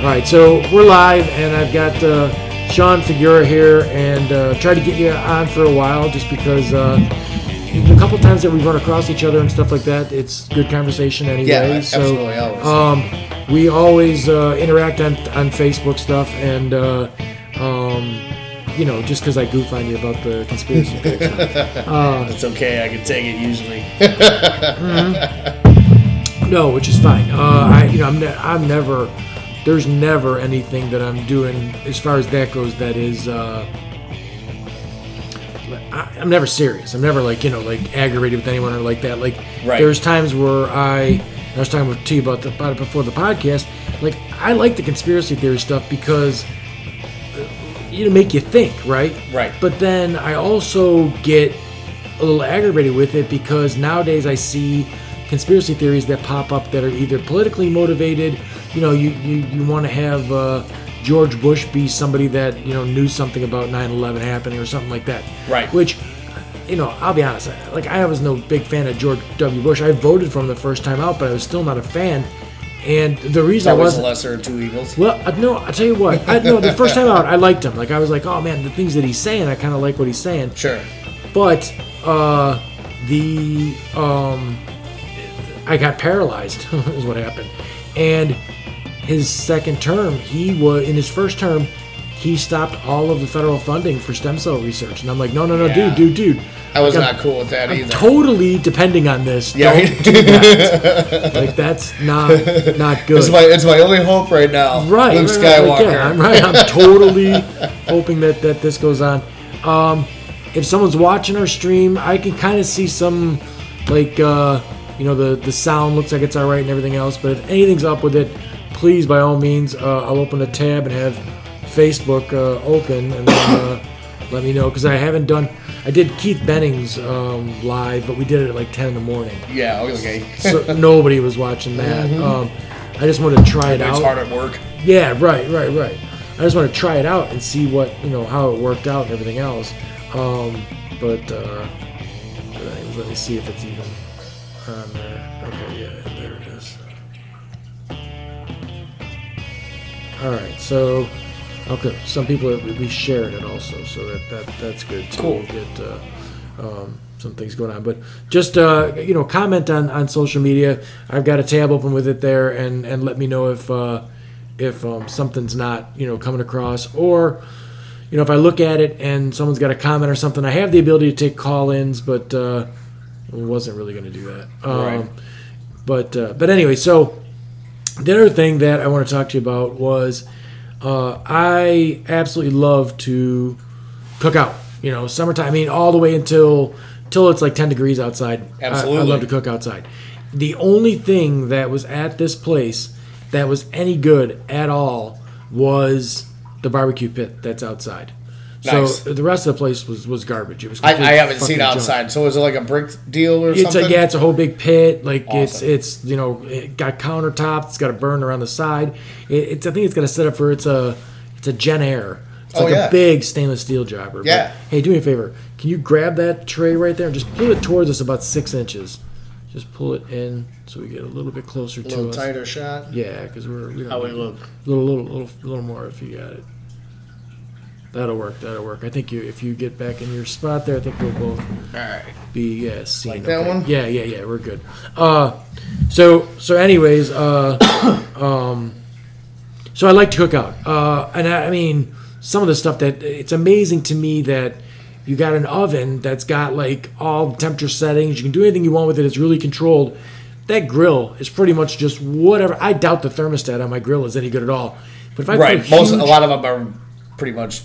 All right, so we're live, and I've got Sean Figueroa here, and tried to get you on for a while just because a couple times that we run across each other and stuff like that, it's good conversation anyway. Yeah, so, absolutely, always. We always interact on Facebook stuff, and you know, just because I goof on you about the conspiracy theories. It's okay, I can take it usually. Mm-hmm. No, which is fine. I'm never. There's never anything that I'm doing as far as that goes that is, I'm never serious. I'm never like, you know, like aggravated with anyone or like that. Like, right. There's times where I was talking to you about it before the podcast. Like, I like the conspiracy theory stuff because it'll make you think, right? Right. But then I also get a little aggravated with it because nowadays I see conspiracy theories that pop up that are either politically motivated. You know, you want to have George Bush be somebody that, you know, knew something about 9/11 happening or something like that. Right. Which, you know, I'll be honest, like I was no big fan of George W. Bush. I voted for him the first time out, but I was still not a fan. And the reason I wasn't... lesser of two evils. Well, no, I'll tell you what. The first time out, I liked him. Like, I was like, oh, man, the things that he's saying, I kind of like what he's saying. Sure. But I got paralyzed is what happened. And... his second term, in his first term, he stopped all of the federal funding for stem cell research. And I'm like, no, dude. I was not cool with that either. Totally depending on this. Yeah. Don't do that. Like, that's not good. It's my only hope right now. Right. Luke Skywalker. Like, yeah, I'm totally hoping that this goes on. If someone's watching our stream, I can kind of see some, like, you know, the sound looks like it's all right and everything else. But if anything's up with it, please, by all means, I'll open a tab and have Facebook open and then, let me know. Because I did Keith Benning's live, but we did it at like 10 in the morning. Yeah, okay. So nobody was watching that. Mm-hmm. I just wanted to try it out. It's hard at work. Yeah, right. I just want to try it out and see what, you know, how it worked out and everything else. But let me see if it's even on there. Okay, yeah, there it is. All right, so, okay, some people at least shared it also, so that's good, too. Cool. We'll get some things going on. But just, you know, comment on social media. I've got a tab open with it there, and let me know if something's not, you know, coming across. Or, you know, if I look at it and someone's got a comment or something, I have the ability to take call-ins, but I wasn't really going to do that. Right. But anyway, so... the other thing that I want to talk to you about was I absolutely love to cook out. You know, summertime, I mean, all the way until it's like 10 degrees outside. Absolutely. I love to cook outside. The only thing that was at this place that was any good at all was the barbecue pit that's outside. Nice. So the rest of the place was garbage. It was. I haven't seen outside. Junk. So is it like a brick deal or something? It's a whole big pit. Like awesome. it's you know, it got countertops. It's got a burn around the side. I think it's got to set up for it's a Gen Air. It's a big stainless steel jobber. Yeah. But, hey, do me a favor. Can you grab that tray right there and just pull it towards us about 6 inches? Just pull it in so we get a little bit closer to us. A little tighter shot. Yeah, because we don't. How we look. A little more if you got it. That'll work. I think if you get back in your spot there, I think we'll both be seen. Like that one? Yeah, we're good. So anyways, so I like to cook out. And I mean, some of the stuff that, it's amazing to me that you got an oven that's got like all temperature settings. You can do anything you want with it. It's really controlled. That grill is pretty much just whatever. I doubt the thermostat on my grill is any good at all. But if I a lot of them are pretty much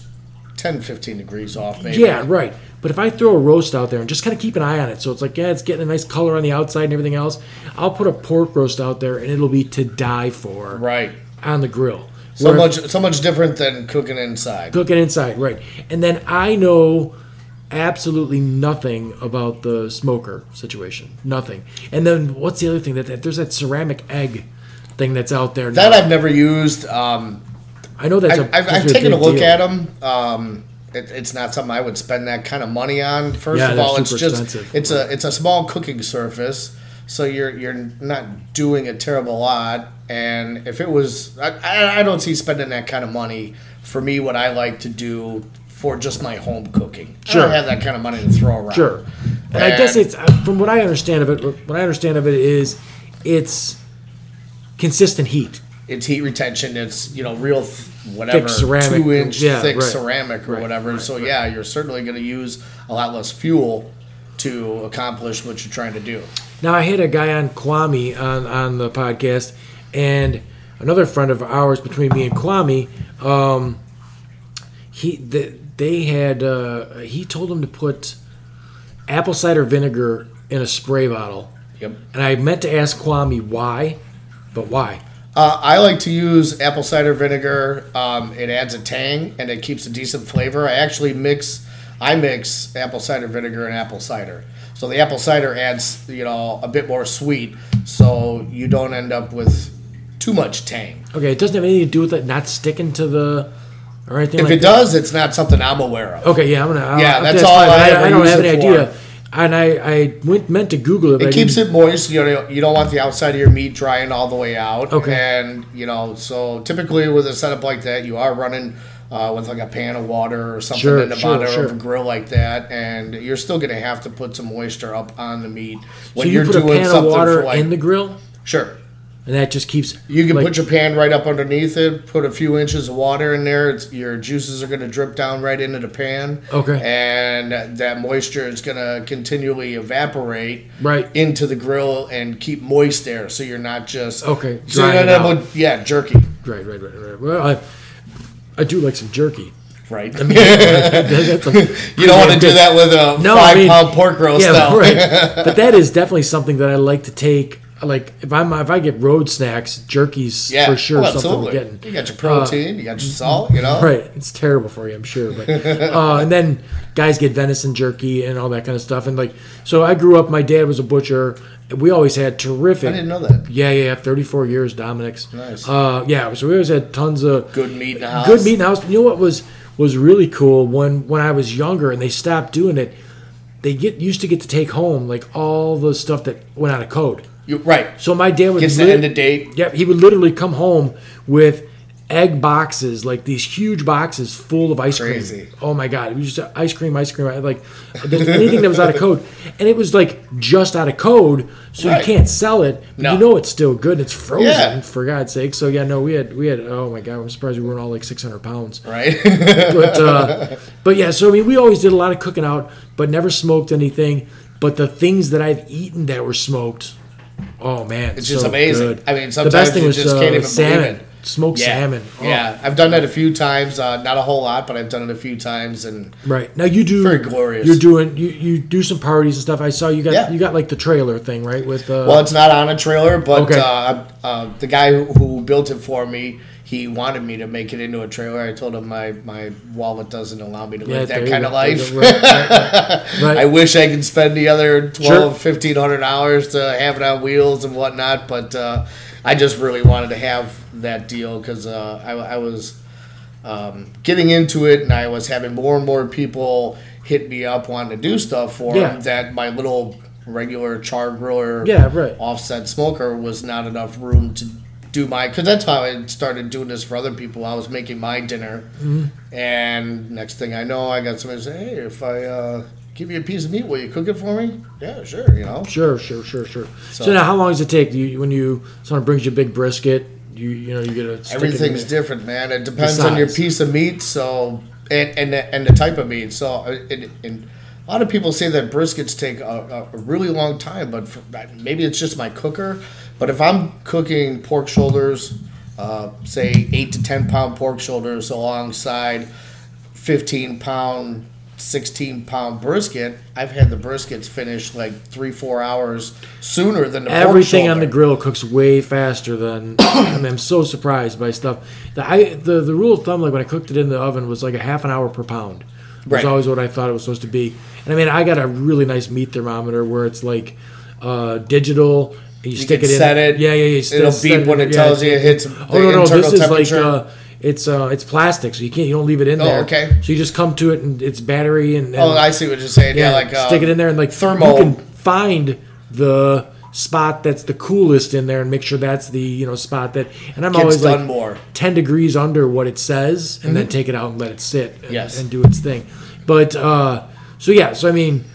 10-15 degrees off, maybe. Yeah, right. But if I throw a roast out there and just kind of keep an eye on it, so it's like, yeah, it's getting a nice color on the outside and everything else, I'll put a pork roast out there and it'll be to die for. Right. On the grill. So much different than cooking inside. Right. And then I know absolutely nothing about the smoker situation. Nothing. And then what's the other thing? That there's that ceramic egg thing that's out there. That now. I've never used. I know that's I've taken a look at them. It's not something I would spend that kind of money on. First of all, it's just expensive. It's a small cooking surface, so you're not doing a terrible lot. And if it was, I don't see spending that kind of money for me. What I like to do for just my home cooking. Sure. I don't have that kind of money to throw around. Sure. And I guess it's from what I understand of it. What I understand of it is it's consistent heat. It's heat retention. It's, you know, real whatever, ceramic, 2-inch thick ceramic or whatever. So yeah, you're certainly going to use a lot less fuel to accomplish what you're trying to do. Now, I had a guy on Kwame on the podcast, and another friend of ours between me and Kwame, he told him to put apple cider vinegar in a spray bottle. Yep. And I meant to ask Kwame why, but why? I like to use apple cider vinegar. It adds a tang, and it keeps a decent flavor. I mix apple cider vinegar and apple cider. So the apple cider adds, you know, a bit more sweet, so you don't end up with too much tang. Okay, it doesn't have anything to do with it not sticking to the or anything if like that? If it does, it's not something I'm aware of. Okay, yeah, that's all I don't have any idea. And I meant to Google it. It keeps it moist. You know, you don't want the outside of your meat drying all the way out. Okay. And, you know, so typically with a setup like that, you are running with like a pan of water or something in the bottom of a grill like that. And you're still going to have to put some moisture up on the meat when you're doing something. So you put a pan of water in the grill? Sure. And that just keeps... You can put your pan right up underneath it, put a few inches of water in there. Your juices are going to drip down right into the pan. Okay. And that moisture is going to continually evaporate into the grill and keep moist there. So you're not just... Okay. So you're not jerky. Right. Well, I do like some jerky. Right. I mean, that's like, you don't want to do that with a 5-pound pork roast, though. Right. But that is definitely something that I like to take... Like if I get road snacks, jerky's for sure something I'm getting. You got your protein, you got your salt, you know. Right, it's terrible for you, I'm sure. But and then guys get venison jerky and all that kind of stuff. And like, so I grew up. My dad was a butcher. We always had terrific. I didn't know that. Yeah, 34 years, Dominic's. Nice. So we always had tons of good meat in the house. You know what was really cool when I was younger and they stopped doing it. They used to get to take home like all the stuff that went out of code. Right. So my dad would get the end of date. Yeah, he would literally come home with egg boxes, like these huge boxes full of ice cream. Oh my God! It was just ice cream, like anything that was out of code, and it was like just out of code, so you can't sell it. But you know it's still good. It's frozen for God's sake. So we had. Oh my God! I'm surprised we weren't all like 600 pounds. Right. But yeah. So I mean, we always did a lot of cooking out, but never smoked anything. But the things that I've eaten that were smoked. Oh, man. It's just amazing. Good. I mean, sometimes you just can't even believe it. Smoked salmon. Oh. Yeah. I've done that a few times. Not a whole lot, but I've done it a few times. And now you do... Very glorious. You're doing... You do some parties and stuff. I saw you got like the trailer thing, right? With well, it's not on a trailer, but the guy who built it for me, he wanted me to make it into a trailer. I told him my wallet doesn't allow me to live that kind of life. Right. I wish I could spend the other $1,500 to have it on wheels and whatnot, but I just really wanted to have that deal because I was getting into it, and I was having more and more people hit me up wanting to do stuff for them that my little regular Char Griller offset smoker was not enough room to do my, because that's how I started doing this for other people. I was making my dinner, and next thing I know, I got somebody saying, "Hey, if I give you a piece of meat, will you cook it for me?" Yeah, sure, you know. Sure. So now, how long does it take? When someone brings you a big brisket, you get a stick. Everything's different, man. It depends on your piece of meat, so and the type of meat. So a lot of people say that briskets take a really long time, but maybe it's just my cooker. But if I'm cooking pork shoulders, say 8 to 10-pound pork shoulders alongside 15-pound, 16-pound brisket, I've had the briskets finished like 3-4 hours sooner than the pork shoulder. Everything on the grill cooks way faster than... I mean, I'm so surprised by stuff. The rule of thumb, like when I cooked it in the oven, was like a half an hour per pound. It was always what I thought it was supposed to be. And I mean, I got a really nice meat thermometer where it's like digital... You stick can it in. Set it. Yeah. It'll beep when it tells you it hits the internal temperature. This is like it's plastic, so you don't leave it in there. Oh, okay. So you just come to it and it's battery and I see what you're saying. Yeah, like stick it in there and like thermal. You can find the spot that's the coolest in there and make sure that's the, you know, spot that, and I'm gets always done like more. 10 degrees under what it says and then take it out and let it sit and do its thing. But so I mean,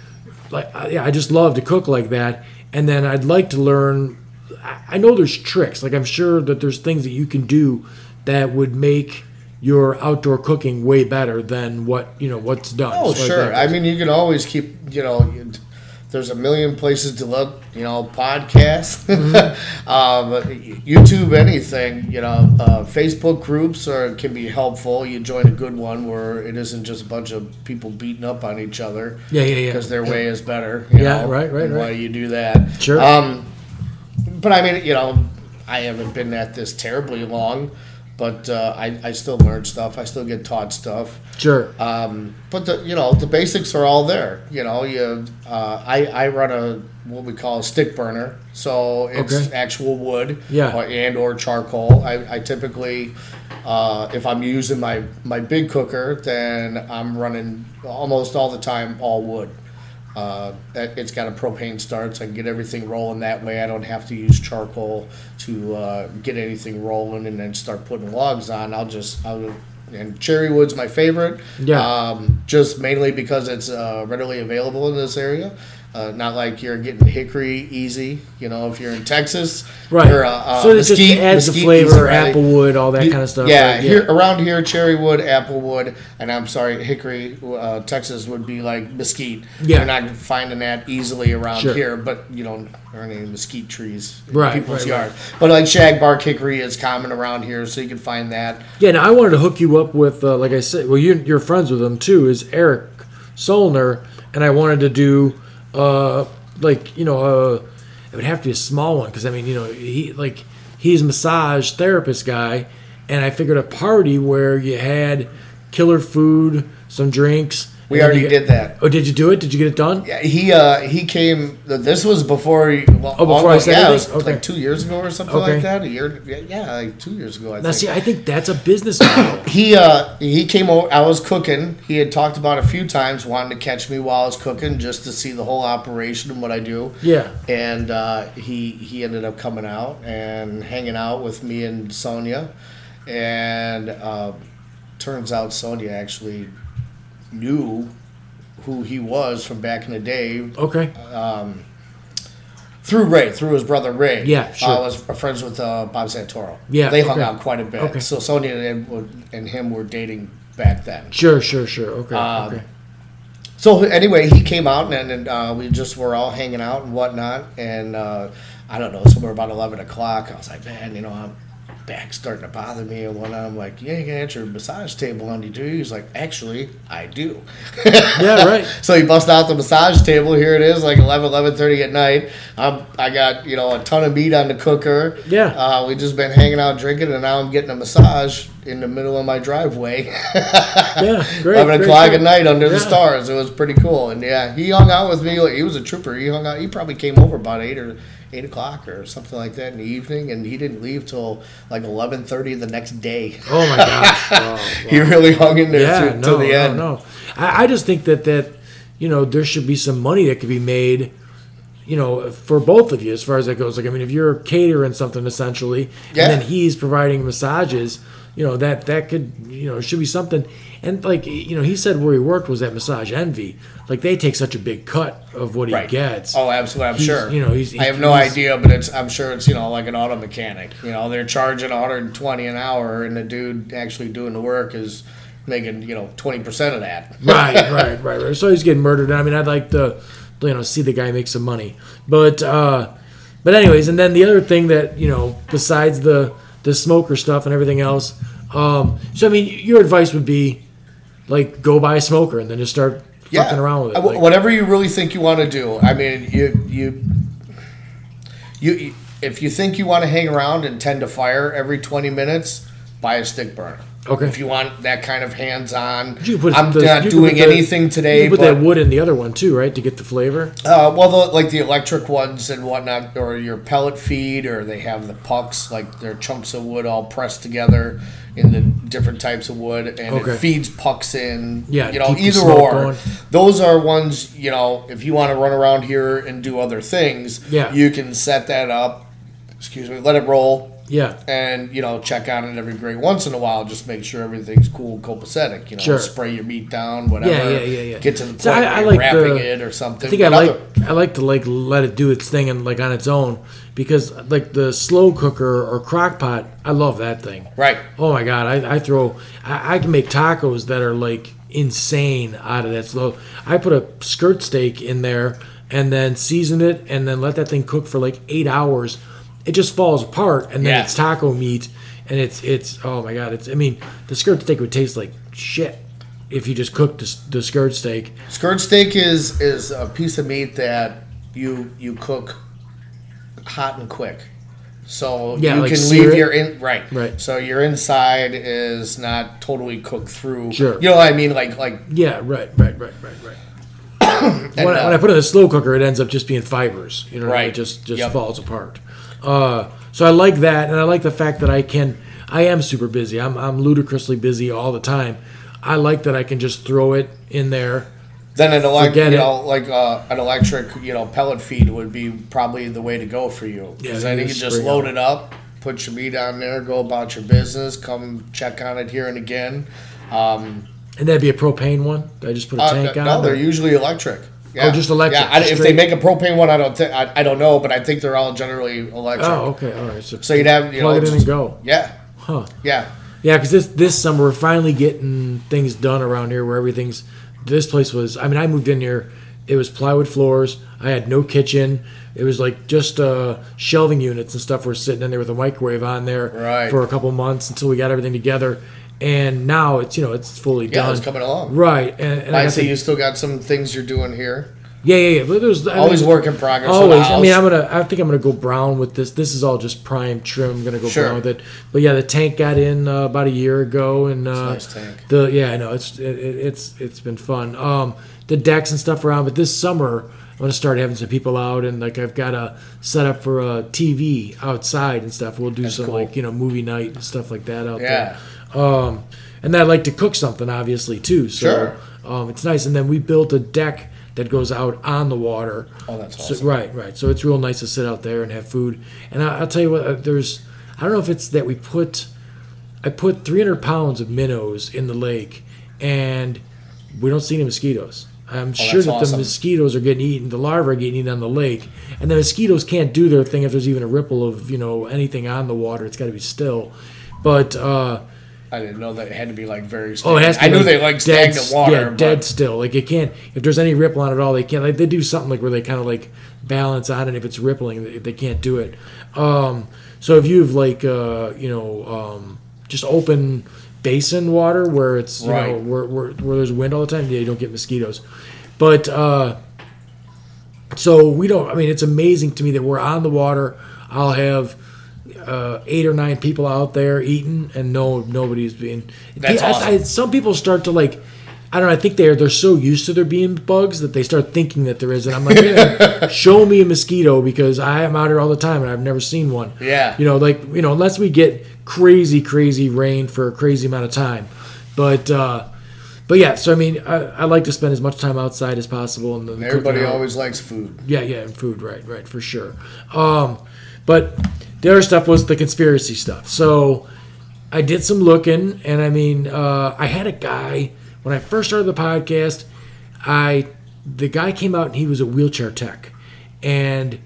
like, I just love to cook like that. And then I'd like to learn, I know there's tricks. Like, I'm sure that there's things that you can do that would make your outdoor cooking way better than what, you know, what's done. Oh, so sure. I mean, you can always keep, you know, there's a million places to look, you know, podcasts, YouTube, anything, you know, Facebook groups can be helpful. You join a good one where it isn't just a bunch of people beating up on each other. Because their way is better. You know, why you do that. Sure. But I mean, you know, I haven't been at this terribly long, but I still learn stuff. I still get taught stuff. Sure. But the basics are all there. You know, I run what we call a stick burner, so it's actual wood and or charcoal. I typically, if I'm using my big cooker, then I'm running almost all the time all wood. It's got a propane start, so I can get everything rolling that way. I don't have to use charcoal to get anything rolling and then start putting logs on. And cherry wood's my favorite. Yeah. Just mainly because it's readily available in this area. Not like you're getting hickory easy, you know, if you're in Texas. Right. So it just adds the flavor, applewood, all that kind of stuff. Yeah, right? Around here, cherry wood, applewood, and I'm sorry, hickory, Texas would be like mesquite. Yeah. You're not finding that easily around here, but you don't earn any mesquite trees in people's yards. Right. But like shagbark hickory is common around here, so you can find that. Yeah, now I wanted to hook you up with, like I said, well, you're friends with him too, is Eric Solner, and I wanted to do... it would have to be a small one because I mean, you know, he's a massage therapist guy, and I figured a party where you had killer food, some drinks. We already did that. Oh, did you do it? Did you get it done? Yeah, he came. This was before. Before I said it was like 2 years ago or something like that. A year, like 2 years ago. I think. See, I think that's a business model. He came over. I was cooking. He had talked about a few times wanting to catch me while I was cooking just to see the whole operation and what I do. Yeah. And he ended up coming out and hanging out with me and Sonia, and turns out Sonia actually knew who he was from back in the day. Okay. Through Ray, through his brother Ray. Yeah, sure. I was friends with Bob Santoro. Yeah, they hung out quite a bit. Okay. So Sonia and him were dating back then. Sure. Okay. So anyway, he came out and we just were all hanging out and whatnot. And I don't know, somewhere about 11 o'clock, I was like, man, you know, I'm back starting to bother me, and when I'm like, you ain't gonna at your massage table on you, do you? He's like, actually, I do. Yeah, right. So he busts out the massage table. Here it is, like 11:30 at night. I got, you know, a ton of meat on the cooker. Yeah. We just been hanging out drinking, and now I'm getting a massage in the middle of my driveway. Yeah, great. 11 o'clock at night under the stars. It was pretty cool, and yeah, he hung out with me. He was a trooper. He hung out. He probably came over about 8 o'clock or something like that in the evening, and he didn't leave till like 11:30 the next day. Oh my gosh! Wow. He really hung in there till the end. No. I just think that you know, there should be some money that could be made, you know, for both of you as far as that goes. Like, I mean, if you're catering something essentially, and then he's providing massages, you know, that could, you know, should be something. And like, you know, he said where he worked was at Massage Envy. Like, they take such a big cut of what he gets. Oh, absolutely, I'm sure. You know, I have no idea, but I'm sure it's, you know, like an auto mechanic. You know, they're charging $120 an hour, and the dude actually doing the work is making, you know, 20% of that. Right. So he's getting murdered. I mean, I'd like to, you know, see the guy make some money. But anyways, and then the other thing that, you know, besides the smoker stuff and everything else, so I mean, your advice would be, like, go buy a smoker and then just start fucking around with it. Like, whatever you really think you want to do. I mean, if you think you want to hang around and tend to fire every 20 minutes, buy a stick burner. Okay. If you want that kind of hands-on, I'm not doing anything today. You put that wood in the other one too, right, to get the flavor? Well, like the electric ones and whatnot, or your pellet feed, or they have the pucks, like they're chunks of wood all pressed together in the different types of wood, and it feeds pucks in. Yeah, you know, either or. Going. Those are ones, you know, if you want to run around here and do other things, you can set that up, let it roll. Yeah. And, you know, check on it every once in a while. Just make sure everything's cool and copacetic. You know, spray your meat down, whatever. Yeah. Get to the point where you're wrapping it or something. I think I like to let it do its thing and like on its own, because like the slow cooker or crock pot, I love that thing. Right. Oh, my God. I can make tacos that are like insane out of that slow. I put a skirt steak in there and then season it and then let that thing cook for like 8 hours. It just falls apart, and then it's taco meat, and it's oh my God! I mean, the skirt steak would taste like shit if you just cooked the skirt steak. Skirt steak is a piece of meat that you cook hot and quick, so you like can leave your right. So your inside is not totally cooked through. Sure. You know what I mean? Right. When I put it in the slow cooker, it ends up just being fibers. You know, right? It just falls apart. So I like that, and I like the fact that I am super busy. I'm ludicrously busy all the time. I like that I can just throw it in there. Then an electric, you know, pellet feed would be probably the way to go for you. Because I think you just load it up, put your meat on there, go about your business, come check on it here and again. And that'd be a propane one? I just put a tank on? No, they're usually electric. Yeah. Oh, just electric. Yeah, if they make a propane one, I don't know, but I think they're all generally electric. Oh, okay, all right. So you'd have plug it in and go. Yeah. Huh. Yeah. Yeah, because this summer we're finally getting things done around here where everything's. This place was. I mean, I moved in here. It was plywood floors. I had no kitchen. It was like just shelving units and stuff were sitting in there with a microwave on there for a couple months until we got everything together. And now it's, you know, it's fully done. Yeah, it's coming along. Right. And I see you still got some things you're doing here. Yeah. But there's always work in progress. Always. I mean, I think I'm gonna go brown with this. This is all just prime trim. I'm gonna go brown with it. But yeah, the tank got in about a year ago, and it's a nice tank. I know it's been fun. The decks and stuff around. But this summer I'm gonna start having some people out, and like I've got a setup for a TV outside and stuff. We'll do movie night and stuff like that out there. And I like to cook something, obviously, too. So it's nice. And then we built a deck that goes out on the water. Oh, that's awesome. So, right. So it's real nice to sit out there and have food. And I'll tell you what, I don't know if it's that I put 300 pounds of minnows in the lake, and we don't see any mosquitoes. I'm sure that the mosquitoes are getting eaten, the larvae are getting eaten on the lake, and the mosquitoes can't do their thing if there's even a ripple of, you know, anything on the water. It's got to be still. But, I didn't know that it had to be like very stagnant. I knew they like stagnant water. Yeah, dead still. Like it can't. If there's any ripple on it at all, they can't. Like they do something like where they kind of like balance on it. If it's rippling, they can't do it. So if you have like just open basin water where it's you know where there's wind all the time, you don't get mosquitoes. But so we don't. I mean, it's amazing to me that we're on the water. I'll have 8 or 9 people out there eating, and nobody's being. That's awesome. Some people start to like. I don't know. I think they're so used to there being bugs that they start thinking that there is, and I'm like, yeah, show me a mosquito because I am out here all the time and I've never seen one. Yeah. You know, like unless we get crazy rain for a crazy amount of time, but yeah. So I mean, I like to spend as much time outside as possible, and everybody always likes food. Yeah, and food, right, for sure. But. The other stuff was the conspiracy stuff. So I did some looking, and I mean, I had a guy, when I first started the podcast, the guy came out and he was a wheelchair tech. And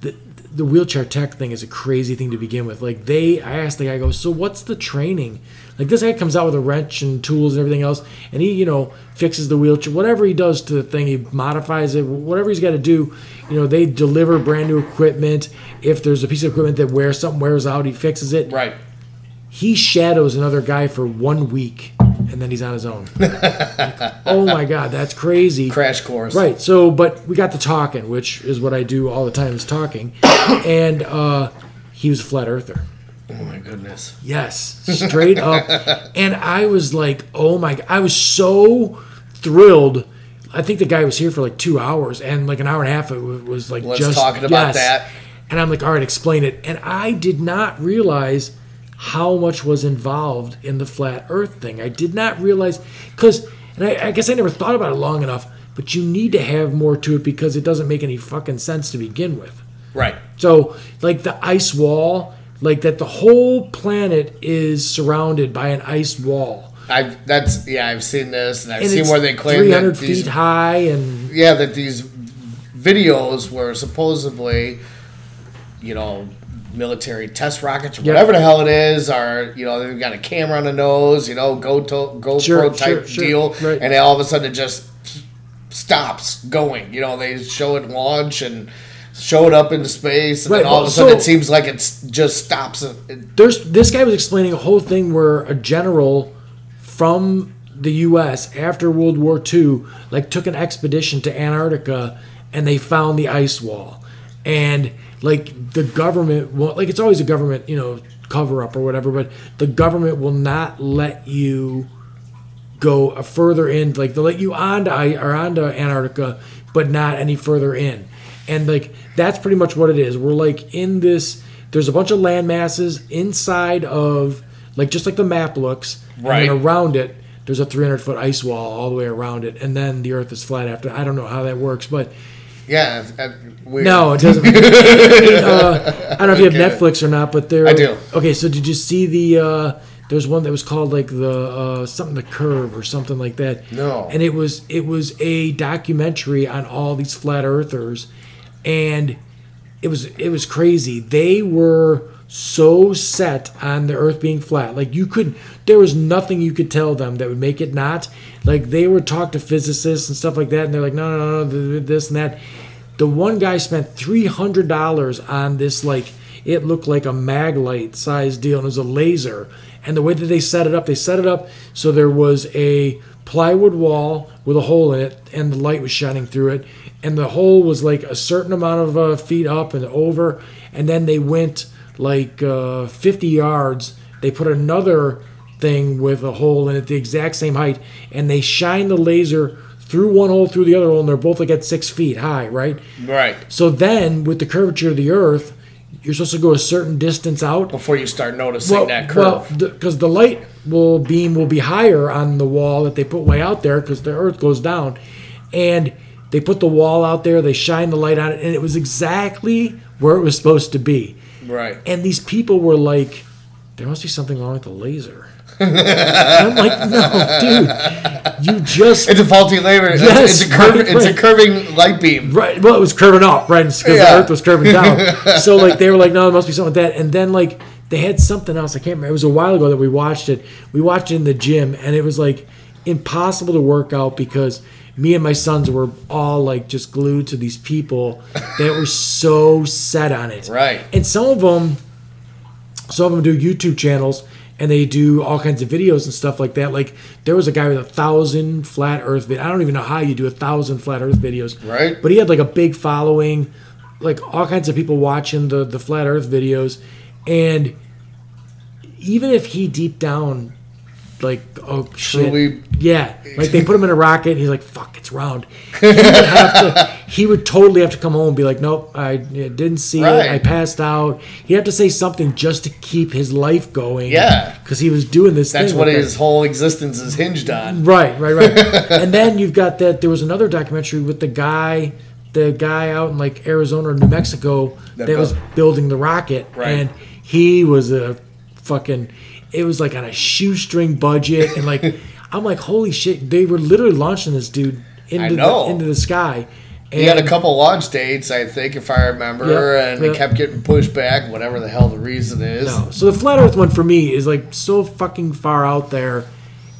the wheelchair tech thing is a crazy thing to begin with. Like I asked the guy, I go, so what's the training? Like this guy comes out with a wrench and tools and everything else, and he, you know, fixes the wheelchair. Whatever he does to the thing, he modifies it. Whatever he's got to do, you know, they deliver brand new equipment. If there's a piece of equipment that wears out, he fixes it. Right. He shadows another guy for 1 week, and then he's on his own. Like, oh my God, that's crazy. Crash course. Right. So, but we got to talking, which is what I do all the time is talking, and he was a flat earther. Oh my goodness. Yes, straight up. And I was like, oh my God. I was so thrilled. I think the guy was here for like 2 hours, and like an hour and a half it was like talking about that. And I'm like, all right, explain it. And I did not realize how much was involved in the flat earth thing. I did not realize, because, and I guess I never thought about it long enough, but you need to have more to it because it doesn't make any fucking sense to begin with. Right. So like the ice wall, like that the whole planet is surrounded by an ice wall. I've seen this, and I've seen where they claim 300 that feet high, and yeah, that these videos were supposedly, you know, military test rockets or whatever the hell it is, or, you know, they've got a camera on the nose, you know, GoPro type deal, right. And all of a sudden it just stops going. You know, they show it launch and show it up into space, and right. Then all of a sudden it seems like it just stops. This guy was explaining a whole thing where a general from the U.S. after World War II, like, took an expedition to Antarctica, and they found the ice wall. And, like, the government won't, like, it's always a government, you know, cover-up or whatever, but the government will not let you go further in. Like, they'll let you onto Antarctica, but not any further in. And, like, that's pretty much what it is. We're, like, in this, there's a bunch of land masses inside of, like, just like the map looks. Right. And around it, there's a 300-foot ice wall all the way around it, and then the Earth is flat after. I don't know how that works, but yeah, weird. No, it doesn't. I don't know if you have Netflix or not, but there. I do. Okay, so did you see the? There's one that was called like the something the Curve or something like that. No. And it was a documentary on all these flat earthers, and it was crazy. They were so set on the Earth being flat, like there was nothing you could tell them that would make it not. Like, they would talk to physicists and stuff like that, and they're like, no, this and that. The one guy spent $300 on this, like, it looked like a Maglite size deal, and it was a laser. And the way that they set it up so there was a plywood wall with a hole in it, and the light was shining through it, and the hole was like a certain amount of feet up and over, and then they went like 50 yards, they put another thing with a hole in it the exact same height, and they shine the laser through one hole, through the other hole, and they're both like at 6 feet high, right? Right. So then, with the curvature of the Earth, you're supposed to go a certain distance out before you start noticing that curve. Well, because the light will be higher on the wall that they put way out there, because the Earth goes down, and they put the wall out there, they shine the light on it, and it was exactly where it was supposed to be. Right. And these people were like, there must be something wrong with the laser. And I'm like, no, dude. You just... It's a faulty laser. Yes, it's a curving light beam. Right. Well, it was curving up, right? Because the Earth was curving down. So, like, they were like, no, there must be something with that. And then, like, they had something else. I can't remember. It was a while ago that we watched it. We watched it in the gym, and it was, like, impossible to work out because me and my sons were all, like, just glued to these people that were so set on it. Right. And some of them do YouTube channels, and they do all kinds of videos and stuff like that. Like, there was a guy with 1,000 flat earth videos. I don't even know how you do 1,000 flat earth videos. Right. But he had, like, a big following, like, all kinds of people watching the flat earth videos. And even if he deep down... like, oh shit, truly. Yeah, like, they put him in a rocket and he's like, fuck, it's round, he would totally have to come home and be like, nope, I didn't see it, I passed out. He'd have to say something just to keep his life going, because he was doing this thing. That's what his whole existence is hinged on. Right And then you've got that there was another documentary with the guy out in like Arizona or New Mexico that was building the rocket, right. And he was a fucking... It was like on a shoestring budget, and like, I'm like, holy shit! They were literally launching this dude into the sky. And he had a couple launch dates, I think, if I remember, and it kept getting pushed back, whatever the hell the reason is. No. So the flat Earth one for me is like so fucking far out there.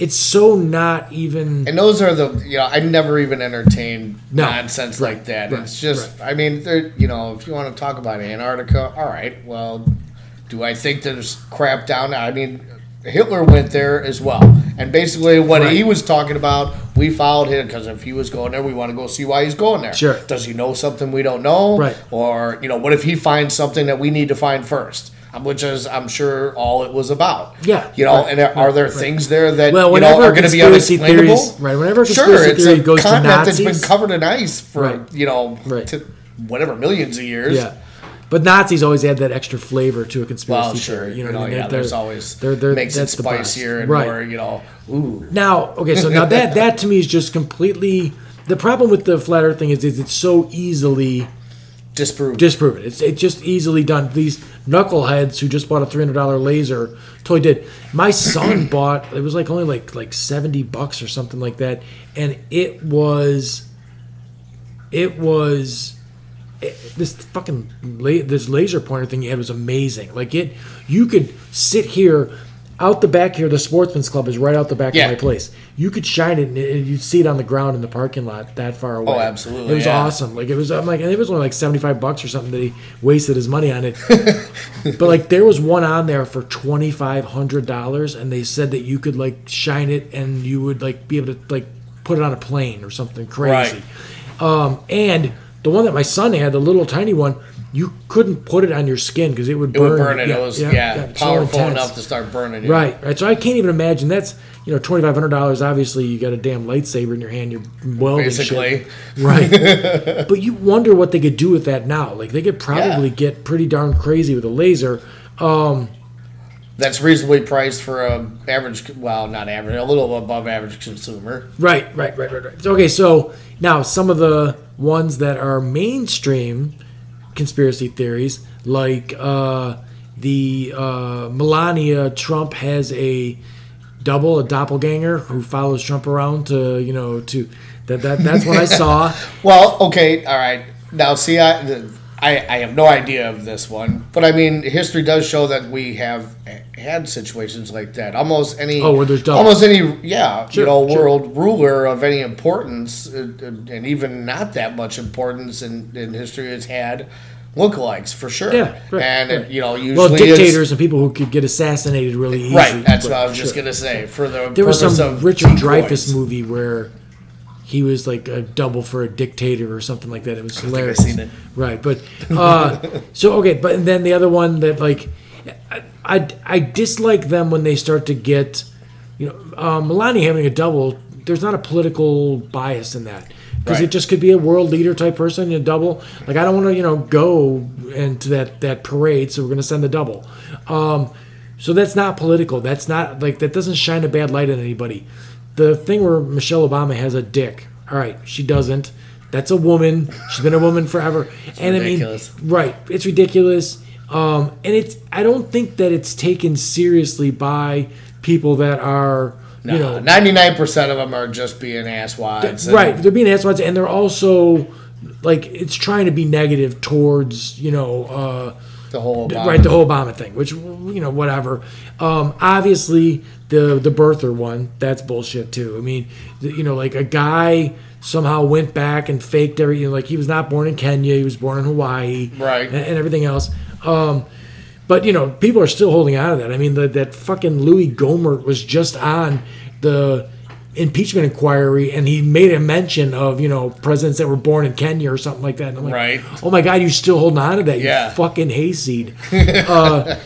It's so not even. And those are the, you know, I never even entertained nonsense like that. Right, it's just, I mean, you know, if you want to talk about Antarctica, all right, well. Do I think there's crap down there? I mean, Hitler went there as well. And basically what he was talking about, we followed him because if he was going there, we want to go see why he's going there. Sure. Does he know something we don't know? Right. Or, you know, what if he finds something that we need to find first? which is, I'm sure, all it was about. Yeah. You know, right, and are there things there that, well, you know, are going to be unexplainable? Right. Whenever a conspiracy theory goes to Nazis. Sure, it's a continent that's been covered in ice for, you know, to whatever, millions of years. Yeah. But Nazis always add that extra flavor to a conspiracy theory. You know, I mean? There's always makes it spicier and more, you know, ooh. Now, okay, so now that to me is just completely... The problem with the flat earth thing is it's so easily... Disproven. It's just easily done. These knuckleheads who just bought a $300 laser totally did. My son bought... It was like only like $70 or something like that. And it was... This laser pointer thing you had was amazing. Like you could sit here, out the back here. The Sportsman's Club is right out the back of my place. You could shine it, and you'd see it on the ground in the parking lot that far away. Oh, absolutely! It was awesome. Like it was. I'm like, I think it was only like $75 or something that he wasted his money on it. But like there was one on there for $2,500, and they said that you could like shine it, and you would like be able to like put it on a plane or something crazy. Right. And the one that my son had, the little tiny one, you couldn't put it on your skin because it would burn. It would burn it. Yeah, it was powerful enough to start burning it. Right, right. So I can't even imagine. That's, you know, $2,500. Obviously, you got a damn lightsaber in your hand. You're welding shit. Right. But you wonder what they could do with that now. Like, they could probably get pretty darn crazy with a laser. That's reasonably priced for an average, well, not average, a little above average consumer. Right. Okay, so now some of the ones that are mainstream conspiracy theories, like the Melania Trump has a doppelganger who follows Trump around to, you know, to that's what I saw. Well, okay, all right. Now, see, I have no idea of this one, but I mean, history does show that we have had situations like that. Almost any world ruler of any importance, and even not that much importance in history, has had lookalikes for sure. Yeah, right, and right. It, you know, usually dictators and people who could get assassinated really easily. Right, that's what I was just gonna say. For the there was some Richard Dreyfuss movie where he was like a double for a dictator or something like that. It was hilarious. I think I've seen it. Right, but but then the other one that like I dislike them when they start to get, you know, Melania having a double. There's not a political bias in that because it just could be a world leader type person in a double. Like I don't want to, you know, go into that parade, so we're going to send the double. So that's not political. That's not like that doesn't shine a bad light on anybody. The thing where Michelle Obama has a dick. All right, she doesn't. That's a woman. She's been a woman forever. It's ridiculous. I mean, right. It's ridiculous. And it's. I don't think that it's taken seriously by people that are, you know... 99% of them are just being asswads. Right. They're being asswads, and they're also, like, it's trying to be negative towards, you know... The whole Obama thing, which, you know, whatever. Obviously... The birther one, that's bullshit too. I mean, you know, like a guy somehow went back and faked everything. You know, like he was not born in Kenya, he was born in Hawaii, right, and everything else. But you know, people are still holding on to that. I mean, that fucking Louis Gohmert was just on the impeachment inquiry, and he made a mention of, you know, presidents that were born in Kenya or something like that. And I'm like, oh my god, you're still holding on to that, you fucking hayseed. So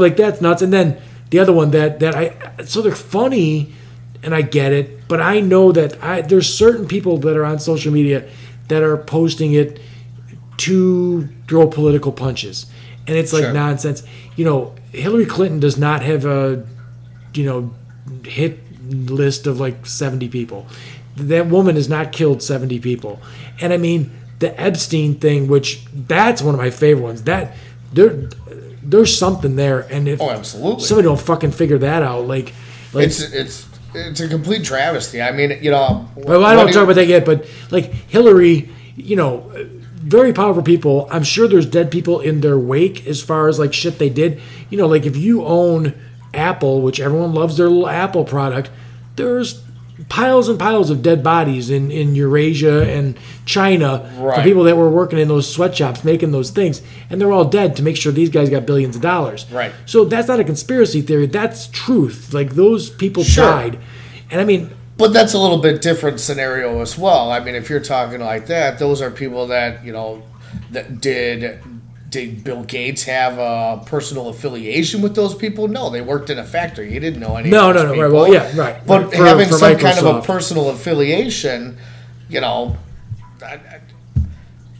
like that's nuts, and then. The other one so they're funny, and I get it, but I know that there's certain people that are on social media that are posting it to throw political punches, and it's like nonsense. You know, Hillary Clinton does not have a, you know, hit list of like 70 people. That woman has not killed 70 people, and I mean the Epstein thing, which that's one of my favorite ones. That there's something there, and if somebody don't fucking figure that out, like it's a complete travesty. I mean, you know, well, I don't talk about that yet, but like Hillary, you know, very powerful people. I'm sure there's dead people in their wake as far as like shit they did. You know, like if you own Apple, which everyone loves their little Apple product, there's piles and piles of dead bodies in Eurasia and China for people that were working in those sweatshops making those things, and they're all dead to make sure these guys got billions of dollars. Right. So that's not a conspiracy theory. That's truth. Like those people died, and I mean, but that's a little bit different scenario as well. I mean, if you're talking like that, those are people that, you know, that did Did Bill Gates have a personal affiliation with those people? No, they worked in a factory. He didn't know any of those people. Right, well, yeah, right. But right, having some Microsoft kind of a personal affiliation, you know,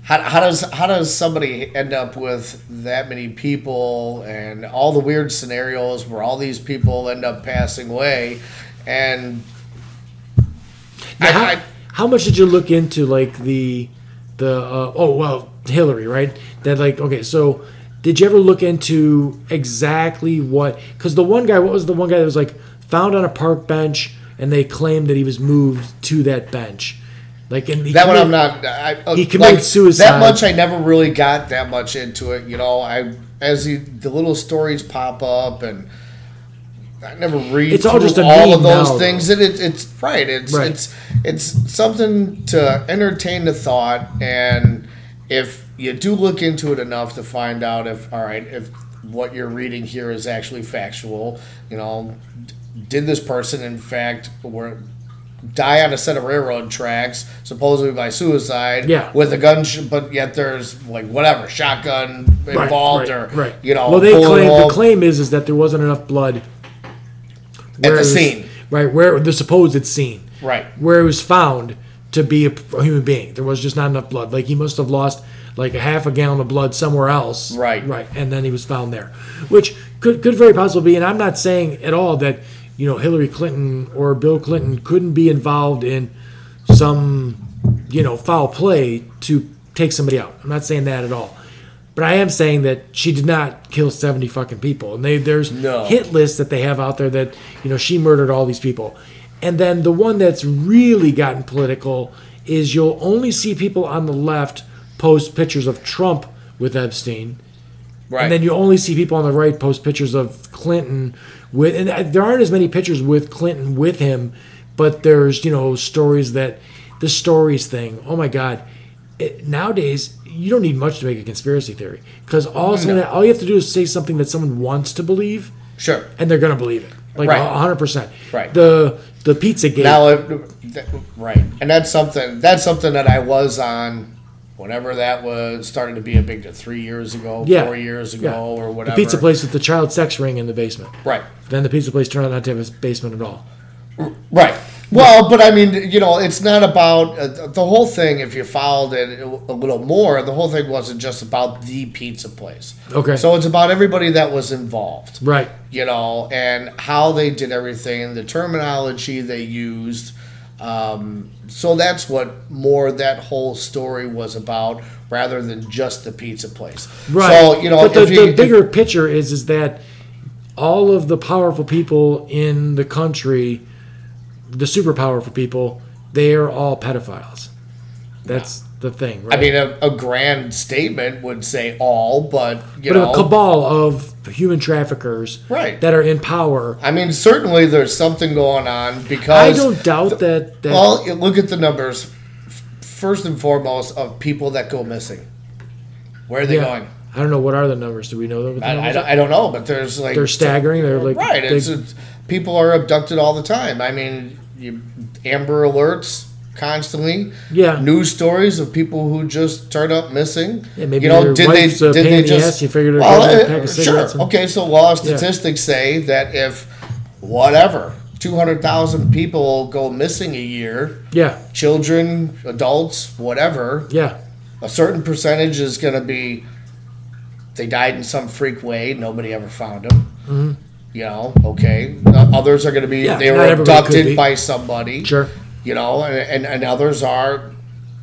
how does somebody end up with that many people and all the weird scenarios where all these people end up passing away? And now, how much did you look into, like, Hillary, right? That, like, okay, so did you ever look into exactly what, because what was the one guy that was, like, found on a park bench and they claimed that he was moved to that bench? Like, and he committed suicide. That much, I never really got that much into it, you know. As the little stories pop up, and I never read it's through all of those things. And it's something to entertain the thought, and if you do look into it enough to find out if what you're reading here is actually factual, you know, did this person in fact die on a set of railroad tracks, supposedly by suicide, with a gun, but yet there's, like, whatever, shotgun involved, or you know. Well, the claim is that there wasn't enough blood at the scene, right? Where the supposed scene, right? Where it was found to be a human being, there was just not enough blood. Like, he must have lost like a half a gallon of blood somewhere else, right? And then he was found there, which could very possibly be. And I'm not saying at all that, you know, Hillary Clinton or Bill Clinton couldn't be involved in some, you know, foul play to take somebody out. I'm not saying that at all. But I am saying that she did not kill 70 fucking people. And there's hit lists that they have out there that, you know, she murdered all these people. And then the one that's really gotten political is you'll only see people on the left post pictures of Trump with Epstein. Right. And then you only see people on the right post pictures of Clinton with, and there aren't as many pictures with Clinton with him, but there's, you know, stories that, the stories thing. Oh my God. Nowadays, you don't need much to make a conspiracy theory, because all you have to do is say something that someone wants to believe, sure, and they're going to believe it, like 100%. Right. The Pizzagate. And that's something that I was on whenever that was starting to be a big deal, 3 years ago, 4 years ago, or whatever. The pizza place with the child sex ring in the basement. Right. Then the pizza place turned out not to have a basement at all. Right. Well, but I mean, you know, it's not about the whole thing. If you followed it a little more, the whole thing wasn't just about the pizza place. Okay. So it's about everybody that was involved. Right. You know, and how they did everything, the terminology they used. So that's what more that whole story was about, rather than just the pizza place. Right. So, you know, but the bigger picture is that all of the powerful people in the country, the super powerful people, they are all pedophiles. That's the thing, right? I mean, a grand statement would say all, but a cabal of human traffickers that are in power. I mean, certainly there's something going on, because I don't doubt that. Well, look at the numbers, first and foremost, of people that go missing. Where are they going? I don't know. What are the numbers? Do we know them? I don't know, but there's like... They're staggering. They're like... Right. People are abducted all the time. I mean, Amber Alerts constantly. Yeah. News stories of people who just turn up missing. Yeah, maybe their wife's a pain in the ass. You figured it out. Sure. Okay, so law statistics say that if 200,000 people go missing a year... Yeah. Children, adults, whatever... Yeah. A certain percentage is going to be... They died in some freak way. Nobody ever found them. Mm-hmm. You know, okay. Others are going to be, they were abducted by somebody. Sure. You know, and others are,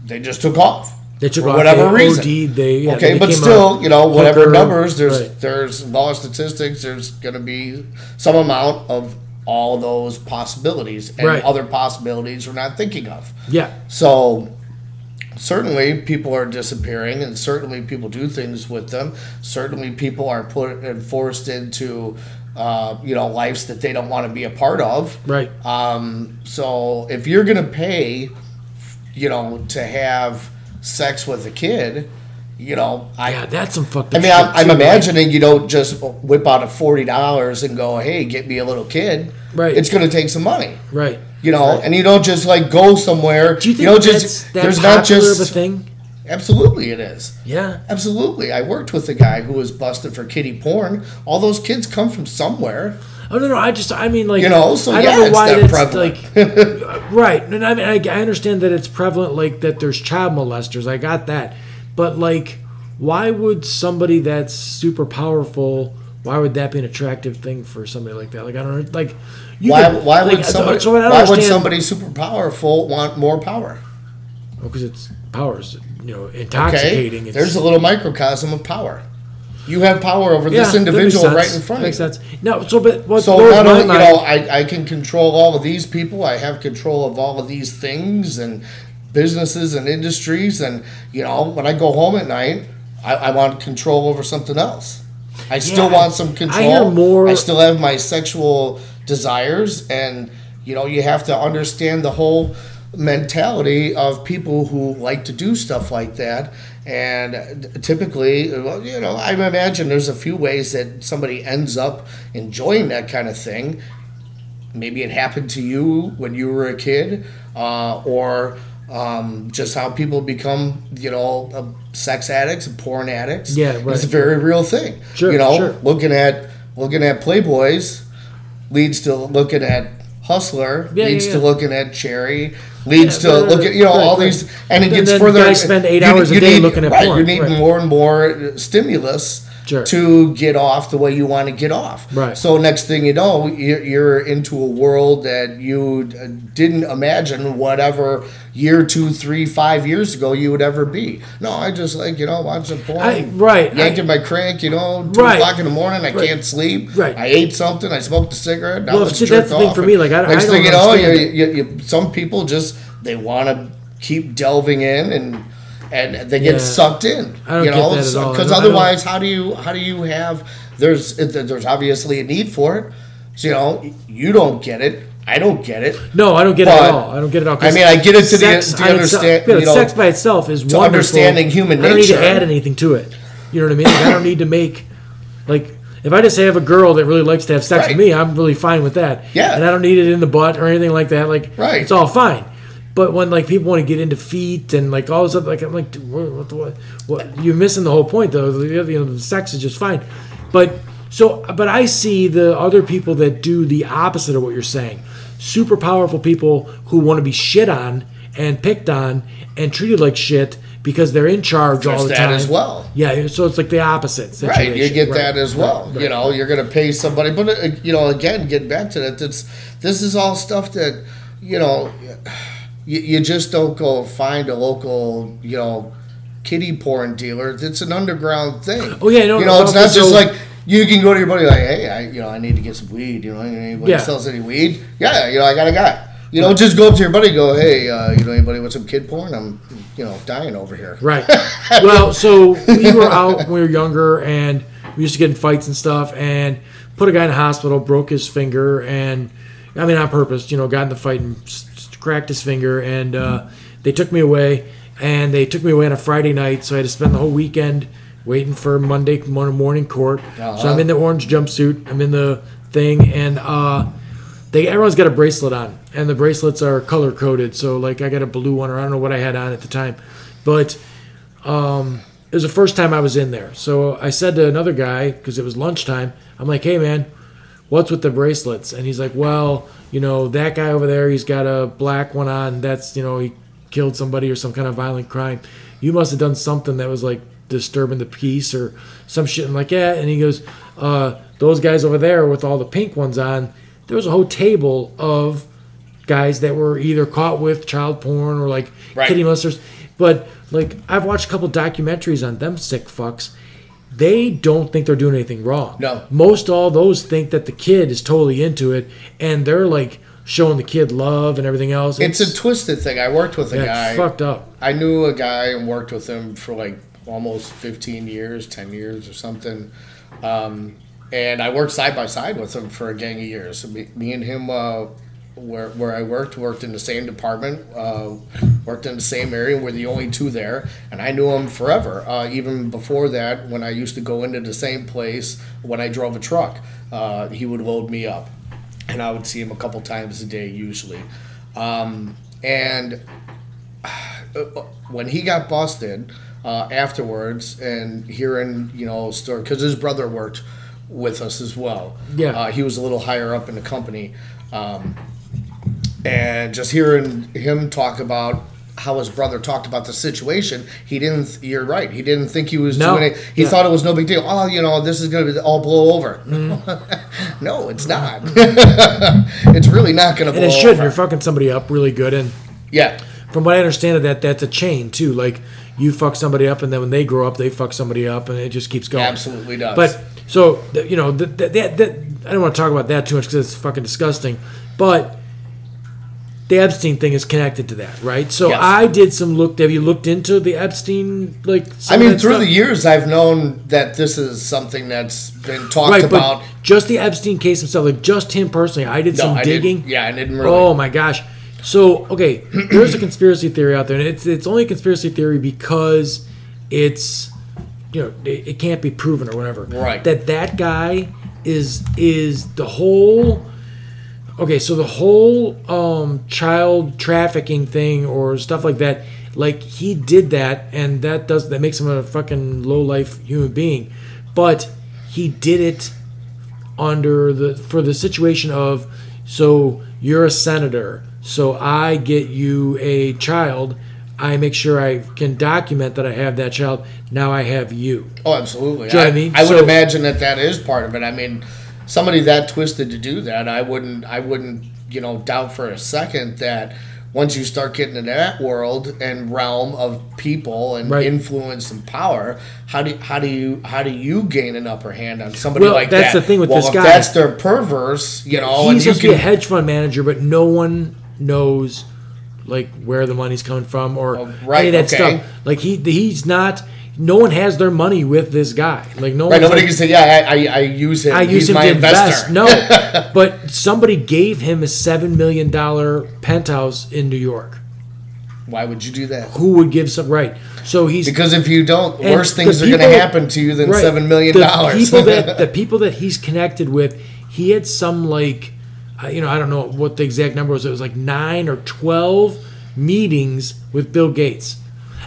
they just took off. They took off. For whatever reason. OD'd, they but still, you know, whatever numbers, there's law of statistics, there's going to be some amount of all those possibilities, and other possibilities we're not thinking of. Yeah. So... Certainly, people are disappearing, and certainly people do things with them. Certainly, people are put and forced into, you know, lives that they don't want to be a part of. Right. So, if you're going to pay, you know, to have sex with a kid, you know, that's some fucked up shit. I mean, I'm imagining you don't just whip out a $40 and go, "Hey, get me a little kid." Right. It's going to take some money. Right. You know, and you don't just like go somewhere. Do you think there's not just a thing? Absolutely it is. Yeah. Absolutely. I worked with a guy who was busted for kiddie porn. All those kids come from somewhere. Oh, no, no, I mean, like... You know, so, I don't know why it's prevalent. Like, right. And I mean, I understand that it's prevalent, like, that there's child molesters. I got that. But, like, why would somebody that's super powerful, why would that be an attractive thing for somebody like that? Like, I don't know, like... Why would somebody super powerful want more power? Well, because it's... Power is, you know, intoxicating. Okay. There's a little microcosm of power. You have power over this individual right in front of you. Makes sense. No, so but what? So not only, you know, I can control all of these people. I have control of all of these things and businesses and industries. And you know, when I go home at night, I want control over something else. I still want some control. I hear more. I still have my sexual desires, and you know, you have to understand the whole mentality of people who like to do stuff like that. And typically, you know, I imagine there's a few ways that somebody ends up enjoying that kind of thing. Maybe it happened to you when you were a kid, or just how people become, you know, sex addicts and porn addicts. Yeah, right. It's a very real thing. Sure, you know, sure. Looking at Playboys leads to looking at Hustler, leads to looking at Cherry, leads to look at, you know, right, all these, and it gets further. I spend 8 hours a day looking at porn. You need more and more stimulus to get off the way you want to get off. Right. So next thing you know, you're into a world that you didn't imagine whatever year, 2, 3, 5 years ago you would ever be. No, I just like, you know, watching porn. Yanking my crank, you know, 2 o'clock in the morning, I can't sleep. Right. I ate something, I smoked a cigarette, now it's jerked off. That's the thing for me. Like, I don't understand, some people just, they want to keep delving in and they get sucked in. I don't get that at all. Because otherwise, how do you have? There's obviously a need for it. So, you know, you don't get it. I don't get it. No, I don't get it at all. I don't get it at all. I mean, I get it to the understand. You know, sex by itself is wonderful. Understanding human nature. I don't need to add anything to it. You know what I mean? Like, I don't need to make, like, if I just have a girl that really likes to have sex with me, I'm really fine with that. Yeah. And I don't need it in the butt or anything like that. Like, it's all fine. But when, like, people want to get into feet and, like, all this other, like, I'm like, what? You're missing the whole point, though. You know, the sex is just fine. But I see the other people that do the opposite of what you're saying. Super powerful people who want to be shit on and picked on and treated like shit because they're in charge all the time. There's that as well. Yeah, so it's like the opposite situation. Right, you get that as well. Right. You know, you're going to pay somebody. But, you know, again, getting back to that, this is all stuff that, you know... You just don't go find a local, you know, kiddie porn dealer. It's an underground thing. Oh yeah, no, you know, it's not just like you can go to your buddy like, hey, I need to get some weed. You know, anybody sells any weed? Yeah, you know, I got a guy. You know, just go up to your buddy and go, hey, you know, anybody want some kid porn? I'm, you know, dying over here. Right. Well, so we were out when we were younger, and we used to get in fights and stuff, and put a guy in the hospital, broke his finger, and I mean on purpose, you know, got in the fight and cracked his finger, and they took me away, on a Friday night, so I had to spend the whole weekend waiting for Monday morning court. Uh-huh. So I'm in the orange jumpsuit, I'm in the thing, and everyone's got a bracelet on, and the bracelets are color coded, so like I got a blue one, or I don't know what I had on at the time, but it was the first time I was in there, so I said to another guy, because it was lunchtime, I'm like, hey man, what's with the bracelets? And he's like, well, you know, that guy over there, he's got a black one on. That's, you know, he killed somebody or some kind of violent crime. You must have done something that was, like, disturbing the peace or some shit. I'm like, yeah. And he goes, those guys over there with all the pink ones on, there was a whole table of guys that were either caught with child porn or, like, kiddie molesters. But, like, I've watched a couple documentaries on them sick fucks. They don't think they're doing anything wrong. No. Most all those think that the kid is totally into it, and they're, like, showing the kid love and everything else. It's a twisted thing. I worked with a guy. It's fucked up. I knew a guy and worked with him for, like, almost 15 years, 10 years or something. And I worked side by side with him for a gang of years. So me and him, where I worked in the same department, worked in the same area. We're the only two there, and I knew him forever. Even before that, when I used to go into the same place when I drove a truck, he would load me up, and I would see him a couple times a day usually. And when he got busted afterwards, and hearing, you know, story, because his brother worked with us as well. Yeah, he was a little higher up in the company, and just hearing him talk about how his brother talked about the situation, he didn't. You're right. He didn't think he was doing it. He thought it was no big deal. Oh, you know, this is going to all blow over. Mm-hmm. No, it's not. It's really not going to blow over. And it should. Over. You're fucking somebody up really good. And yeah, from what I understand of that, that's a chain too. Like you fuck somebody up, and then when they grow up, they fuck somebody up, and it just keeps going. Absolutely does. But so you know, I don't want to talk about that too much because it's fucking disgusting. But the Epstein thing is connected to that, right? So yes. I did some look. Have you looked into the Epstein, like? I mean, through the years, I've known that this is something that's been talked about. But just the Epstein case himself, like just him personally. I did some digging. I didn't really. Oh my gosh! So okay, there's a conspiracy theory out there, and it's only a conspiracy theory because it's, you know, it can't be proven or whatever. Right. That guy is the whole. Okay, so the whole child trafficking thing or stuff like that, like he did that, and that makes him a fucking low life human being, but he did it for the situation of, so you're a senator, so I get you a child, I make sure I can document that I have that child. Now I have you. Oh, absolutely. Do you know what I mean? I would imagine that is part of it. I mean, somebody that twisted to do that, I wouldn't, you know, doubt for a second that once you start getting into that world and realm of people and influence and power, how do you gain an upper hand on somebody like that? Well, that's the thing with this guy. If that's their perverse, you know. He's supposed to be a hedge fund manager, but no one knows like where the money's coming from or any of that stuff. Like he's not. No one has their money with this guy. Like no one. Nobody can say, "Yeah, I use him. He's my investor." No, but somebody gave him a $7 million penthouse in New York. Why would you do that? Who would give some right? So he's because if you don't, worse things are going to happen to you than $7 million. The people that he's connected with, he had some like, you know, I don't know what the exact number was. It was like 9 or 12 meetings with Bill Gates,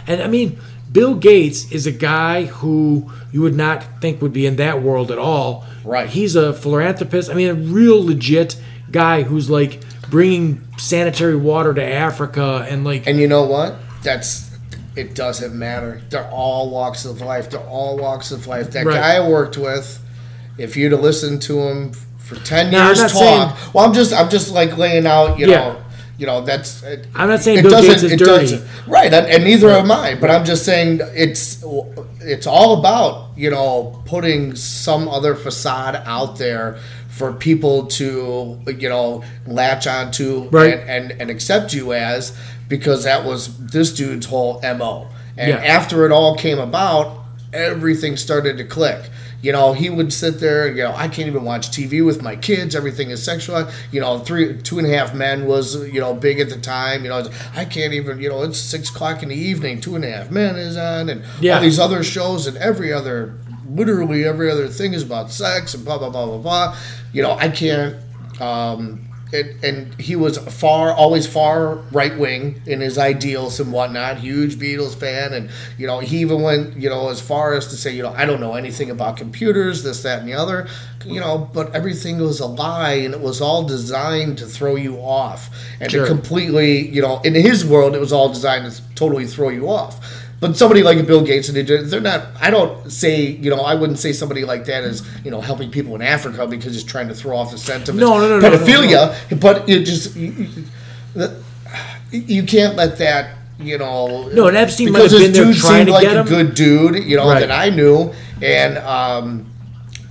and I mean. Bill Gates is a guy who you would not think would be in that world at all. Right. He's a philanthropist. I mean, a real legit guy who's like bringing sanitary water to Africa and like. And you know what? It doesn't matter. They're all walks of life. That guy I worked with, if you'd have listened to him for 10 years talk. Well, I'm just like laying out, you know. You know, that's. I'm not saying Bill Gates is dirty, right? And neither am I. But I'm just saying it's all about, you know, putting some other facade out there for people to, you know, latch onto and accept you as, because that was this dude's whole MO. And after it all came about, everything started to click. You know, he would sit there and, you know, I can't even watch TV with my kids. Everything is sexualized. You know, 2.5 Men was, you know, big at the time. You know, I can't even, you know, it's 6:00 in the evening. 2.5 Men is on and all these other shows and literally every other thing is about sex and blah, blah, blah, blah, blah. You know, I can't. And he was always far right wing in his ideals and whatnot. Huge Beatles fan, and you know he even went, you know, as far as to say, you know, I don't know anything about computers, this, that, and the other, you know. But everything was a lie, and it was all designed to throw you off and to completely, you know, in his world, it was all designed to totally throw you off. But somebody like Bill Gates, they're not, I don't say, you know, I wouldn't say somebody like that is, you know, helping people in Africa because he's trying to throw off the scent of pedophilia. No. But it just, you can't let that, you know. No, and Epstein might have been there trying to get him. Because this dude seemed like a good dude, you know, that I knew. And,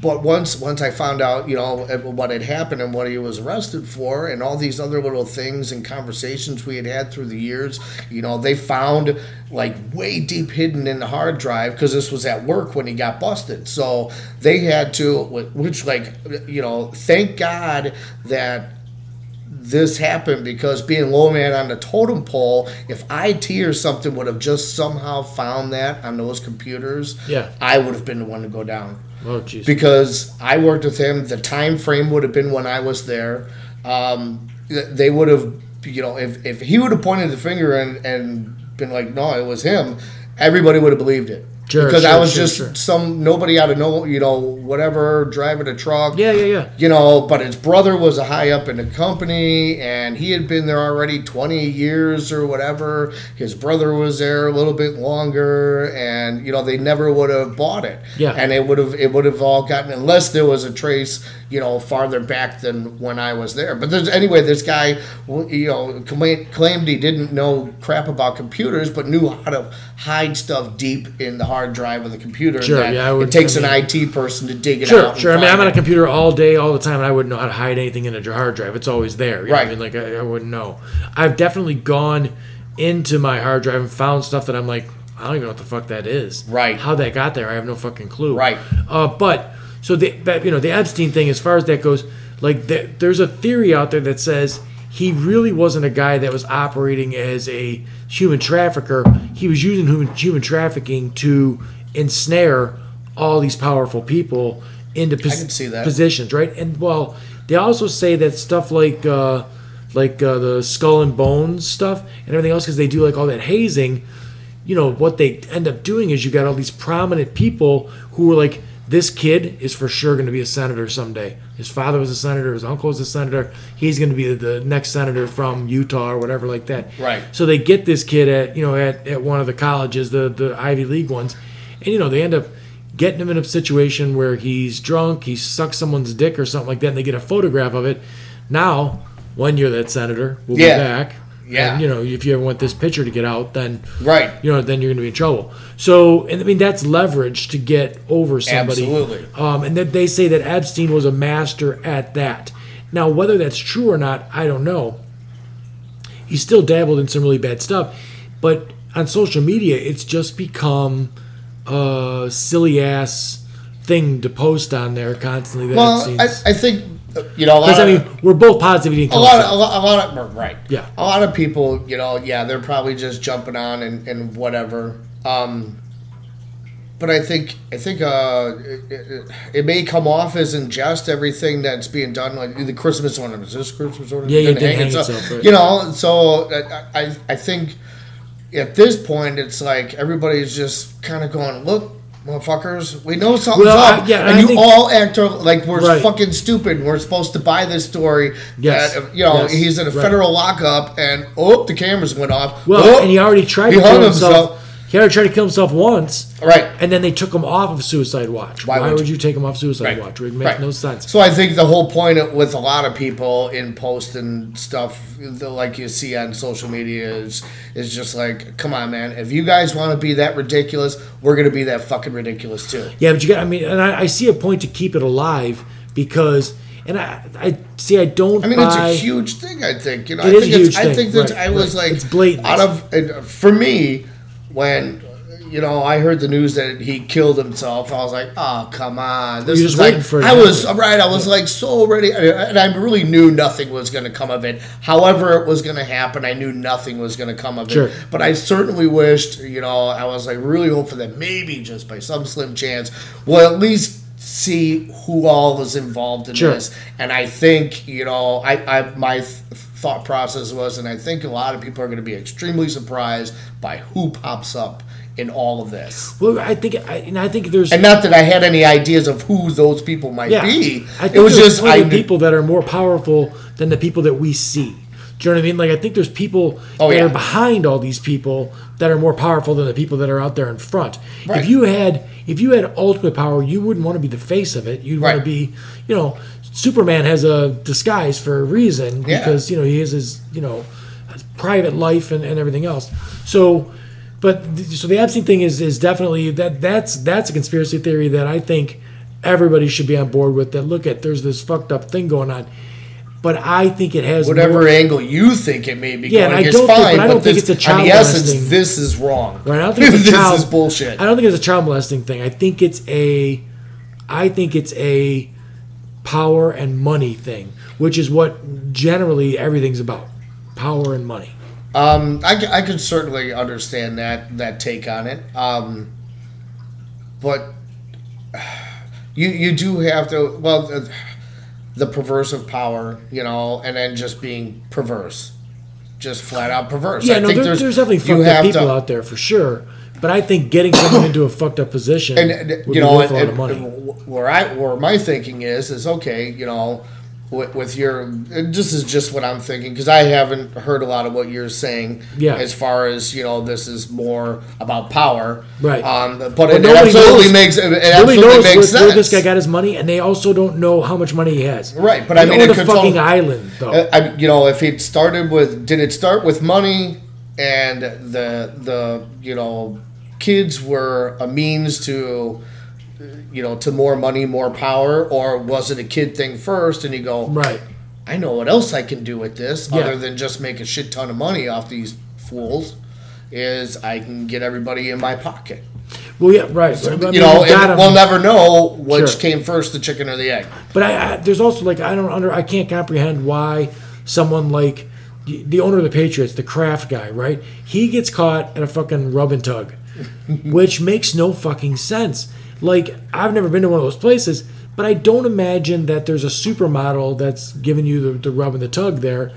but once I found out, you know, what had happened and what he was arrested for and all these other little things and conversations we had had through the years, you know, they found like way deep hidden in the hard drive because this was at work when he got busted. So they had to, which like, you know, thank God that this happened, because being low man on the totem pole, if IT or something would have just somehow found that on those computers, I would have been the one to go down. Oh, geez. Because I worked with him. The time frame would have been when I was there. They would have, you know, if he would have pointed the finger and been like, no, it was him, everybody would have believed it. Sure, because I was just some nobody out of no, you know, whatever, driving a truck. Yeah. You know, but his brother was a high up in the company, and he had been there already 20 years or whatever. His brother was there a little bit longer, and you know, they never would have bought it. Yeah. And it would have all gotten, unless there was a trace, you know, farther back than when I was there. But anyway, this guy, you know, claimed he didn't know crap about computers, but knew how to hide stuff deep in the hard drive of the computer. Sure, and it takes an IT person to dig it out. Sure. I mean, I'm on a computer all day, all the time, and I wouldn't know how to hide anything in a hard drive. It's always there. You know what I mean? Like, I wouldn't know. I've definitely gone into my hard drive and found stuff that I'm like, I don't even know what the fuck that is. Right. How that got there, I have no fucking clue. Right. But, so the Epstein thing, as far as that goes, like, there's a theory out there that says he really wasn't a guy that was operating as a human trafficker. He was using human trafficking to ensnare all these powerful people into positions, right? And well, they also say that stuff like the skull and bones stuff and everything else, because they do like all that hazing. You know what they end up doing is you got all these prominent people who were like, this kid is for sure going to be a senator someday. His father was a senator. His uncle was a senator. He's going to be the next senator from Utah or whatever like that. Right. So they get this kid at one of the colleges, the Ivy League ones, and you know they end up getting him in a situation where he's drunk, he sucks someone's dick or something like that, and they get a photograph of it. Now, one year that senator will be back. Yeah. And, you know, if you ever want this picture to get out, then you know, then you're going to be in trouble. So, and I mean, that's leverage to get over somebody. Absolutely. And that they say that Epstein was a master at that. Now, whether that's true or not, I don't know. He still dabbled in some really bad stuff, but on social media, it's just become a silly ass thing to post on there constantly. I think. You know, because we're both positively. A lot of right. Yeah. A lot of people, you know, they're probably just jumping on and whatever. But I think it may come off as ingest everything that's being done, like the Christmas ornaments. This Christmas ornament, you did hang itself. Right? You know, so I think at this point it's like everybody's just kind of going, look, motherfuckers, we know something's up, and you all act like we're fucking stupid. And we're supposed to buy this story. Yes, that, you know, he's in a federal lockup, and the cameras went off. Well, and he already tried to kill himself once. Right. And then they took him off of Suicide Watch. Why would you take him off Suicide Watch? It would make no sense. So I think the whole point with a lot of people in posting stuff like you see on social media is just like, come on, man. If you guys want to be that ridiculous, we're going to be that fucking ridiculous too. Yeah, but I see a point to keep it alive because... And it's a huge thing, I think. You know, I think it's a huge thing. I think that I was like... It's blatant. For me... When, you know, I heard the news that he killed himself, I was like, oh, come on. This is like, for I was so ready. And I really knew nothing was going to come of it. However it was going to happen, I knew nothing was going to come of it. But I certainly wished, you know, I was like really hopeful that maybe just by some slim chance, we'll at least see who all was involved in this. And I think, you know, my thought process was, and I think a lot of people are going to be extremely surprised by who pops up in all of this. Well, I think there's... And not that I had any ideas of who those people might be. I think there's people that are more powerful than the people that we see. Do you know what I mean? Like, I think there's people that are behind all these people that are more powerful than the people that are out there in front. Right. If you had ultimate power, you wouldn't want to be the face of it. You'd want to be, you know... Superman has a disguise for a reason because, you know, he has his, you know, his private life and everything else. So the Epstein thing is definitely that's a conspiracy theory that I think everybody should be on board with. That there's this fucked up thing going on. But I think it has whatever angle you think it may be going is fine. But I don't think it's a child molesting. In essence, this is wrong. Right? I don't think it's a child, this is bullshit. I don't think it's a child molesting thing. I think it's a power and money thing, which is what generally everything's about. Power and money. I could certainly understand that take on it. But you do have to... Well, the perverse of power, you know, and then just being perverse. just flat out perverse. Yeah, I think there's definitely fucked up people out there for sure. But I think getting someone into a fucked up position and, would be worth a lot of money. Where my thinking is okay, with your, and this is just what I'm thinking because I haven't heard a lot of what you're saying. Yeah. As far as this is more about power, right? But it absolutely makes sense. Where this guy got his money, and they also don't know how much money he has. Right, but I mean, it could fucking island though. If it started with, did it start with money? And the kids were a means to, to more money, more power, or was it a kid thing first? And you go, right, I know what else I can do with this other than just make a shit ton of money off these fools is I can get everybody in my pocket. Well, yeah, right. So, we'll never know which came first, the chicken or the egg. But there's also I can't comprehend why someone like the owner of the Patriots, the Kraft guy, right? He gets caught at a fucking rub and tug, which makes no fucking sense. Like, I've never been to one of those places, but I don't imagine that there's a supermodel that's giving you the rub and the tug there,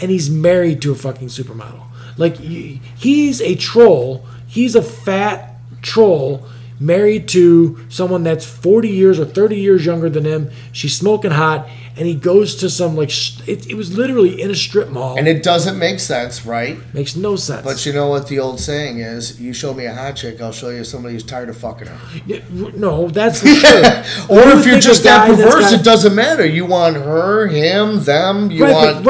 and he's married to a fucking supermodel. Like, he's a troll. He's a fat troll married to someone that's 40 years or 30 years younger than him. She's smoking hot. And he goes to some, it was literally in a strip mall. And it doesn't make sense, right? Makes no sense. But you know what the old saying is, you show me a hot chick, I'll show you somebody who's tired of fucking her. No, that's for sure. Or if you're just that perverse, it doesn't matter. You want her, him, them, you want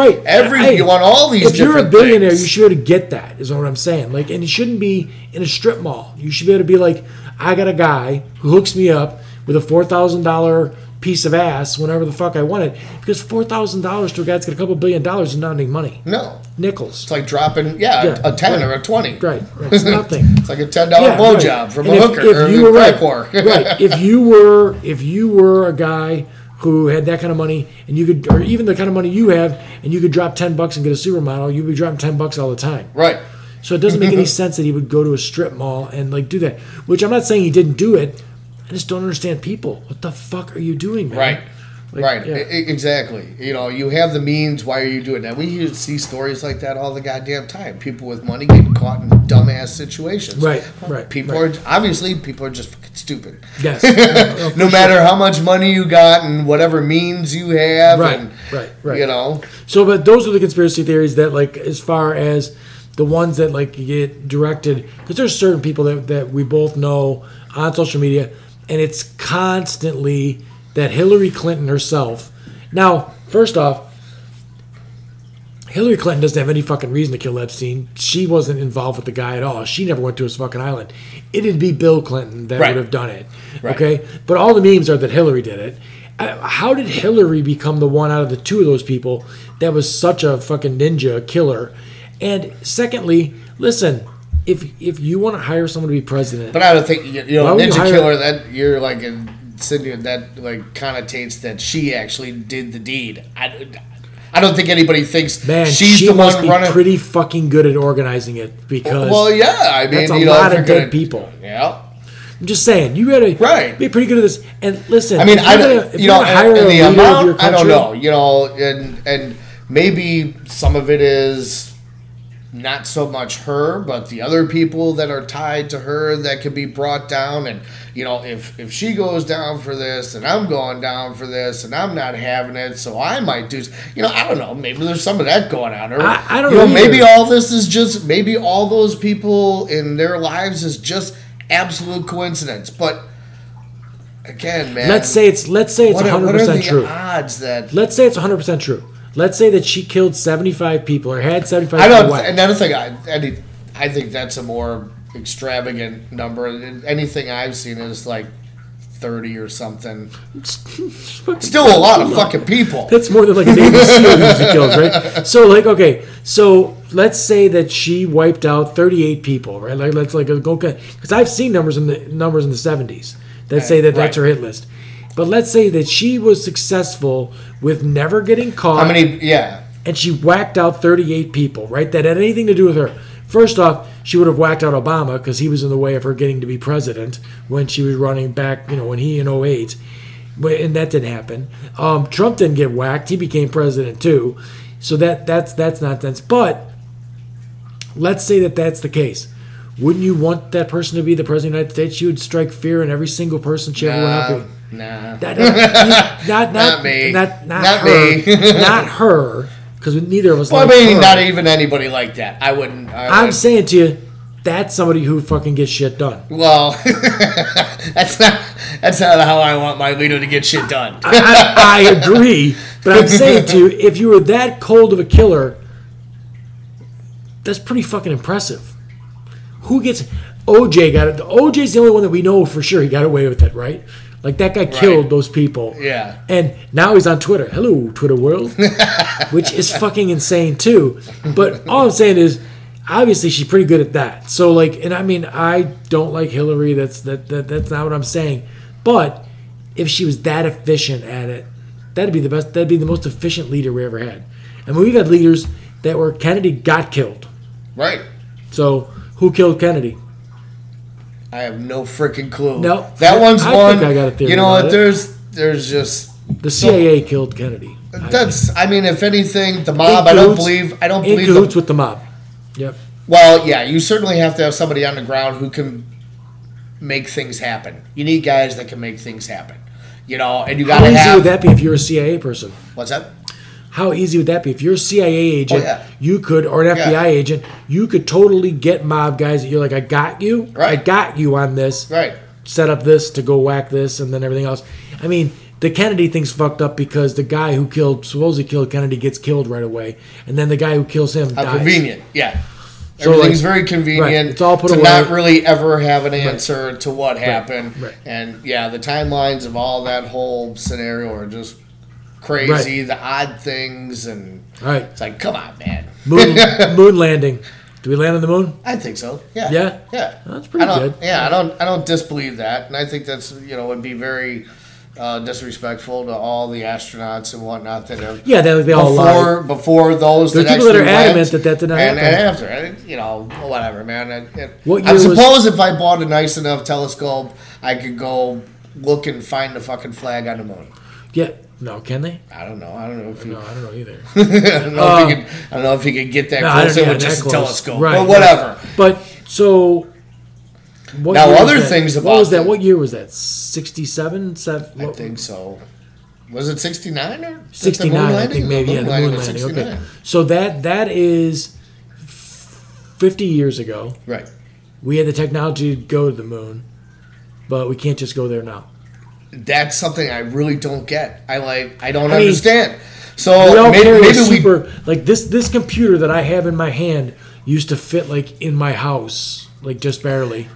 all these different things. If you're a billionaire, you should be able to get that, is what I'm saying. And it shouldn't be in a strip mall. You should be able to be like, I got a guy who hooks me up with a $4,000 piece of ass whenever the fuck I want it, because $4,000 to a guy that's got a couple $1 billion is not any money. No. Nickels. It's like dropping a 10 or a 20. Right. It's nothing. It's like a $10 blowjob from a hooker or a crack whore. Right. If you were a guy who had that kind of money and you could, or even the kind of money you have, and you could drop $10 and get a supermodel, you'd be dropping $10 all the time. Right. So it doesn't make any sense that he would go to a strip mall and do that. Which I'm not saying he didn't do it. I just don't understand people. What the fuck are you doing, man? Right. Yeah. Exactly. You have the means. Why are you doing that? We see stories like that all the goddamn time. People with money getting caught in dumbass situations. Right. People are just fucking stupid. Yes. No matter how much money you got and whatever means you have. Right. So, but those are the conspiracy theories that, as far as the ones that, get directed. Because there's certain people that we both know on social media. And it's constantly that Hillary Clinton herself. Now, first off, Hillary Clinton doesn't have any fucking reason to kill Epstein. She wasn't involved with the guy at all. She never went to his fucking island. It'd be Bill Clinton that would have done it. Right. Okay? But all the memes are that Hillary did it. How did Hillary become the one out of the two of those people that was such a fucking ninja killer? And secondly, listen, If you want to hire someone to be president, but I would think ninja killer that you're insinuating that connotates that she actually did the deed. I don't think anybody thinks she's the one running. She must be pretty fucking good at organizing it because that's a lot of dead people. Yeah. I'm just saying, you gotta be pretty good at this. And listen, I don't know, and maybe some of it is not so much her, but the other people that are tied to her that could be brought down. And, if she goes down for this and I'm going down for this and I'm not having it, so I might do, I don't know. Maybe there's some of that going on. Or, I don't know. Maybe all this is just, maybe all those people in their lives is just absolute coincidence. But again, man, let's say it's 100% true. What are the odds that? Let's say it's 100% true. Let's say that she killed 75 people or had 75 people. I think that's a more extravagant number. Anything I've seen is 30 or something. Still a lot of fucking people. That's more than an ABC music kills, right? So so let's say that she wiped out 38 people, right? Let's go, because I've seen numbers in the 70s that say that that's her hit list. But let's say that she was successful with never getting caught. How many? Yeah. And she whacked out 38 people, right? That had anything to do with her. First off, she would have whacked out Obama because he was in the way of her getting to be president when she was running back, when he in 2008. And that didn't happen. Trump didn't get whacked. He became president too. So that's nonsense. But Let's say that that's the case. Wouldn't you want that person to be the president of the United States? You would strike fear in every single person she ever went up with. Nah. Not me. Not her. Not her. Because neither of us like her. Well, I mean, not even anybody like that. I wouldn't. I'm saying to you, that's somebody who fucking gets shit done. Well, that's not how I want my leader to get shit done. I agree. But I'm saying to you, if you were that cold of a killer, that's pretty fucking impressive. Who gets OJ got it? OJ's the only one that we know for sure he got away with it, right? Like that guy killed those people. Yeah. And now he's on Twitter. Hello, Twitter world. Which is fucking insane too. But all I'm saying is obviously she's pretty good at that. So like, and I mean, I don't like Hillary, that's not what I'm saying. But if she was that efficient at it, that'd be the most efficient leader we ever had. I mean, we've had leaders that were Kennedy got killed. Right. So who killed Kennedy? I have no freaking clue. No, that one's one. I think I got a theory. You know what? There's just the CIA killed Kennedy. That's. I mean, if anything, the mob. I don't believe. In cahoots with the mob. Yep. Well, yeah, you certainly have to have somebody on the ground who can make things happen. You need guys that can make things happen. You know, and you got to have. How easy would that be if you're a CIA person? What's that? How easy would that be? If you're a CIA agent, you could, or an FBI agent, you could totally get mob guys that you're like, I got you. Right. I got you on this. Right. Set up this to go whack this and then everything else. I mean, the Kennedy thing's fucked up because the guy who supposedly killed Kennedy gets killed right away. And then the guy who kills him dies. How convenient. Yeah. So everything's like, very convenient. Right. It's all put away. To not really ever have an answer to what happened. Right. And, yeah, the timelines of all that whole scenario are just crazy, the odd things, and it's like, come on, man. Moon landing. Do we land on the moon? I think so. Yeah. Yeah. Yeah. That's pretty good. Yeah, I don't disbelieve that, and I think that's would be very disrespectful to all the astronauts and whatnot that have. Yeah, they all lied. Before those that actually people that are adamant that did not happen. And after, whatever, man. I suppose if I bought a nice enough telescope, I could go look and find the fucking flag on the moon. Yeah. No, can they? I don't know. I don't know either. I don't know if he could get that close with just a telescope. Right, but whatever. Right. But so what now other things about what year was that? 67? I think so. Was it 69 or 69? I think maybe the moon landing. Okay. So that is 50 years ago. Right. We had the technology to go to the moon, but we can't just go there now. That's something I really don't get. I don't understand. So this computer that I have in my hand used to fit like in my house, like just barely.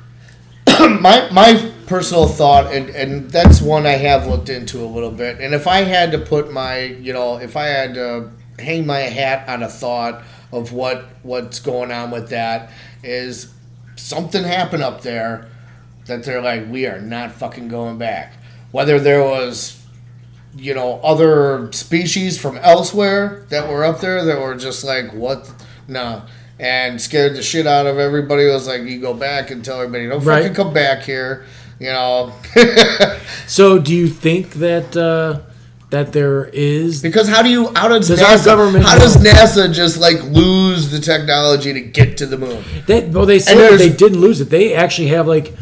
my personal thought, and that's one I have looked into a little bit. And if I had to put my, if I had to hang my hat on a thought of what's going on with that, is something happened up there that they're like, we are not fucking going back. Whether there was, other species from elsewhere that were up there that were just like, what? No. And scared the shit out of everybody. It was like, you go back and tell everybody, don't fucking come back here, So do you think that that there is? Because how does NASA just like lose the technology to get to the moon? They said they didn't lose it. They actually have like...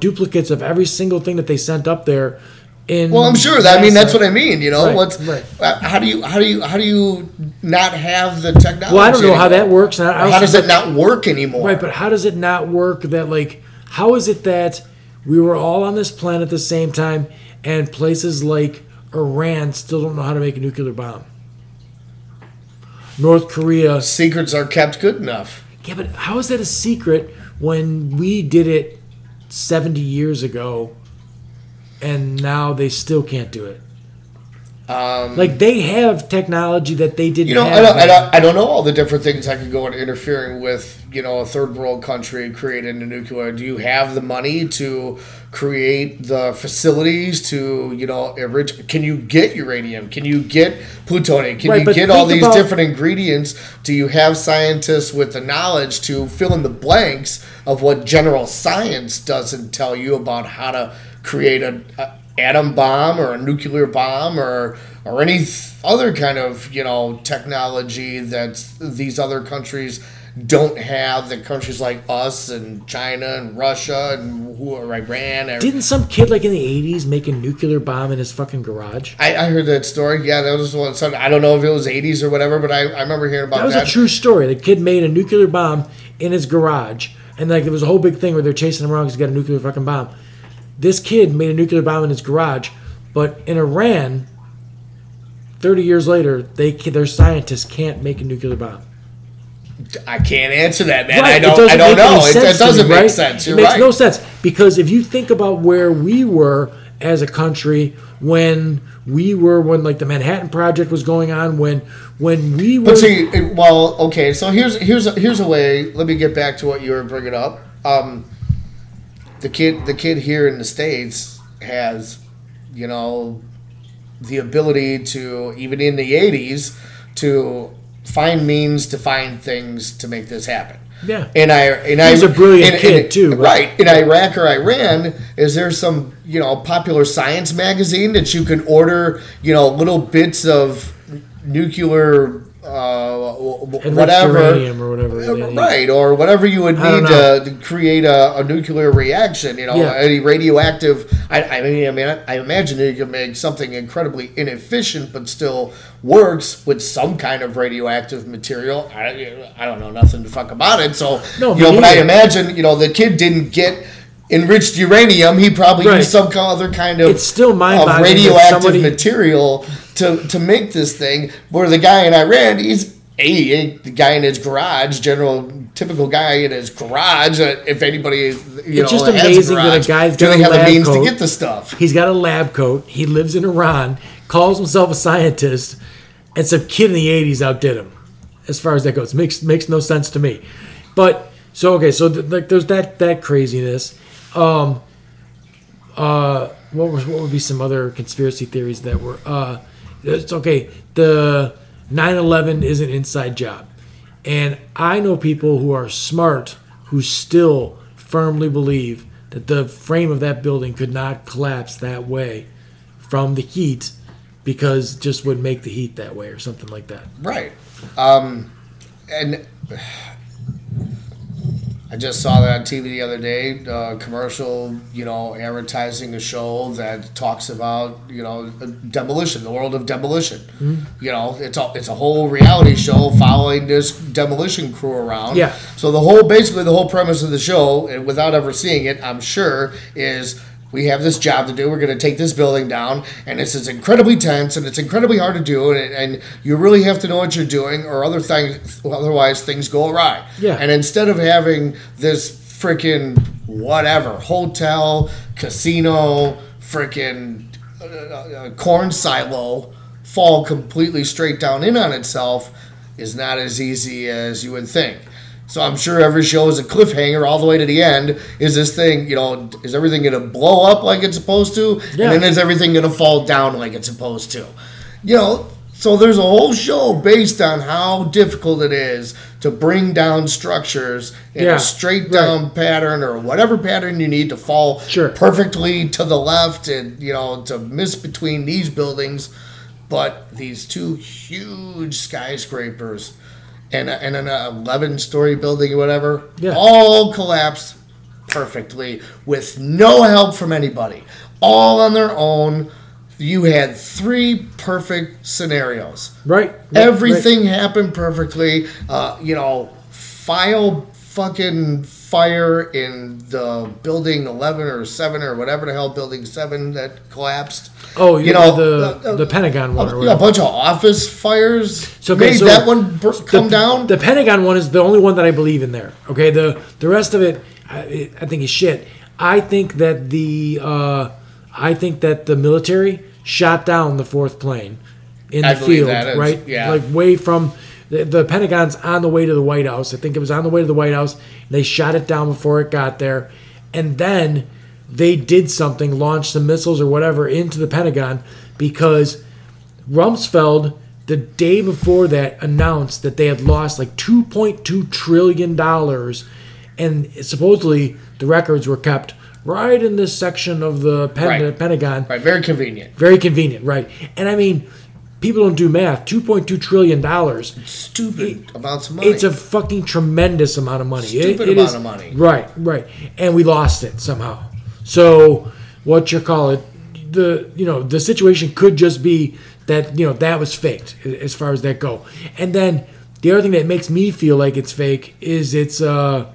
duplicates of every single thing that they sent up there. I'm sure. That, I mean, that's what I mean. How do you not have the technology? Well, I don't know anymore. How that works. How does it not work anymore? Right, but how does it not work? That like, how is it that we were all on this planet at the same time, and places like Iran still don't know how to make a nuclear bomb? North Korea secrets are kept good enough. Yeah, but how is that a secret when we did it 70 years ago, and now they still can't do it? They have technology that they didn't have. I don't know all the different things I could go into interfering with, a third world country creating a nuclear. Do you have the money to create the facilities to, can you get uranium? Can you get plutonium? Can you get all these different ingredients? Do you have scientists with the knowledge to fill in the blanks of what general science doesn't tell you about how to create an atom bomb or a nuclear bomb or any other kind of technology that these other countries don't have that countries like us and China and Russia and Iran. Didn't some kid like in the 80s make a nuclear bomb in his fucking garage? I heard that story. Yeah, that was one. I don't know if it was 80s or whatever, but I remember hearing about that. That was a true story. The kid made a nuclear bomb in his garage. And like there was a whole big thing where they're chasing him around because he got a nuclear fucking bomb. This kid made a nuclear bomb in his garage, but in Iran, 30 years later, their scientists can't make a nuclear bomb. I can't answer that, man. Right. I don't know. It doesn't make sense. It makes no sense because if you think about where we were as a country when like the Manhattan Project was going on, when we were. But see, well, okay. So here's a way. Let me get back to what you were bringing up. The kid here in the States has, you know, the ability to, even in the 80s, to find means to find things to make this happen. Yeah. He's a brilliant kid too. Right. In Iraq or Iran, is there some, you know, popular science magazine that you can order, you know, little bits of nuclear whatever, uranium or whatever, right? Or whatever you would need to create a nuclear reaction. You know, any radioactive. I imagine you can make something incredibly inefficient, but still works with some kind of radioactive material. I don't know nothing to fuck about it. So but I imagine the kid didn't get enriched uranium. He probably used some other kind of radioactive material to make this thing, where the guy in Iran, typical guy in his garage. If anybody, it's just amazing that a guy's got a lab coat. To get the stuff. He's got a lab coat. He lives in Iran, calls himself a scientist, and some kid in the 80s outdid him. As far as that goes, makes no sense to me. But there's that craziness. What would be some other conspiracy theories that were? It's okay. The 9/11 is an inside job. And I know people who are smart who still firmly believe that the frame of that building could not collapse that way from the heat, because it just would make the heat that way or something like that. Right. And I just saw that on TV the other day, commercial, advertising a show that talks about, demolition, the world of demolition. Mm-hmm. It's a whole reality show following this demolition crew around. Yeah. So the whole premise of the show, and without ever seeing it, I'm sure, is we have this job to do. We're going to take this building down, and this is incredibly tense, and it's incredibly hard to do, and you really have to know what you're doing, or otherwise things go awry. Yeah. And instead of having this freaking whatever hotel, casino, freaking corn silo fall completely straight down in on itself, is not as easy as you would think. So I'm sure every show is a cliffhanger all the way to the end. Is this thing, is everything going to blow up like it's supposed to? Yeah. And then is everything going to fall down like it's supposed to? So there's a whole show based on how difficult it is to bring down structures in a straight down pattern, or whatever pattern you need to fall perfectly to the left and, to miss between these buildings. But these two huge skyscrapers and an 11-story building or whatever, all collapsed perfectly with no help from anybody. All on their own. You had three perfect scenarios. Right. Everything happened perfectly. File fucking fire in the building 11 or 7 or whatever the hell, building 7 that collapsed. Oh, the Pentagon one. A bunch of office fires that one come down. The Pentagon one is the only one that I believe in there. Okay, the rest of it, I think is shit. I think that the military shot down the fourth plane in the field, right? Yeah. Like way from. The Pentagon's on the way to the White House. I think it was on the way to the White House. They shot it down before it got there. And then they did something, launched some missiles or whatever into the Pentagon, because Rumsfeld, the day before that, announced that they had lost like $2.2 trillion. And supposedly the records were kept right in this section of the Pentagon. Right, very convenient. Very convenient, right. And I mean, People don't do math. $2.2 trillion. It's stupid amounts of money. It's a fucking tremendous amount of money. Stupid amount of money. Right, right. And we lost it somehow. So the situation could just be that, that was faked as far as that go. And then the other thing that makes me feel like it's fake is it's too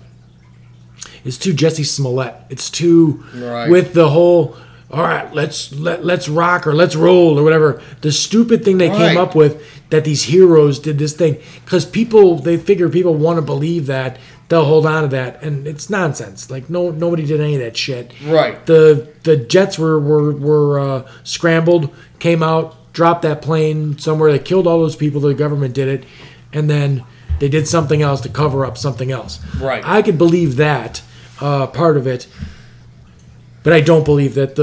Jesse Smollett. It's too right. With the whole... All right, let's rock or let's roll or whatever. The stupid thing they came up with that these heroes did this thing. Because they figure people want to believe that. They'll hold on to that. And it's nonsense. Like, nobody did any of that shit. Right. The jets were scrambled, came out, dropped that plane somewhere. They killed all those people. The government did it. And then they did something else to cover up something else. Right. I could believe that part of it. But I don't believe that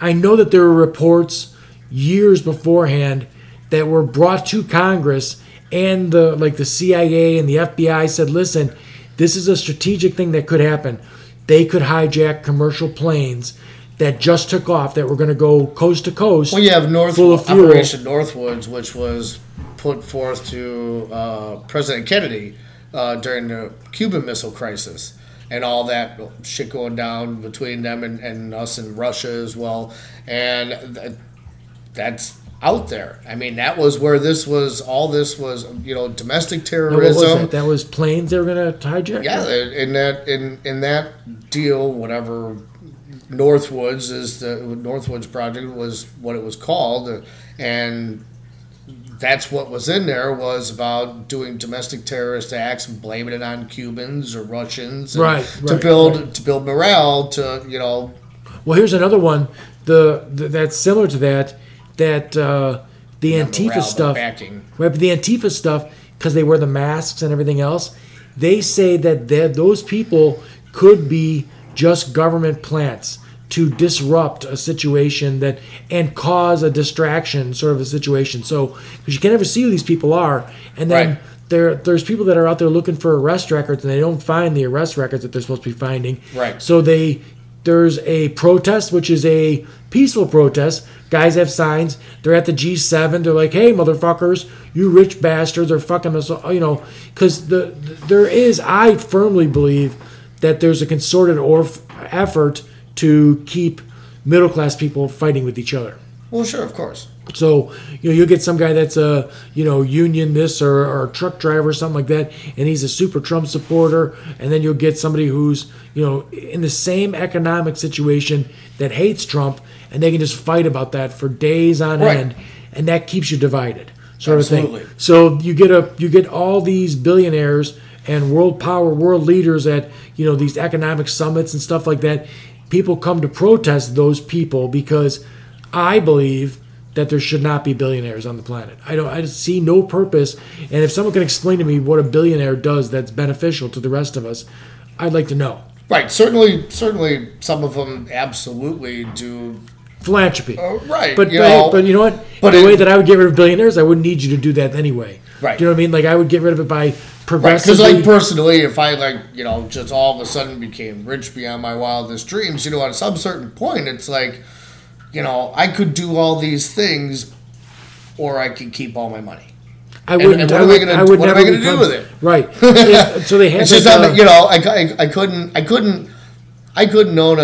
I know that there were reports years beforehand that were brought to Congress, and the CIA and the FBI said, listen, this is a strategic thing that could happen. They could hijack commercial planes that just took off that were going to go coast to coast. Well, you have Operation Northwoods, which was put forth to President Kennedy during the Cuban Missile Crisis. And all that shit going down between them and us and Russia as well. And that's out there. I mean, that was where this was, domestic terrorism. What was that? That was planes they were going to hijack? Yeah, in that deal, whatever, Northwoods Project was what it was called. And that's what was in there, was about doing domestic terrorist acts and blaming it on Cubans or Russians to build morale to. Well, here's another one that's similar to that the Antifa morale, stuff. The Antifa stuff, because they wear the masks and everything else, they say that those people could be just government plants to disrupt a situation and cause a distraction, sort of a situation. So, because you can never see who these people are, and then there's people that are out there looking for arrest records, and they don't find the arrest records that they're supposed to be finding. Right. So there's a protest, which is a peaceful protest. Guys have signs. They're at the G7. They're like, "Hey, motherfuckers, you rich bastards are fucking us," Because I firmly believe that there's a concerted effort to keep middle-class people fighting with each other. Well, sure, of course. So, you'll get some guy that's a, union this or a truck driver or something like that, and he's a super Trump supporter, and then you'll get somebody who's, in the same economic situation that hates Trump, and they can just fight about that for days on end, and that keeps you divided, sort of thing. So you get all these billionaires and world power, world leaders at, these economic summits and stuff like that. People come to protest those people because I believe that there should not be billionaires on the planet. I see no purpose. And if someone can explain to me what a billionaire does that's beneficial to the rest of us, I'd like to know. Right. Certainly, some of them absolutely do philanthropy. Right. But you know what? But the way that I would get rid of billionaires, I wouldn't need you to do that anyway. Right. Do you know what I mean? Like, I would get rid of it by progressively. Because, personally, if I, just all of a sudden became rich beyond my wildest dreams, at some certain point, it's like, I could do all these things, or I could keep all my money. What am I going to do with it? Right. So they have. I couldn't own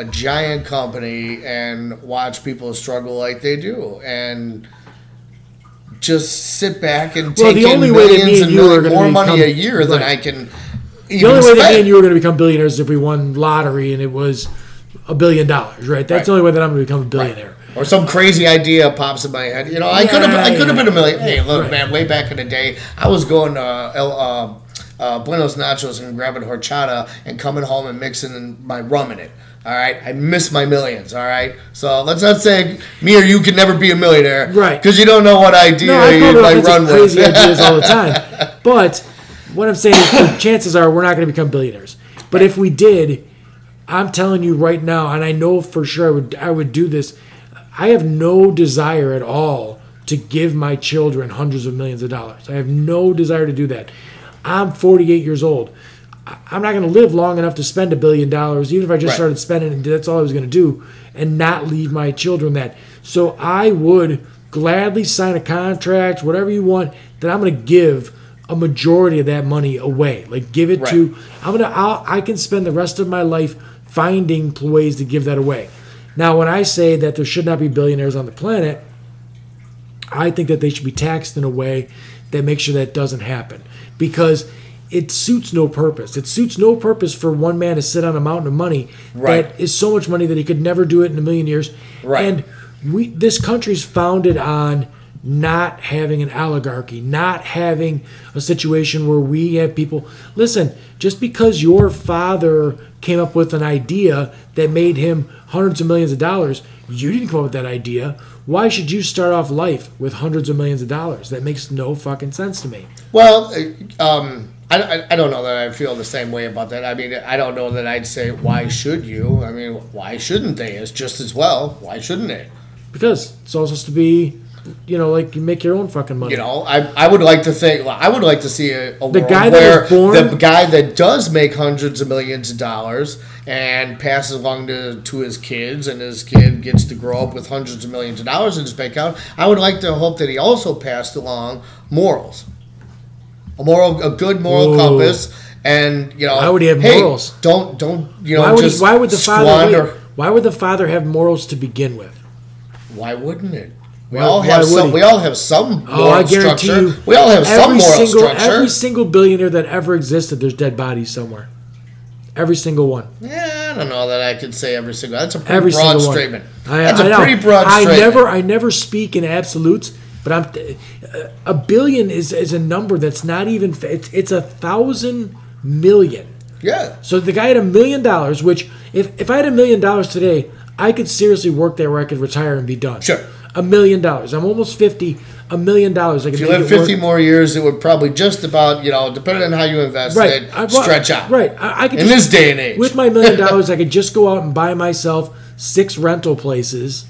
a giant company and watch people struggle like they do, and just sit back and take in millions and more money a year than I can even spend. The only way that me and you were going to become billionaires is if we won lottery and it was $1 billion, right? That's the only way that I'm going to become a billionaire. Or some crazy idea pops in my head. I could have been a millionaire. Hey, look, man, way back in the day, I was going to Buenos Nachos and grabbing horchata and coming home and mixing my rum in it. All right, I miss my millions. All right, so let's not say me or you can never be a millionaire, right? Because you don't know what idea you might run with. Crazy ideas all the time. But what I'm saying is, the chances are we're not going to become billionaires. But if we did, I'm telling you right now, and I know for sure I would do this. I have no desire at all to give my children hundreds of millions of dollars. I have no desire to do that. I'm 48 years old. I'm not going to live long enough to spend $1 billion, even if I just started spending, and that's all I was going to do, and not leave my children that. So I would gladly sign a contract, whatever you want, that I'm going to give a majority of that money away. Like, give it to, I can spend the rest of my life finding ways to give that away. Now, when I say that there should not be billionaires on the planet, I think that they should be taxed in a way that makes sure that doesn't happen, because it suits no purpose. It suits no purpose for one man to sit on a mountain of money that is so much money that he could never do it in a million years. Right. And this country's founded on not having an oligarchy, not having a situation where we have people. Listen, just because your father came up with an idea that made him hundreds of millions of dollars, you didn't come up with that idea. Why should you start off life with hundreds of millions of dollars? That makes no fucking sense to me. Well, I don't know that I feel the same way about that. I mean, I don't know that I'd say, why should you? I mean, why shouldn't they? It's just as well. Why shouldn't they? Because it's all supposed to be, you know, like, you make your own fucking money. You know, I would like to think, I would like to see a world where the guy that does make hundreds of millions of dollars and passes along to his kids, and his kid gets to grow up with hundreds of millions of dollars in his bank account. I would like to hope that he also passed along morals, a good moral compass, and, you know, why would he have morals? Don't you know? Why would the father have morals to begin with? Why wouldn't it? We all have some moral structure. You, we all have some moral structure. Every single billionaire that ever existed, there's dead bodies somewhere. Every single one. Yeah, I don't know that I could say every single. That's a pretty broad statement. That's a pretty broad statement. I never speak in absolutes, but a billion is a number that's not even. It's 1,000 million. Yeah. So the guy had $1 million, which if I had $1 million today, I could seriously work there where I could retire and be done. Sure. $1 million. I'm almost 50. $1 million. If you live 50 more years, it would probably just about, you know, depending on how you invest, stretch out. Right. I could, in this day and age, with my $1 million, I could just go out and buy myself 6 rental places,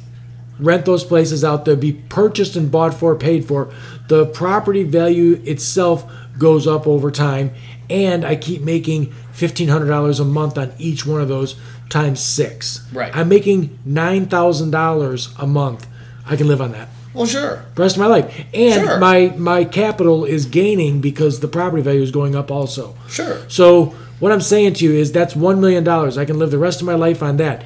rent those places out. They'll be purchased and bought for, paid for. The property value itself goes up over time, and I keep making $1,500 a month on each one of those times 6. Right. I'm making $9,000 a month. I can live on that. Well, sure. The rest of my life. And my capital is gaining because the property value is going up also. Sure. So what I'm saying to you is that's $1 million. I can live the rest of my life on that.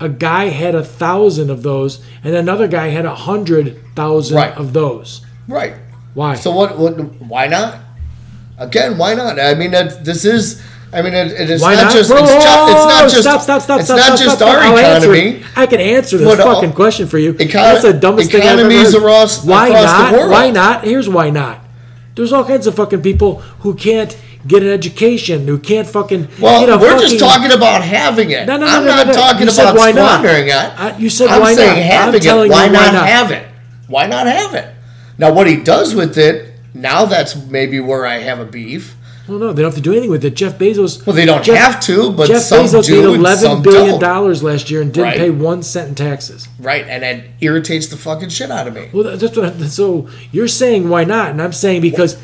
A guy had 1,000 of those, and another guy had 100,000 of those. Right. Why? So what? Why not? Again, why not? I mean, this is... I mean, it's not just our economy. I can answer this fucking question for you. That's the dumbest thing I've ever heard. Economies across the world. Why not? Here's why not. There's all kinds of fucking people who can't get an education, who can't fucking... Well, we're just talking about having it. No, I'm not talking about squandering it. You said why not. I'm saying having it. Why not have it? Why not have it? Now, what he does with it, now that's maybe where I have a beef. Well, no, they don't have to do anything with it. Jeff Bezos... Well, they don't have to, but some do and some don't. Jeff Bezos made $11 billion last year and didn't pay 1 cent in taxes. Right, and that irritates the fucking shit out of me. Well, that's what, so you're saying why not, and I'm saying because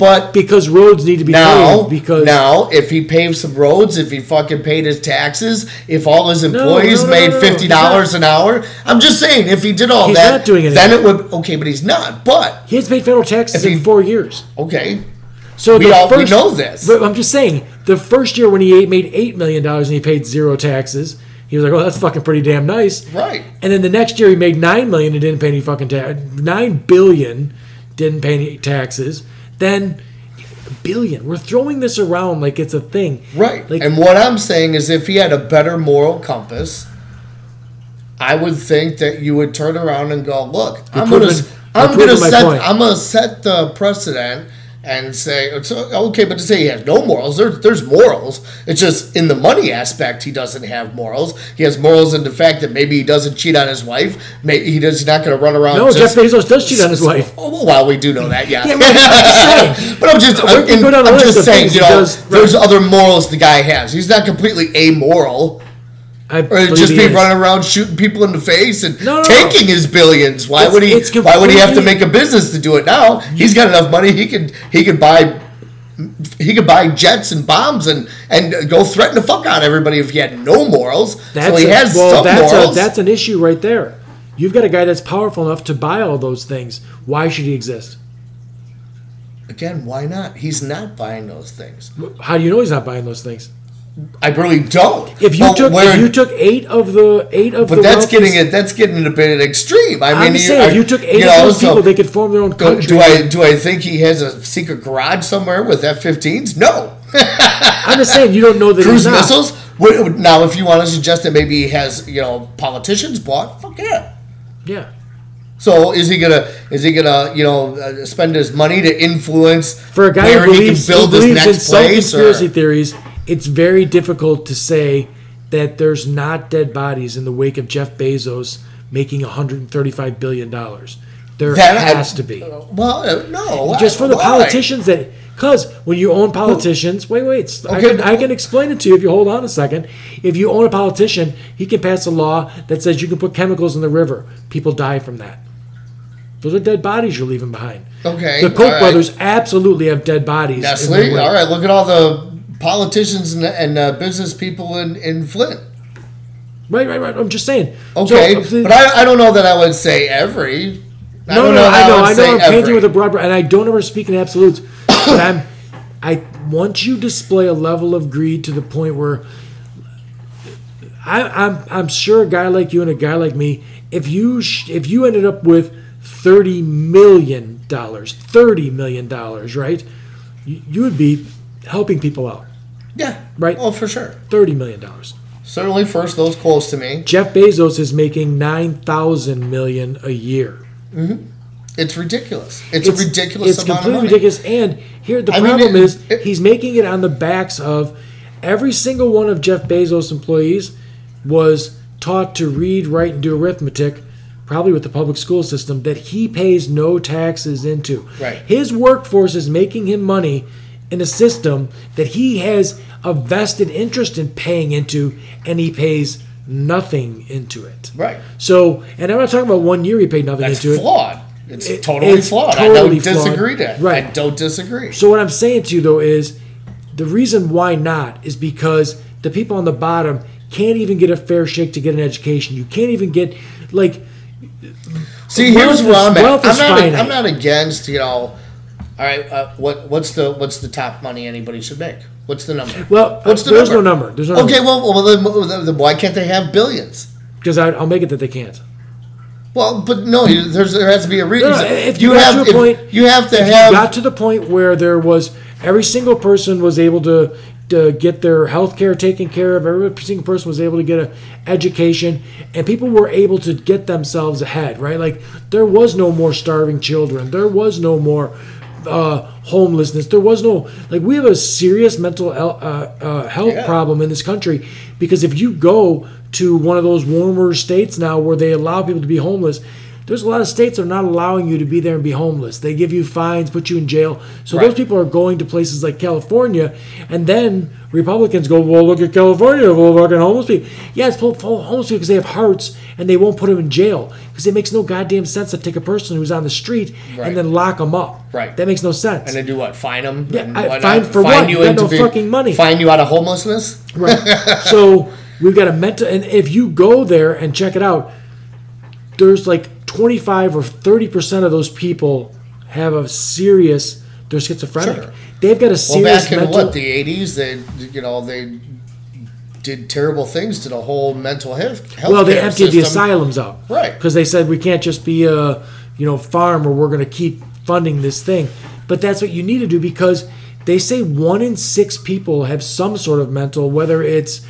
roads need to be paved. Now, if he paved some roads, if he fucking paid his taxes, if all his employees made $50 an hour, I'm just saying, if he did all he's not doing anything. Then it would... Okay, but he's not, but... He has paid federal taxes in 4 years. Okay. So we know this. I'm just saying, the first year when he made $8 million and he paid zero taxes, he was like, oh, that's fucking pretty damn nice. Right. And then the next year he made $9 million and didn't pay any fucking tax. $9 billion didn't pay any taxes. Then $1 billion. We're throwing this around like it's a thing. Right. Like, and what I'm saying is if he had a better moral compass, I would think that you would turn around and go, look, I'm going to set the precedent and say, okay, but to say he has no morals, there's morals. It's just in the money aspect, he doesn't have morals. He has morals in the fact that maybe he doesn't cheat on his wife. Maybe he's not going to run around. No, Jeff Bezos does cheat on his wife. Oh, well, we do know that, yeah. But I'm just saying, you know, there's other morals the guy has. He's not completely amoral. Or just be running around shooting people in the face and taking his billions. Why would he have to make a business to do it now? He's got enough money. He could buy jets and bombs and go threaten the fuck out of everybody if he had no morals. So he has some morals. That's an issue right there. You've got a guy that's powerful enough to buy all those things. Why should he exist? Again, why not? He's not buying those things. How do you know he's not buying those things? I really don't. If you took eight of the wealthiest, that's getting a bit extreme. I mean, if you took eight of those people, they could form their own country. Do I think he has a secret garage somewhere with F-15s? No. I'm just saying you don't know that. Cruise missiles. Now, if you want to suggest that maybe he has, politicians bought, fuck yeah. Yeah. So is he gonna spend his money to influence for a guy where he can build his next place? Conspiracy theories. It's very difficult to say that there's not dead bodies in the wake of Jeff Bezos making $135 billion. There has to be. Well, no. Just for the politicians that... Because when you own politicians... Wait. Okay. I can explain it to you if you hold on a second. If you own a politician, he can pass a law that says you can put chemicals in the river. People die from that. Those are dead bodies you're leaving behind. Okay. The Koch brothers absolutely have dead bodies. Absolutely. All right, look at all the... politicians and business people in Flint. Right. I'm just saying. Okay, so, but I don't know that I would say every. I know. I'm painting with a broad brush, and I don't ever speak in absolutes. But I once you display a level of greed to the point where I'm sure a guy like you and a guy like me, if you ended up with $30 million, right? You would be helping people out. Yeah. Right? Oh, for sure. $30 million. Certainly first, those close to me. Jeff Bezos is making $9,000 million a year. Mm-hmm. It's ridiculous. It's a ridiculous amount of money. It's completely ridiculous. And here, the problem is he's making it on the backs of every single one of Jeff Bezos' employees was taught to read, write, and do arithmetic, probably with the public school system, that he pays no taxes into. Right. His workforce is making him money in a system that he has a vested interest in paying into, and he pays nothing into it. Right. So, and I'm not talking about 1 year he paid nothing into it. That's flawed. It's totally flawed. I don't disagree that. Right. I don't disagree. So what I'm saying to you, though, is the reason why not is because the people on the bottom can't even get a fair shake to get an education. You can't even get, like... See, here's where I'm at. I'm not against, all right, what's the top money anybody should make? What's the number? Well, there's no number. There's no number. Okay, well, then why can't they have billions? Because I'll make it that they can't. Well, but no, there has to be a reason. No, you got to the point where there was every single person was able to get their health care taken care of. Every single person was able to get an education, and people were able to get themselves ahead. Right, like there was no more starving children. There was no more. Homelessness. There was no, like, we have a serious mental health problem in this country, because if you go to one of those warmer states now where they allow people to be homeless, there's a lot of states that are not allowing you to be there and be homeless. They give you fines, put you in jail. So those people are going to places like California, and then Republicans go, well, look at California, well, fucking homeless people. Yeah, it's full of homeless people because they have hearts, and they won't put them in jail because it makes no goddamn sense to take a person who's on the street and then lock them up. Right. That makes no sense. And then do what? Fine them? Yeah, fine for what? You got no fucking money. Fine you out of homelessness? Right. So we've got a mental... And if you go there and check it out, there's like... 25 or 30% of those people have a serious. They're schizophrenic. Sure. They've got a serious. Well, back in the '80s, they did terrible things to the whole mental health. Well, they emptied the asylums out, right? Because they said we can't just be a farm, or we're going to keep funding this thing. But that's what you need to do, because they say 1 in 6 people have some sort of mental, whether it's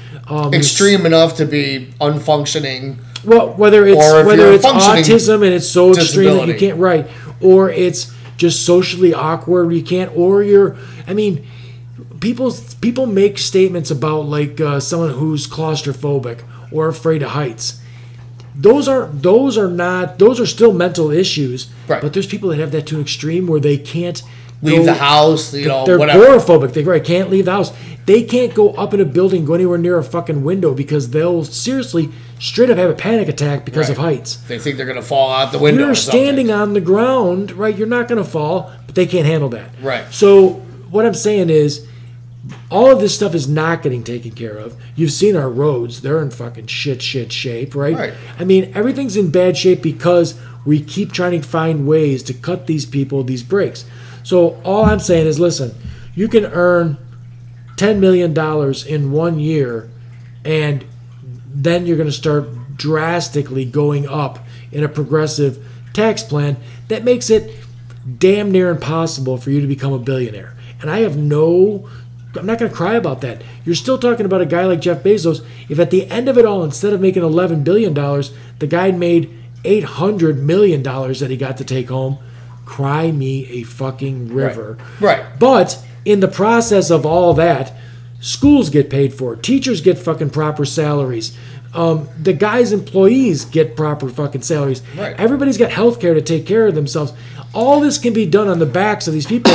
extreme enough to be unfunctioning. Well, whether it's autism and it's so extreme that you can't write, or it's just socially awkward, you can't, or you're. I mean, people make statements about like someone who's claustrophobic or afraid of heights. Those are still mental issues. Right. But there's people that have that to an extreme where they can't leave the house. They're agoraphobic. They can't leave the house. They can't go up in a building, go anywhere near a fucking window, because they'll seriously straight up have a panic attack because of heights. They think they're going to fall out the window. You're standing on the ground, right? You're not going to fall, but they can't handle that. Right. So what I'm saying is All of this stuff is not getting taken care of. You've seen our roads. They're in fucking shit shape, right? I mean, everything's in bad shape because we keep trying to find ways to cut these people, these breaks. So all I'm saying is, listen, you can earn $10 million in 1 year, and then you're going to start drastically going up in a progressive tax plan that makes it damn near impossible for you to become a billionaire. And I'm not going to cry about that. You're still talking about a guy like Jeff Bezos. If at the end of it all, instead of making $11 billion, the guy made $800 million that he got to take home, cry me a fucking river. Right. But in the process of all that, schools get paid for. Teachers get fucking proper salaries. The guy's employees get proper fucking salaries. Right. Everybody's got health care to take care of themselves. All this can be done on the backs of these people.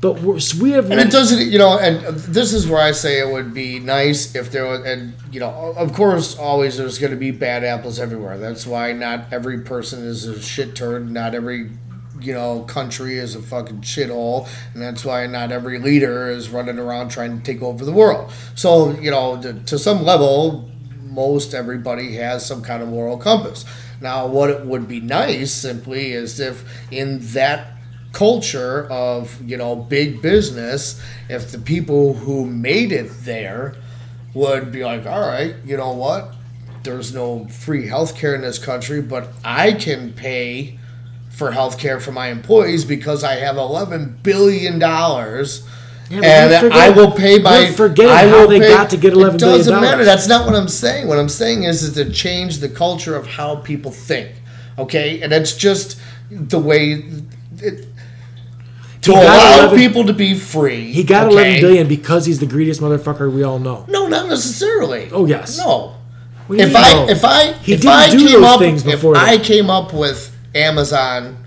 But we have... And it doesn't, you know, and this is where I say it would be nice if there was, and, you know, of course, always there's going to be bad apples everywhere. That's why not every person is a shit turd. Not every, you know, country is a fucking shithole. And that's why not every leader is running around trying to take over the world. So, you know, to some level, most everybody has some kind of moral compass. Now, what it would be nice simply is if in that culture of, you know, big business, if the people who made it there would be like, all right, you know what, there's no free healthcare in this country, but I can pay for healthcare for my employees because I have $11 billion. Yeah, and I will pay by... got to get $11 billion. It doesn't matter. That's not what I'm saying. What I'm saying is to change the culture of how people think. Okay? And that's just the way... to allow people to be free. He got $11 billion because he's the greediest motherfucker we all know. No, not necessarily. Oh, yes. No. If I came up with Amazon...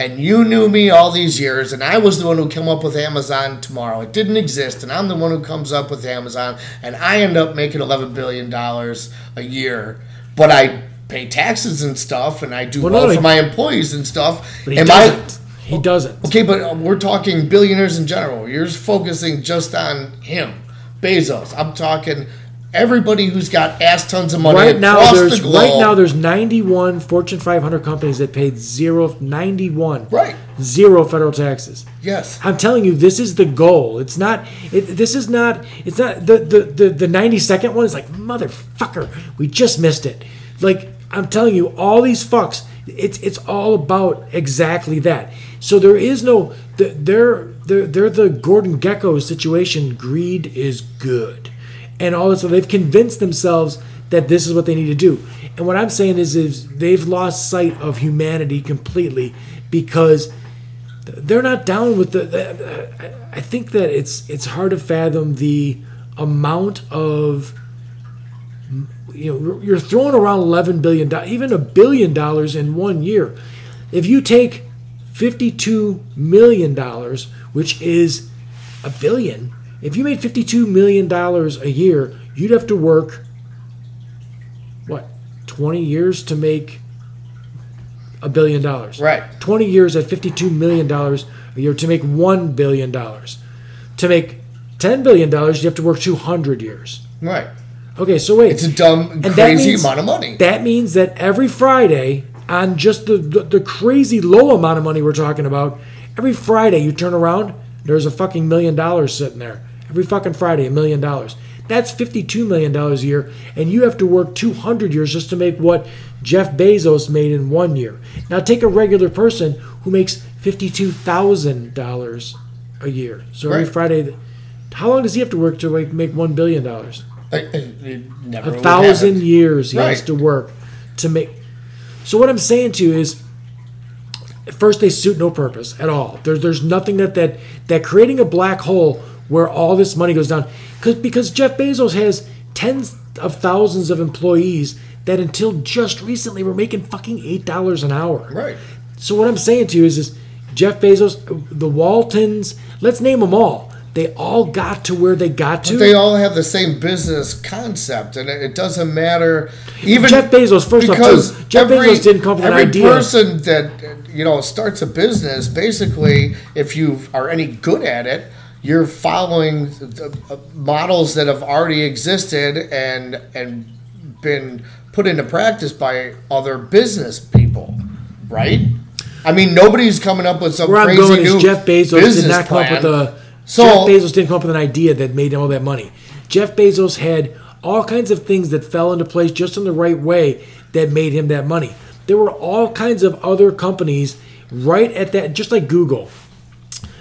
And you knew me all these years, and I was the one who came up with Amazon tomorrow. It didn't exist, and I'm the one who comes up with Amazon, and I end up making $11 billion a year. But I pay taxes and stuff, and I do for my employees and stuff. But he doesn't. Okay, but we're talking billionaires in general. You're focusing just on him, Bezos. I'm talking... Everybody who's got ass tons of money across the globe. Right now, there's 91 Fortune 500 companies that paid 0 federal taxes. Yes, I'm telling you, this is the goal. It's not. It's not the 92nd one is like, motherfucker, we just missed it. Like, I'm telling you, all these fucks. It's all about exactly that. So there is no. They're the Gordon Gekko situation. Greed is good. And all this, so they've convinced themselves that this is what they need to do. And what I'm saying is they've lost sight of humanity completely because they're not down with the I think that it's hard to fathom the amount of, you know, you're throwing around $11 billion, even $1 billion in 1 year. If you take $52 million, which is $1 billion, if you made $52 million a year, you'd have to work, 20 years to make $1 billion? Right. 20 years at $52 million a year to make $1 billion. To make $10 billion, you'd have to work 200 years. Right. Okay, so wait. It's a dumb, crazy amount of money. That means that every Friday, on just the crazy low amount of money we're talking about, every Friday you turn around, there's a fucking $1 million sitting there. Every fucking Friday, $1 million. That's $52 million a year, and you have to work 200 years just to make what Jeff Bezos made in 1 year. Now take a regular person who makes $52,000 a year. So every Friday, how long does he have to work to make $1 billion? It never would happen. A thousand years he has to work to make. So what I'm saying to you is, first, they suit no purpose at all. There's nothing that creating a black hole where all this money goes down. Because Jeff Bezos has tens of thousands of employees that until just recently were making fucking $8 an hour. Right. So what I'm saying to you is Jeff Bezos, the Waltons, let's name them all. They all got to where they got to. But they all have the same business concept, and it doesn't matter. Even Jeff Bezos, first off, Jeff Bezos didn't come up with an idea. Every person that, you know, starts a business, basically, if you are any good at it, you're following models that have already existed and been put into practice by other business people, right? I mean, nobody's coming up with some crazy new business plan. Jeff Bezos did not come up with an idea that made all that money. Jeff Bezos had all kinds of things that fell into place just in the right way that made him that money. There were all kinds of other companies right at that, just like Google.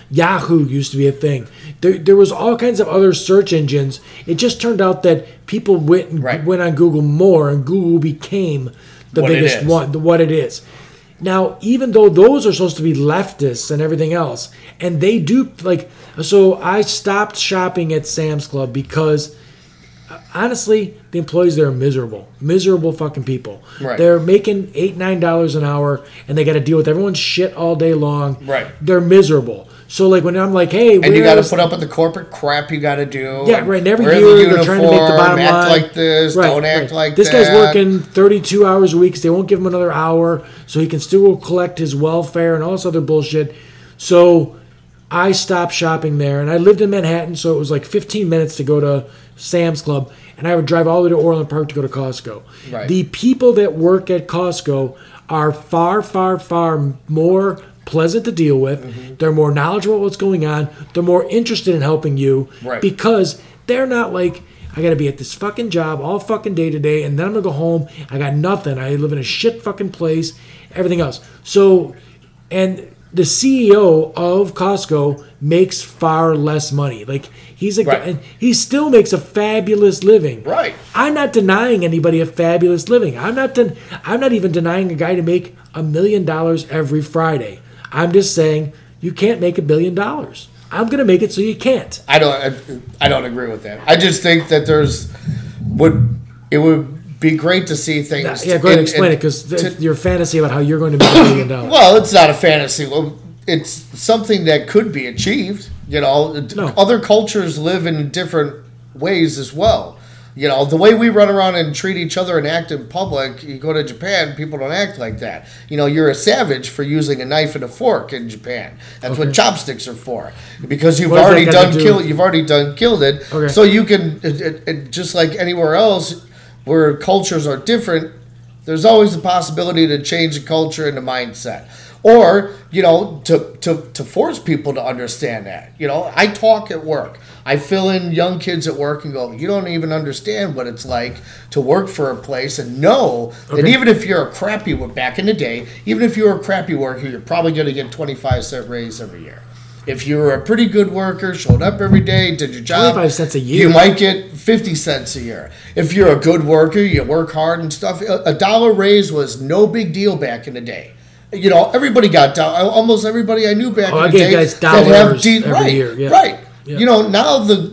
Yahoo used to be a thing. There was all kinds of other search engines. It just turned out that people went on Google more, and Google became the biggest one, what it is. Now, even though those are supposed to be leftists and everything else, and they do, like, so I stopped shopping at Sam's Club because, honestly, the employees there are miserable. Miserable fucking people. Right. They're making $8, $9 an hour, and they got to deal with everyone's shit all day long. Right. They're miserable. So, like, when I'm like, hey, and you got to put up with the corporate crap you got to do. Yeah, right. And every year they're trying to make the bottom line. Act like this. Right, don't act like this that. This guy's working 32 hours a week. So they won't give him another hour, so he can still collect his welfare and all this other bullshit. So I stopped shopping there. And I lived in Manhattan, so it was like 15 minutes to go to Sam's Club. And I would drive all the way to Orland Park to go to Costco. Right. The people that work at Costco are far, far, far more pleasant to deal with. Mm-hmm. They're more knowledgeable about what's going on. They're more interested in helping you, right, because they're not like, I got to be at this fucking job all fucking day today, and then I'm going to go home. I got nothing. I live in a shit fucking place, everything else. So, and the CEO of Costco makes far less money. Like, he's a guy, and he still makes a fabulous living. Right. I'm not denying anybody a fabulous living. I'm not even denying a guy to make $1 million every Friday. I'm just saying you can't make $1 billion. I'm going to make it so you can't. I don't agree with that. I just think that it would be great to see things. Yeah, go ahead and explain it, because your fantasy about how you're going to make $1 billion. Well, it's not a fantasy. It's something that could be achieved. You know, no. Other cultures live in different ways as well. You know, the way we run around and treat each other and act in public, you go to Japan, people don't act like that. You know, you're a savage for using a knife and a fork in Japan. That's okay. What chopsticks are for. Because you've already done killed it. Okay. So you can, just like anywhere else where cultures are different, there's always the possibility to change the culture and the mindset. Or, you know, to force people to understand that. You know, I talk at work. I fill in young kids at work and go, you don't even understand what it's like to work for a place and know that even if you're a crappy worker, back in the day, even if you were a crappy worker, you're probably going to get 25-cent raise every year. If you were a pretty good worker, showed up every day, did your job, 25 cents a year. You might get 50 cents a year. If you're a good worker, you work hard and stuff. A dollar raise was no big deal back in the day. You know, everybody got dollars. Almost everybody I knew back in the day dollars every year. Yeah. Right. Yeah. You know, now the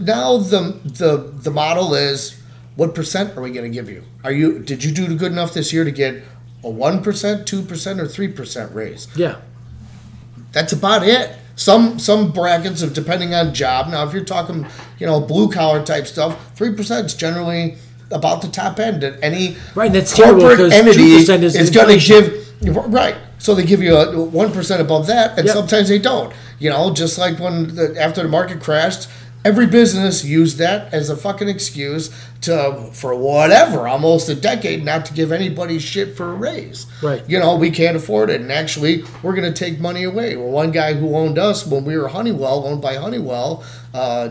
model is, what percent are we going to give you? Did you do good enough this year to get a 1%, 2%, or 3% raise? Yeah. That's about it. Some brackets of depending on job. Now, if you're talking, you know, blue collar type stuff, 3% is generally about the top end that any corporate entity is going to give. Right. So they give you a 1% above that, and sometimes they don't. You know, just like after the market crashed, every business used that as a fucking excuse for whatever, almost a decade, not to give anybody shit for a raise. Right. You know, we can't afford it, and actually, we're going to take money away. Well, one guy who owned us when we were owned by Honeywell,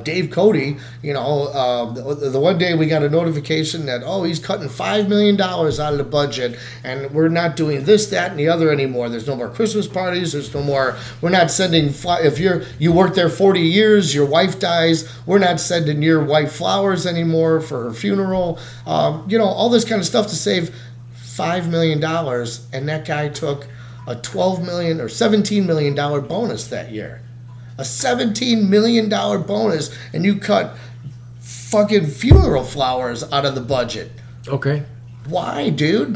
Dave Cody, you know, the one day we got a notification that, he's cutting $5 million out of the budget, and we're not doing this, that, and the other anymore. There's no more Christmas parties. There's no more, we're not sending, if you worked there 40 years, your wife dies, we're not sending your wife flowers anymore for her funeral, you know, all this kind of stuff to save $5 million, and that guy took a $12 million or $17 million bonus that year. A $17 million bonus, and you cut fucking funeral flowers out of the budget. Okay. Why, dude?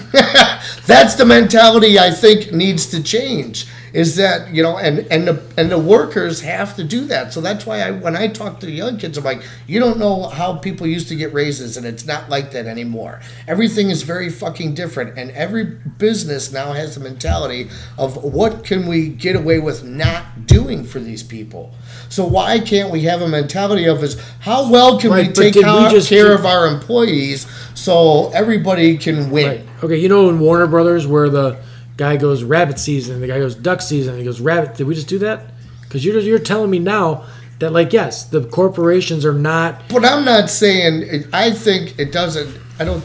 That's the mentality I think needs to change. is that, you know, and the workers have to do that. So that's why when I talk to the young kids, I'm like, you don't know how people used to get raises, and it's not like that anymore. Everything is very fucking different, and every business now has the mentality of what can we get away with not doing for these people. So why can't we have a mentality of is how well can we take care of our employees so everybody can win? Right. Okay, you know in Warner Brothers where the guy goes rabbit season, and the guy goes duck season, and he goes rabbit. Did we just do that? Because you're telling me now that, like, yes, the corporations are not. But I'm not saying. I think it doesn't. I don't.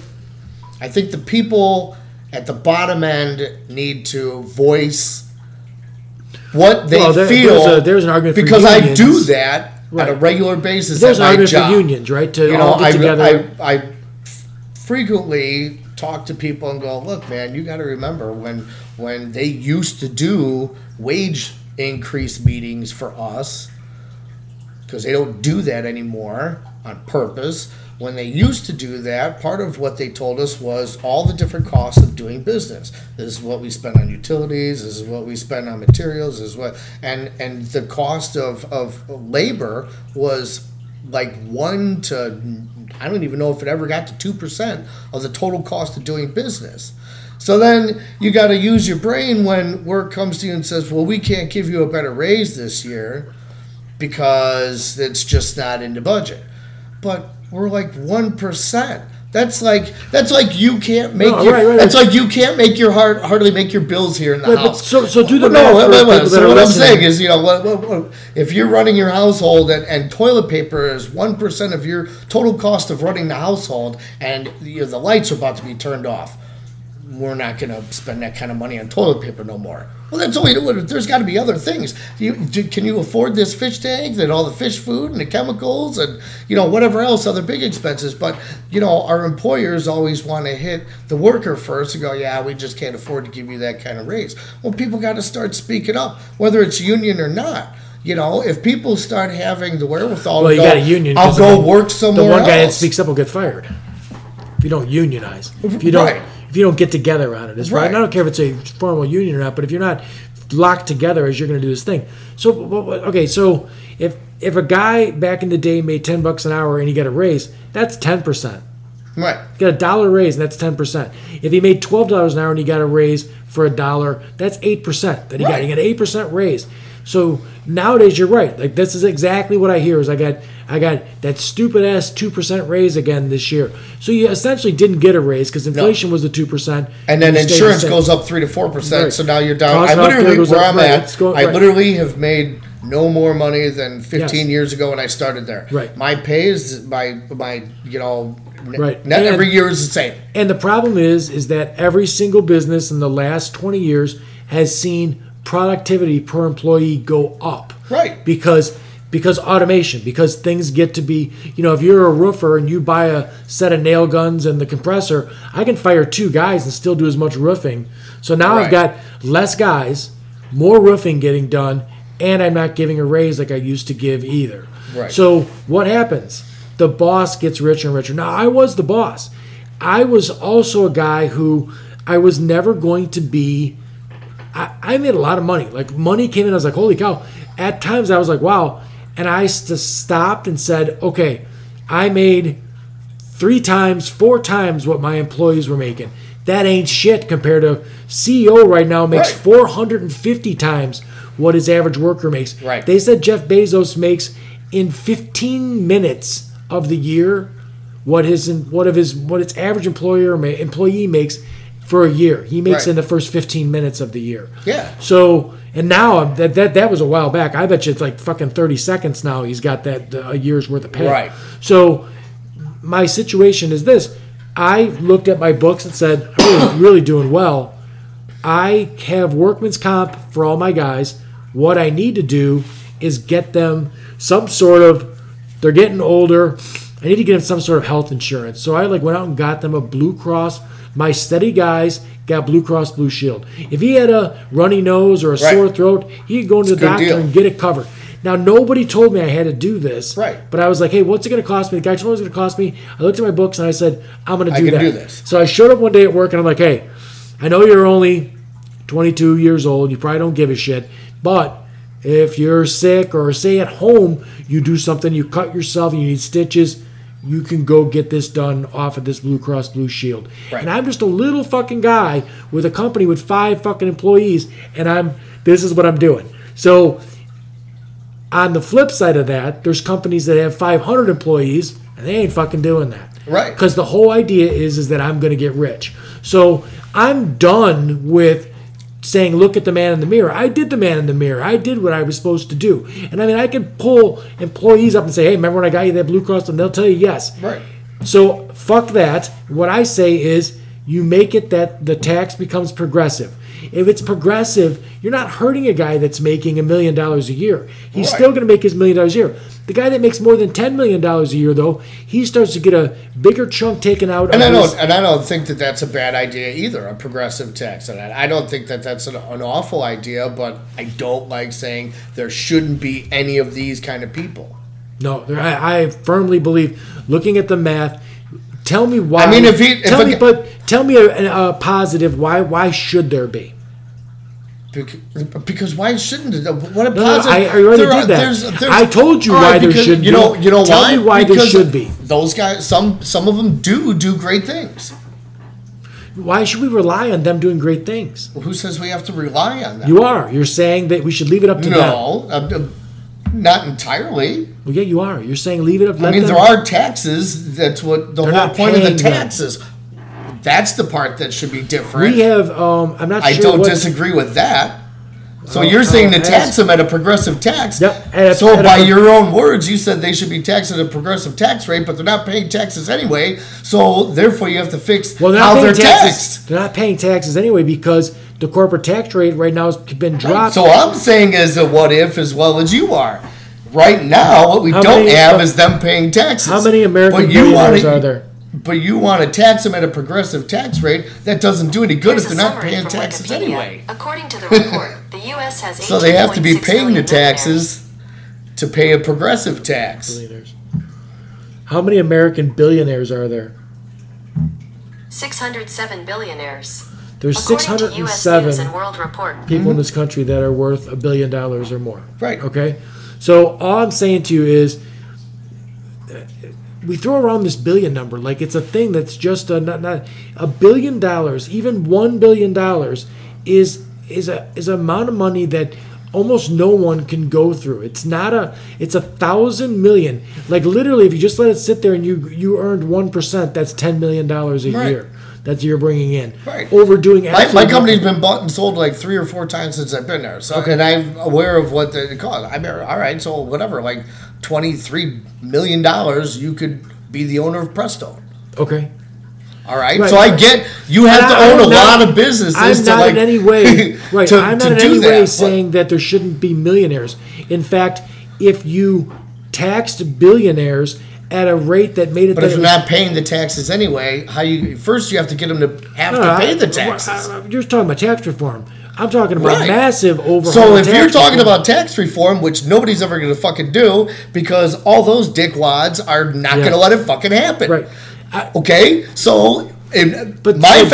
I think the people at the bottom end need to voice what they feel. There's an argument for because unions. I do that right. on a regular basis. There's at an argument for unions, right? To all get together. I frequently talk to people and go, look, man, you got to remember when they used to do wage increase meetings for us, because they don't do that anymore on purpose. When they used to do that, part of what they told us was all the different costs of doing business. This is what we spend on utilities. This is what we spend on materials. This is what and the cost of labor was like 1% to I don't even know if it ever got to 2% of the total cost of doing business. So then you got to use your brain when work comes to you and says, well, we can't give you a better raise this year because it's just not in the budget. But we're like 1%. That's like you can't make your hardly make your bills here in the house. So do the math. So what I'm saying is, you know, if you're running your household and toilet paper is 1% of your total cost of running the household, and the lights are about to be turned off, we're not going to spend that kind of money on toilet paper no more. Well, that's only there's got to be other things. Can you afford this fish tank and all the fish food and the chemicals and, you know, whatever else, other big expenses? But, you know, our employers always want to hit the worker first and go, yeah, we just can't afford to give you that kind of raise. Well, people got to start speaking up, whether it's union or not. You know, if people start having the wherewithal to go, I'll go work somewhere else. The one guy that speaks up will get fired if you don't unionize. If you don't. Right. If you don't get together on it, it's right. I don't care if it's a formal union or not, but if you're not locked together as you're going to do this thing. So, okay, so if a guy back in the day made $10 an hour and he got a raise, that's 10%. Right. He got $1 raise, and that's 10%. If he made $12 an hour and he got a raise for $1, that's 8% that he got. He got an 8% raise. So nowadays, you're right. Like, this is exactly what I hear is I got that stupid ass 2% raise again this year. So you essentially didn't get a raise because inflation was the 2%, and then insurance goes up 3 to 4%. Right. So now you're down. I literally where I'm at. I literally have made no more money than 15 years ago when I started there. Right. My pay is my you know. Right. Not every year is the same. And the problem is that every single business in the last 20 years has seen productivity per employee go up, right? Because automation, because things get to be, you know, if you're a roofer and you buy a set of nail guns and the compressor, I can fire 2 guys and still do as much roofing. So now I've got less guys, more roofing getting done, and I'm not giving a raise like I used to give either. Right. So what happens? The boss gets richer and richer. Now, I was the boss. I was also a guy who I was never going to be. I made a lot of money. Like, money came in, I was like, holy cow. At times, I was like, wow. And I stopped and said, okay, I made 3 times, 4 times what my employees were making. That ain't shit compared to CEO right now makes 450 times what his average worker makes. Right. They said Jeff Bezos makes in 15 minutes of the year what its average employee makes for a year. He makes in the first 15 minutes of the year. Yeah. So, and now, that was a while back. I bet you it's like fucking 30 seconds now he's got that a year's worth of pay. Right. So, my situation is this. I looked at my books and said, I'm really doing well. I have workman's comp for all my guys. What I need to do is get them some sort of, they're getting older. I need to get them some sort of health insurance. So, I went out and got them a Blue Cross. My steady guys got Blue Cross Blue Shield. If he had a runny nose or a sore throat, he'd go to the doctor and get it covered. Now, nobody told me I had to do this. Right. But I was like, hey, what's it going to cost me? The guy told me it was going to cost me. I looked at my books and I said, I'm going to do that. I can do this. So I showed up one day at work and I'm like, hey, I know you're only 22 years old, you probably don't give a shit. But if you're sick or say at home, you do something, you cut yourself and you need stitches, you can go get this done off of this Blue Cross Blue Shield. Right. And I'm just a little fucking guy with a company with 5 fucking employees, and this is what I'm doing. So on the flip side of that, there's companies that have 500 employees, and they ain't fucking doing that. Right. Because the whole idea is that I'm going to get rich. So I'm done with saying, look at the man in the mirror. I did the man in the mirror. I did what I was supposed to do. And I mean, I can pull employees up and say, hey, remember when I got you that Blue Cross? And they'll tell you yes. Right. So fuck that. What I say is you make it that the tax becomes progressive. If it's progressive, you're not hurting a guy that's making $1 million a year. He's still going to make his $1 million a year. The guy that makes more than $10 million a year, though, he starts to get a bigger chunk taken out. And I don't think that that's a bad idea either, a progressive tax. And I don't think that that's an awful idea, but I don't like saying there shouldn't be any of these kind of people. No, I firmly believe, looking at the math, tell me why. I mean, tell me a positive. Why should there be? Because why shouldn't it? What a positive. I told you why there should be. You know why? Tell me why there should be. Those guys, some of them do great things. Why should we rely on them doing great things? Well, who says we have to rely on them? You are. You're saying that we should leave it up to them. No, not entirely. Well, yeah, you are. You're saying leave it up to them. I mean, there are taxes. That's what the whole point of the taxes. That's the part that should be different. We have, I'm not sure. I don't disagree with that. So you're saying to tax them at a progressive tax. Yep. So by your own words, you said they should be taxed at a progressive tax rate, but they're not paying taxes anyway. So therefore, you have to fix how they're taxed. They're not paying taxes anyway because the corporate tax rate right now has been dropped. So I'm saying is a what if as well as you are. Right now, what we don't have is them paying taxes. How many American millionaires are there? But you want to tax them at a progressive tax rate. That doesn't do any good if they're not paying taxes anyway. According to the report, the U.S. has 18.6 million millionaires. So they have to be paying the taxes to pay a progressive tax. How many American billionaires are there? 607 billionaires. There's 607 people in this country that are worth $1 billion or more. Right. Okay? So all I'm saying to you is, we throw around this billion number like it's a thing that's just not $1 billion. Even $1 billion is an amount of money that almost no one can go through. It's 1,000 million. Like literally, if you just let it sit there and you earned 1%, that's $10 million a year. That's you're bringing in. Right. Overdoing. My company's been bought and sold like 3 or 4 times since I've been there. So and I'm aware of what they call it. I'm all right. So whatever, like. $23 million, you could be the owner of Prestone. Okay. All right. Right. So I get you have to own a lot of businesses. I'm not in any way. Right. I'm not in any way saying that there shouldn't be millionaires. In fact, if you taxed billionaires at a rate that made it. But if you're not paying the taxes anyway, first you have to get them to pay the taxes. You're talking about tax reform. I'm talking about massive overhaul. So if you're talking about tax reform, which nobody's ever going to fucking do because all those dickwads are not going to let it fucking happen. Right. But my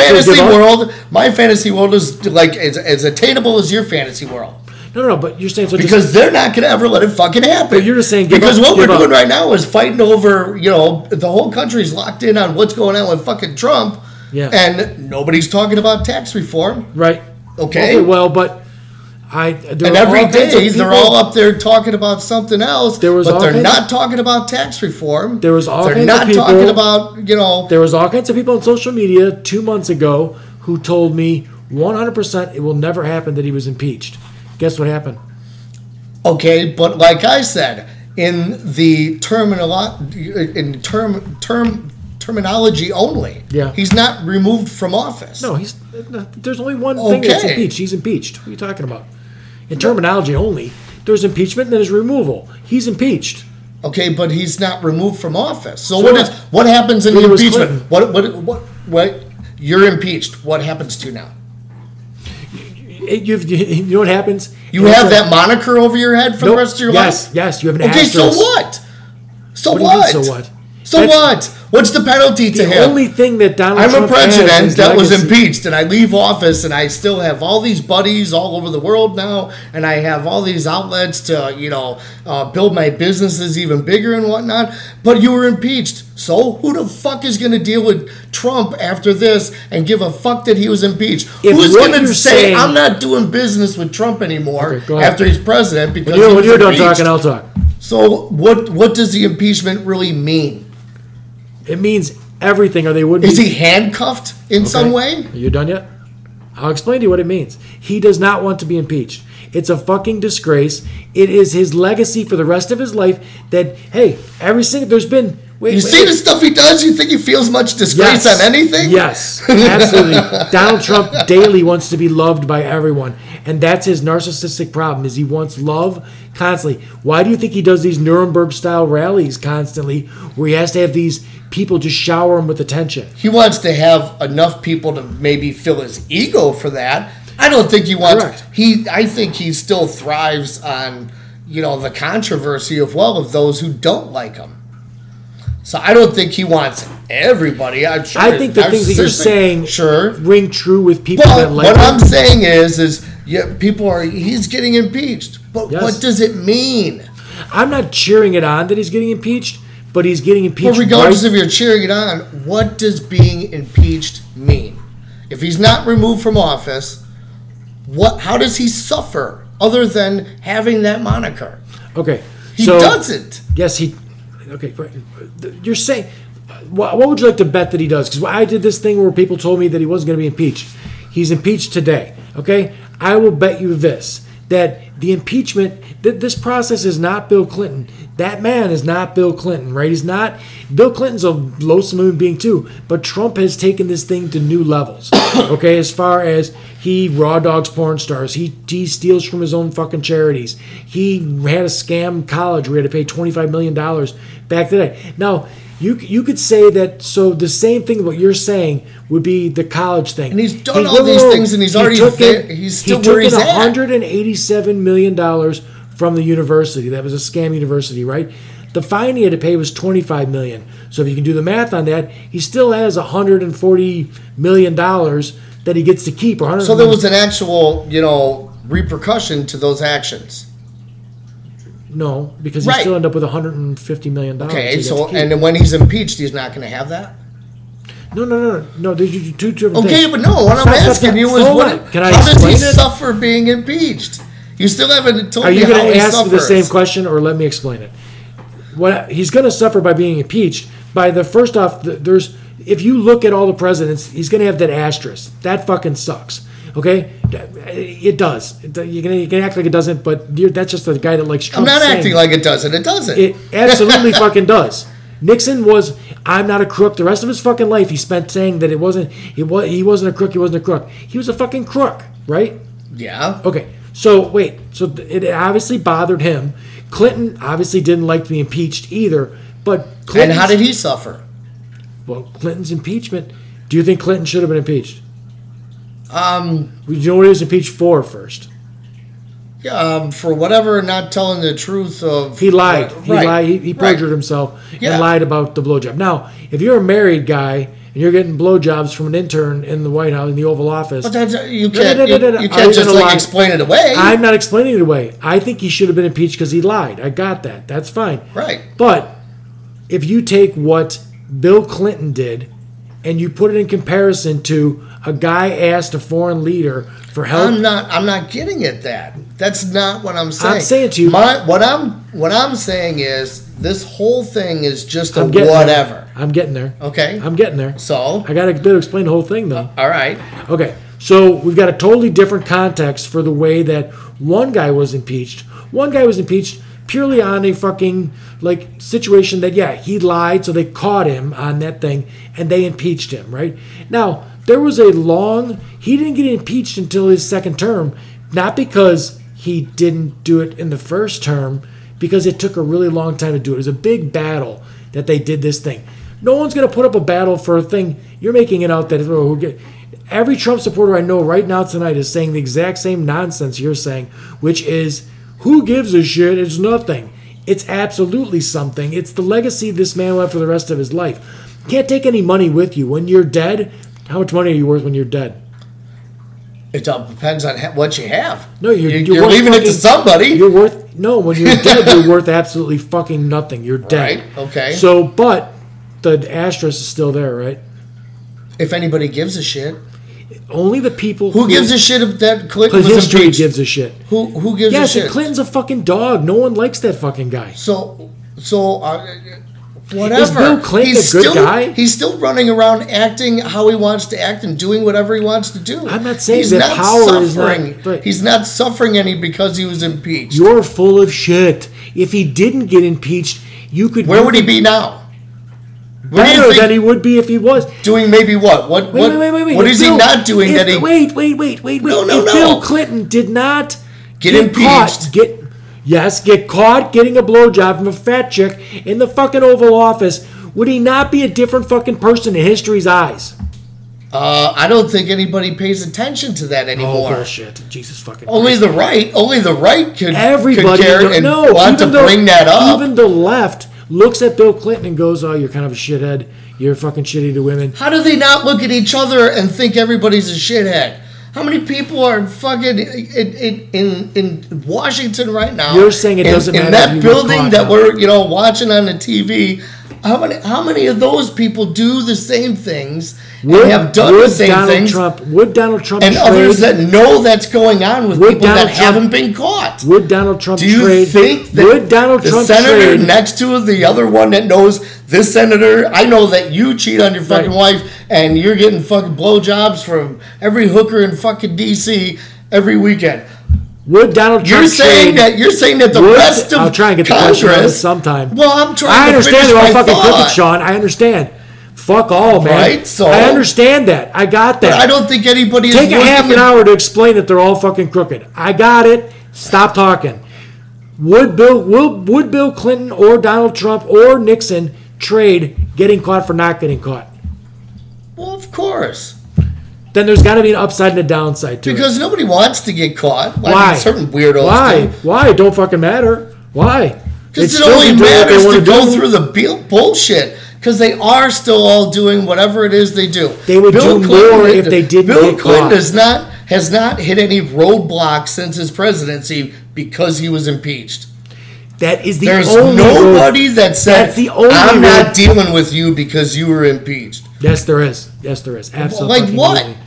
fantasy world is like as attainable as your fantasy world. No, but you're saying... because they're not going to ever let it fucking happen. But you're just saying... Because what we're doing right now is fighting over, the whole country's locked in on what's going on with fucking Trump. Yeah. And nobody's talking about tax reform. Right. Okay. Well, but every day they're all up there talking about something else. But they're not talking about tax reform. They're not talking about There was all kinds of people on social media 2 months ago who told me 100% it will never happen that he was impeached. Guess what happened? Okay, but like I said, in the terminology only. Yeah. He's not removed from office. No, there's only one thing that's impeached. He's impeached. What are you talking about? In terminology only, there's impeachment and there's removal. He's impeached. Okay, but he's not removed from office. So what happens in the impeachment? What you're impeached. What happens to you now? You know what happens? You have that moniker over your head for the rest of your life? Yes, you have an asterisk. Okay, so what? So what? What's the penalty to him? The only thing that Donald Trump I'm a president that was impeached, and I leave office, and I still have all these buddies all over the world now, and I have all these outlets to, you know, build my businesses even bigger and whatnot. But you were impeached. So who the fuck is going to deal with Trump after this and give a fuck that he was impeached? Who's going to say, I'm not doing business with Trump anymore after he's president because he was impeached? When you're done talking, I'll talk. So what does the impeachment really mean? It means everything, or they wouldn't. Is he handcuffed in some way? Are you done yet? I'll explain to you what it means. He does not want to be impeached. It's a fucking disgrace. It is his legacy for the rest of his life that, hey, every single, there's been. See the stuff he does? You think he feels much disgrace on anything? Yes, absolutely. Donald Trump daily wants to be loved by everyone. And that's his narcissistic problem, is he wants love constantly. Why do you think he does these Nuremberg-style rallies constantly where he has to have these people just shower him with attention? He wants to have enough people to maybe fill his ego for that. I don't think he wants... Correct. I think he still thrives on, you know, the controversy of those who don't like him. So I don't think he wants everybody. I'm sure. I think the things that you're saying ring true with people that like him. What I'm saying is people are. He's getting impeached, but what does it mean? I'm not cheering it on that he's getting impeached, but he's getting impeached. Well, regardless if you're cheering it on, what does being impeached mean? If he's not removed from office, what? How does he suffer other than having that moniker? Okay, he doesn't. Yes, he. Okay, you're saying, what would you like to bet that he does? Because I did this thing where people told me that he wasn't going to be impeached. He's impeached today, okay? I will bet you this, that the impeachment, that this process is not Bill Clinton. That man is not Bill Clinton, right? He's not. Bill Clinton's a loathsome human being too, but Trump has taken this thing to new levels, okay? As far as he raw dogs porn stars, he steals from his own fucking charities. He had a scam college where he had to pay $25 million back today. Now, you could say that, so the same thing what you're saying would be the college thing. And he's done all these things, and he's still where he's at. He took in $187 million from the university. That was a scam university, right? The fine he had to pay was $25 million. So if you can do the math on that, he still has $140 million that he gets to keep. So there was an actual, you know, repercussion to those actions. No, because he still end up with $150 million. Okay, and when he's impeached, he's not going to have that? No. These are two different things. Okay, but no, what I'm asking you is how does he suffer being impeached? You still haven't told me how he suffers. Are you going to ask the same question, or let me explain it? What he's going to suffer by being impeached, if you look at all the presidents, he's going to have that asterisk. That fucking sucks. Okay, it does. You can act like it doesn't, but that's just the guy that likes Trump. I'm not acting like it doesn't. It doesn't. It absolutely fucking does. Nixon was, I'm not a crook. The rest of his fucking life, he spent saying that it wasn't. He wasn't a crook. He wasn't a crook. He was a fucking crook, right? Yeah. Okay. So it obviously bothered him. Clinton obviously didn't like to be impeached either. But Clinton. And how did he suffer? Well, Clinton's impeachment. Do you think Clinton should have been impeached? Do you know what he was impeached for first? Yeah, for whatever, not telling the truth of... He lied. He perjured himself and lied about the blowjob. Now, if you're a married guy and you're getting blowjobs from an intern in the White House, in the Oval Office... You can't explain it away. I'm not explaining it away. I think he should have been impeached because he lied. I got that. That's fine. Right. But if you take what Bill Clinton did and you put it in comparison to... A guy asked a foreign leader for help. I'm not getting at that. That's not what I'm saying. I'm saying to you, what I'm saying is this whole thing is just a whatever. I'm getting there. Okay. I'm getting there. So I got to explain the whole thing though. All right. Okay. So we've got a totally different context for the way that one guy was impeached. One guy was impeached purely on a fucking situation that he lied, so they caught him on that thing and they impeached him. Right now. There was he didn't get impeached until his second term, not because he didn't do it in the first term, because it took a really long time to do it. It was a big battle that they did this thing. No one's going to put up a battle for a thing. You're making it out that every Trump supporter I know right now tonight is saying the exact same nonsense you're saying, which is, who gives a shit? It's nothing. It's absolutely something. It's the legacy this man left for the rest of his life. Can't take any money with you. When you're dead, how much money are you worth when you're dead? It all depends on what you have. No, you're leaving it to somebody. You're worth... No, when you're dead, you're worth absolutely fucking nothing. You're dead. Right, okay. So, but the asterisk is still there, right? If anybody gives a shit. Only the people who gives a shit if that Clinton was impeached. History gives a shit. Who gives a shit? Yes, Clinton's a fucking dog. No one likes that fucking guy. Whatever. Is Bill Clinton a good guy? He's still running around acting how he wants to act and doing whatever he wants to do. I'm not saying that power is not... He's not suffering any because he was impeached. You're full of shit. If he didn't get impeached, you could... Where would he be now? Better than he would be if he was. Doing maybe what? Wait. What is he not doing that he... Wait. If Bill Clinton did not... Get impeached. Get caught getting a blowjob from a fat chick in the fucking Oval Office, would he not be a different fucking person in history's eyes? I don't think anybody pays attention to that anymore. Oh, bullshit. Jesus fucking Christ. Only the right could care and want to bring that up. Even the left looks at Bill Clinton and goes, oh, you're kind of a shithead. You're fucking shitty to women. How do they not look at each other and think everybody's a shithead? How many people are fucking in Washington right now? You're saying it doesn't matter. In that building that we're watching on the TV, how many of those people do the same things and have done the same things? Would Donald Trump and others that know that's going on with people that haven't been caught? Would Donald Trump trade? Do you think that the senator next to the other one that knows? This senator, I know that you cheat on your fucking wife and you're getting fucking blowjobs from every hooker in fucking D.C. every weekend. Would Donald Trump You're saying that the rest of Congress... I'll try and get the Congress sometime. Well, I'm trying to finish my thought. I understand they're all fucking crooked, Sean. I understand. Fuck all, man. Right? So, I understand that. I got that. But I don't think anybody is... Take a half an hour to explain that they're all fucking crooked. I got it. Stop talking. Would Bill Clinton or Donald Trump or Nixon... trade getting caught for not getting caught? Well, of course. Then there's got to be an upside and a downside to it. Because nobody wants to get caught. Why? Certain weirdos. Why? It don't fucking matter. Why? Because it only matters to go through the bullshit. Because they are still all doing whatever it is they do. They would do more if they didn't get caught. Bill Clinton has not hit any roadblocks since his presidency because he was impeached. That is the only... There's nobody that said, I'm not dealing with you because you were impeached. Yes, there is. Absolutely. Like what? Only.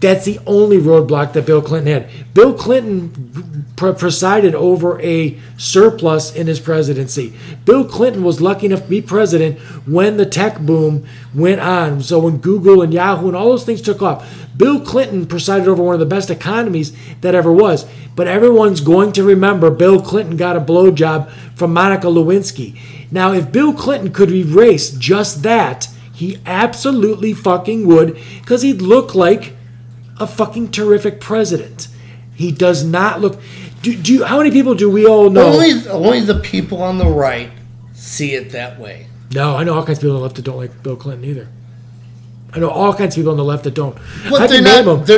That's the only roadblock that Bill Clinton had. Bill Clinton presided over a surplus in his presidency. Bill Clinton was lucky enough to be president when the tech boom went on. So when Google and Yahoo and all those things took off, Bill Clinton presided over one of the best economies that ever was. But everyone's going to remember Bill Clinton got a blowjob from Monica Lewinsky. Now, if Bill Clinton could erase just that, he absolutely fucking would, because he'd look like a fucking terrific president. He does not look... how many people do we all know? Only the people on the right see it that way. No, I know all kinds of people on the left that don't like Bill Clinton either. I know all kinds of people on the left that don't. But they're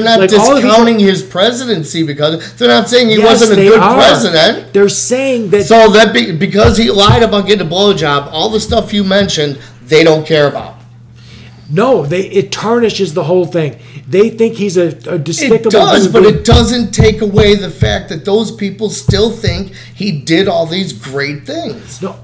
not like discounting his presidency because they're not saying he wasn't a good president. They're saying that... So that because he lied about getting a blowjob, all the stuff you mentioned, they don't care about. No, it tarnishes the whole thing. They think he's a despicable... It does, but it doesn't take away the fact that those people still think he did all these great things. No,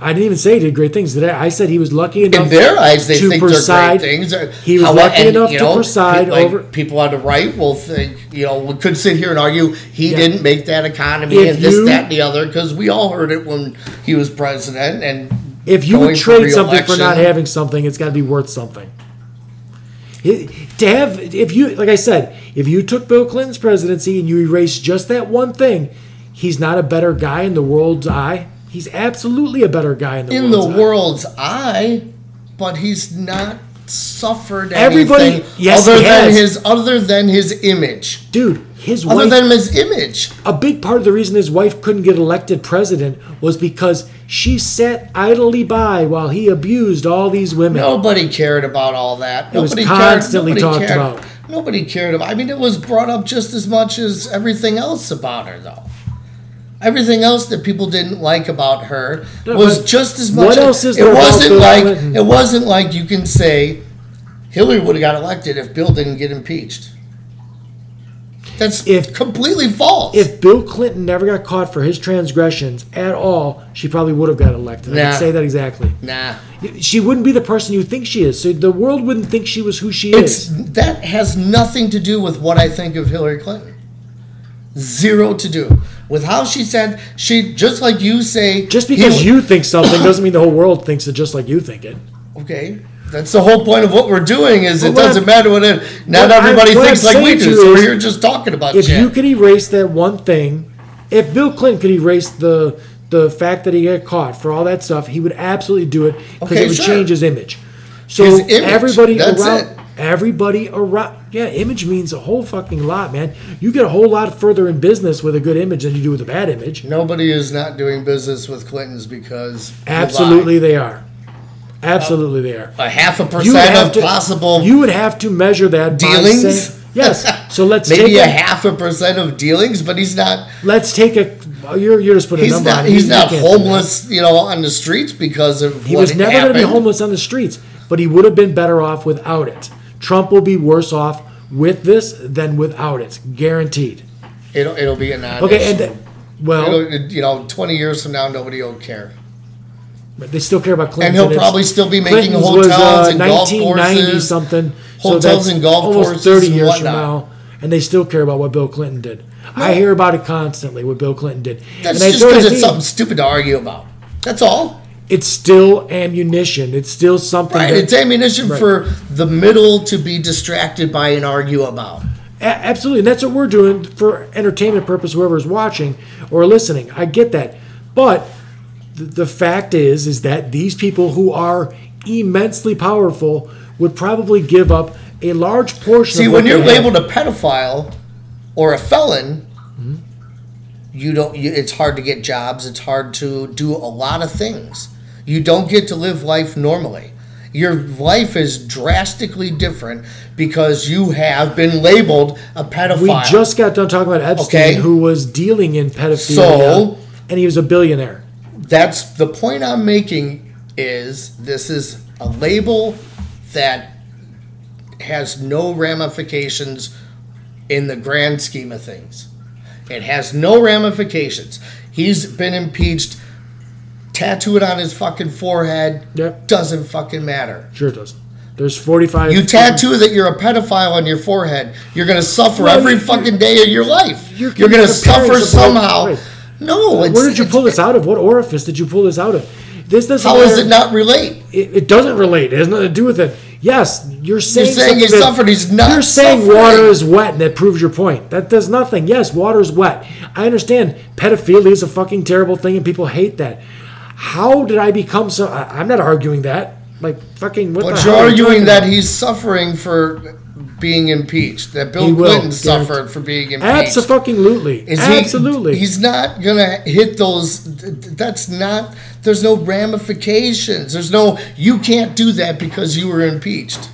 I didn't even say he did great things. I said he was lucky enough... In their eyes, they think they're great things. He was lucky enough to preside over... People on the right will think, we could sit here and argue he didn't make that economy that, and the other, because we all heard it when he was president, and... If you would trade something for not having something, it's got to be worth something. If you took Bill Clinton's presidency and you erased just that one thing, he's not a better guy in the world's eye. He's absolutely a better guy in the world's eye, but he's not suffered anything other than his image. Dude, his wife... Other than his image. A big part of the reason his wife couldn't get elected president was because she sat idly by while he abused all these women. Nobody cared about all that. Nobody cared about it. I mean, it was brought up just as much as everything else about her, though. Everything else that people didn't like about her was just as much. What else is there? It wasn't like you can say Hillary would have got elected if Bill didn't get impeached. That's completely false. If Bill Clinton never got caught for his transgressions at all, she probably would have got elected. Nah. I can say that exactly. Nah. She wouldn't be the person you think she is. So the world wouldn't think she was who she is. That has nothing to do with what I think of Hillary Clinton. Zero to do with how she said she, just like you say. Just because you think something doesn't mean the whole world thinks it just like you think it. Okay. That's the whole point of what we're doing is it doesn't matter what it is. Not everybody thinks like we do, so we're here just talking about shit. If you could erase that one thing, if Bill Clinton could erase the fact that he got caught for all that stuff, he would absolutely do it because it would change his image. So everybody around. Yeah, image means a whole fucking lot, man. You get a whole lot further in business with a good image than you do with a bad image. Nobody is not doing business with Clintons because absolutely they are. Absolutely, they are. 0.5% of possible. You would have to measure that dealings. By saying, yes. So let's maybe take 0.5% of dealings, but he's not. Let's take a. You're just putting a number. Not, on. He's not homeless, on the streets because of. He was never going to be homeless on the streets, but he would have been better off without it. Trump will be worse off with this than without it, guaranteed. It'll be a non-issue. Okay, and it'll 20 years from now, nobody will care. But they still care about Clinton. And he'll probably still be making hotels and golf courses. Something. Hotels and golf courses. Almost 30 years from now. And they still care about what Bill Clinton did. No. I hear about it constantly, what Bill Clinton did. That's just because it's something stupid to argue about. That's all. It's still ammunition. It's still something. Right, it's ammunition for the middle to be distracted by and argue about. Absolutely. And that's what we're doing for entertainment purpose, whoever's watching or listening. I get that. But the fact is that these people who are immensely powerful would probably give up a large portion of what they have. See, when you're labeled a pedophile or a felon, mm-hmm. It's hard to get jobs. It's hard to do a lot of things. You don't get to live life normally. Your life is drastically different because you have been labeled a pedophile. We just got done talking about Epstein, who was dealing in pedophilia, and he was a billionaire. That's the point I'm making is this is a label that has no ramifications in the grand scheme of things. It has no ramifications. He's been impeached, tattooed on his fucking forehead. Yep. Doesn't fucking matter. Sure doesn't. There's 45... You tattoo that you're a pedophile on your forehead, you're going to suffer every fucking day of your life. You're going to suffer somehow. Right. No. Where did you pull this out of? What orifice did you pull this out of? How does it not relate? It doesn't relate. It has nothing to do with it. Yes, you're saying he suffered. He's not. You're saying water is wet, and that proves your point. That does nothing. Yes, water is wet. I understand pedophilia is a fucking terrible thing, and people hate that. How did I become so? I'm not arguing that. Like fucking. But you're arguing that he's suffering for being impeached, that Bill Clinton suffered for being impeached. Absolutely. Absolutely. He's not going to hit those. There's no ramifications. You can't do that because you were impeached.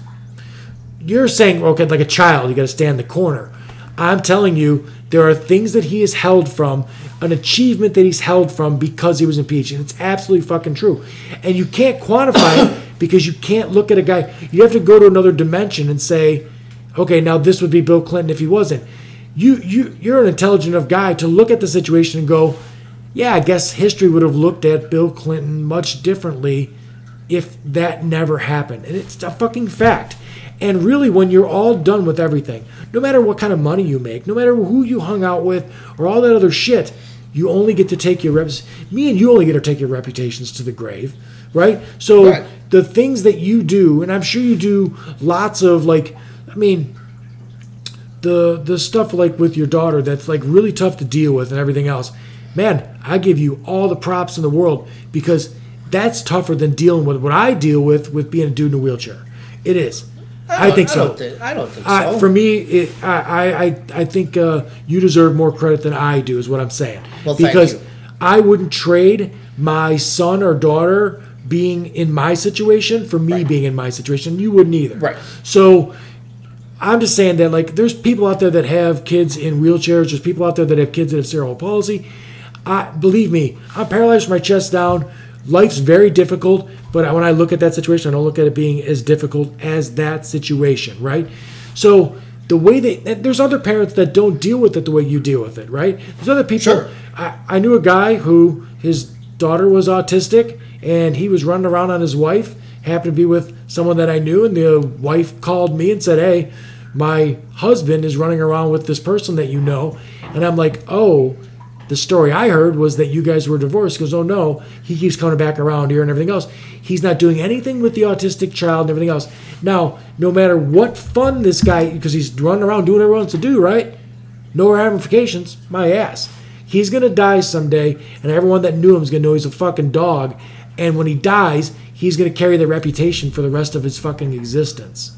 You're saying, okay, like a child, you got to stay in the corner. I'm telling you, there are things that he is held from, an achievement that he's held from because he was impeached. And it's absolutely fucking true. And you can't quantify it because you can't look at a guy. You have to go to another dimension and say, okay, now this would be Bill Clinton if he wasn't. You're an intelligent enough guy to look at the situation and go, yeah, I guess history would have looked at Bill Clinton much differently if that never happened. And it's a fucking fact. And really, when you're all done with everything, no matter what kind of money you make, no matter who you hung out with or all that other shit, you only get to take your reputations to the grave, right? So the things that you do, and I'm sure you do lots of like... I mean, the stuff like with your daughter that's like really tough to deal with and everything else. Man, I give you all the props in the world because that's tougher than dealing with what I deal with being a dude in a wheelchair. It is. I think so. I don't think so. For me, I think you deserve more credit than I do is what I'm saying. Well, because thank you. I wouldn't trade my son or daughter being in my situation for me being in my situation. You wouldn't either. Right. So... I'm just saying that, like, there's people out there that have kids in wheelchairs. There's people out there that have kids that have cerebral palsy. Believe me, I'm paralyzed from my chest down. Life's very difficult, but when I look at that situation, I don't look at it being as difficult as that situation, right? So the way there's other parents that don't deal with it the way you deal with it, right? There's other people. Sure. I knew a guy who his daughter was autistic, and he was running around on his wife, happened to be with someone that I knew, and the wife called me and said, hey, my husband is running around with this person that you know. And I'm like, oh, the story I heard was that you guys were divorced. He goes, oh, no, he keeps coming back around here and everything else. He's not doing anything with the autistic child and everything else. Now, no matter what fun this guy, because he's running around doing what everyone wants to do, right? No ramifications, my ass. He's going to die someday, and everyone that knew him is going to know he's a fucking dog. And when he dies, he's going to carry the reputation for the rest of his fucking existence.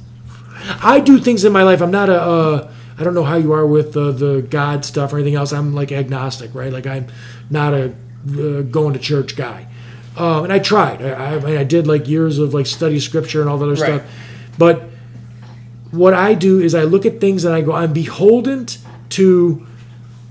I do things in my life. I'm not I don't know how you are with the God stuff or anything else. I'm like agnostic, right? Like I'm not a going to church guy. And I tried. I did like years of like study scripture and all that other stuff. But what I do is I look at things and I go, I'm beholden to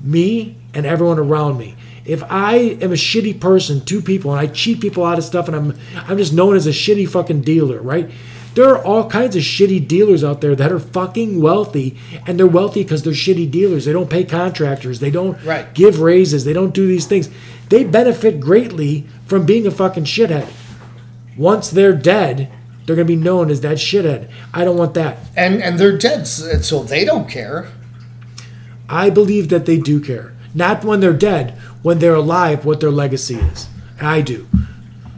me and everyone around me. If I am a shitty person to people and I cheat people out of stuff and I'm just known as a shitty fucking dealer, right? There are all kinds of shitty dealers out there that are fucking wealthy, and they're wealthy because they're shitty dealers. They don't pay contractors. They don't give raises. They don't do these things. They benefit greatly from being a fucking shithead. Once they're dead, they're going to be known as that shithead. I don't want that. And they're dead, so they don't care. I believe that they do care. Not when they're dead. When they're alive, what their legacy is. I do.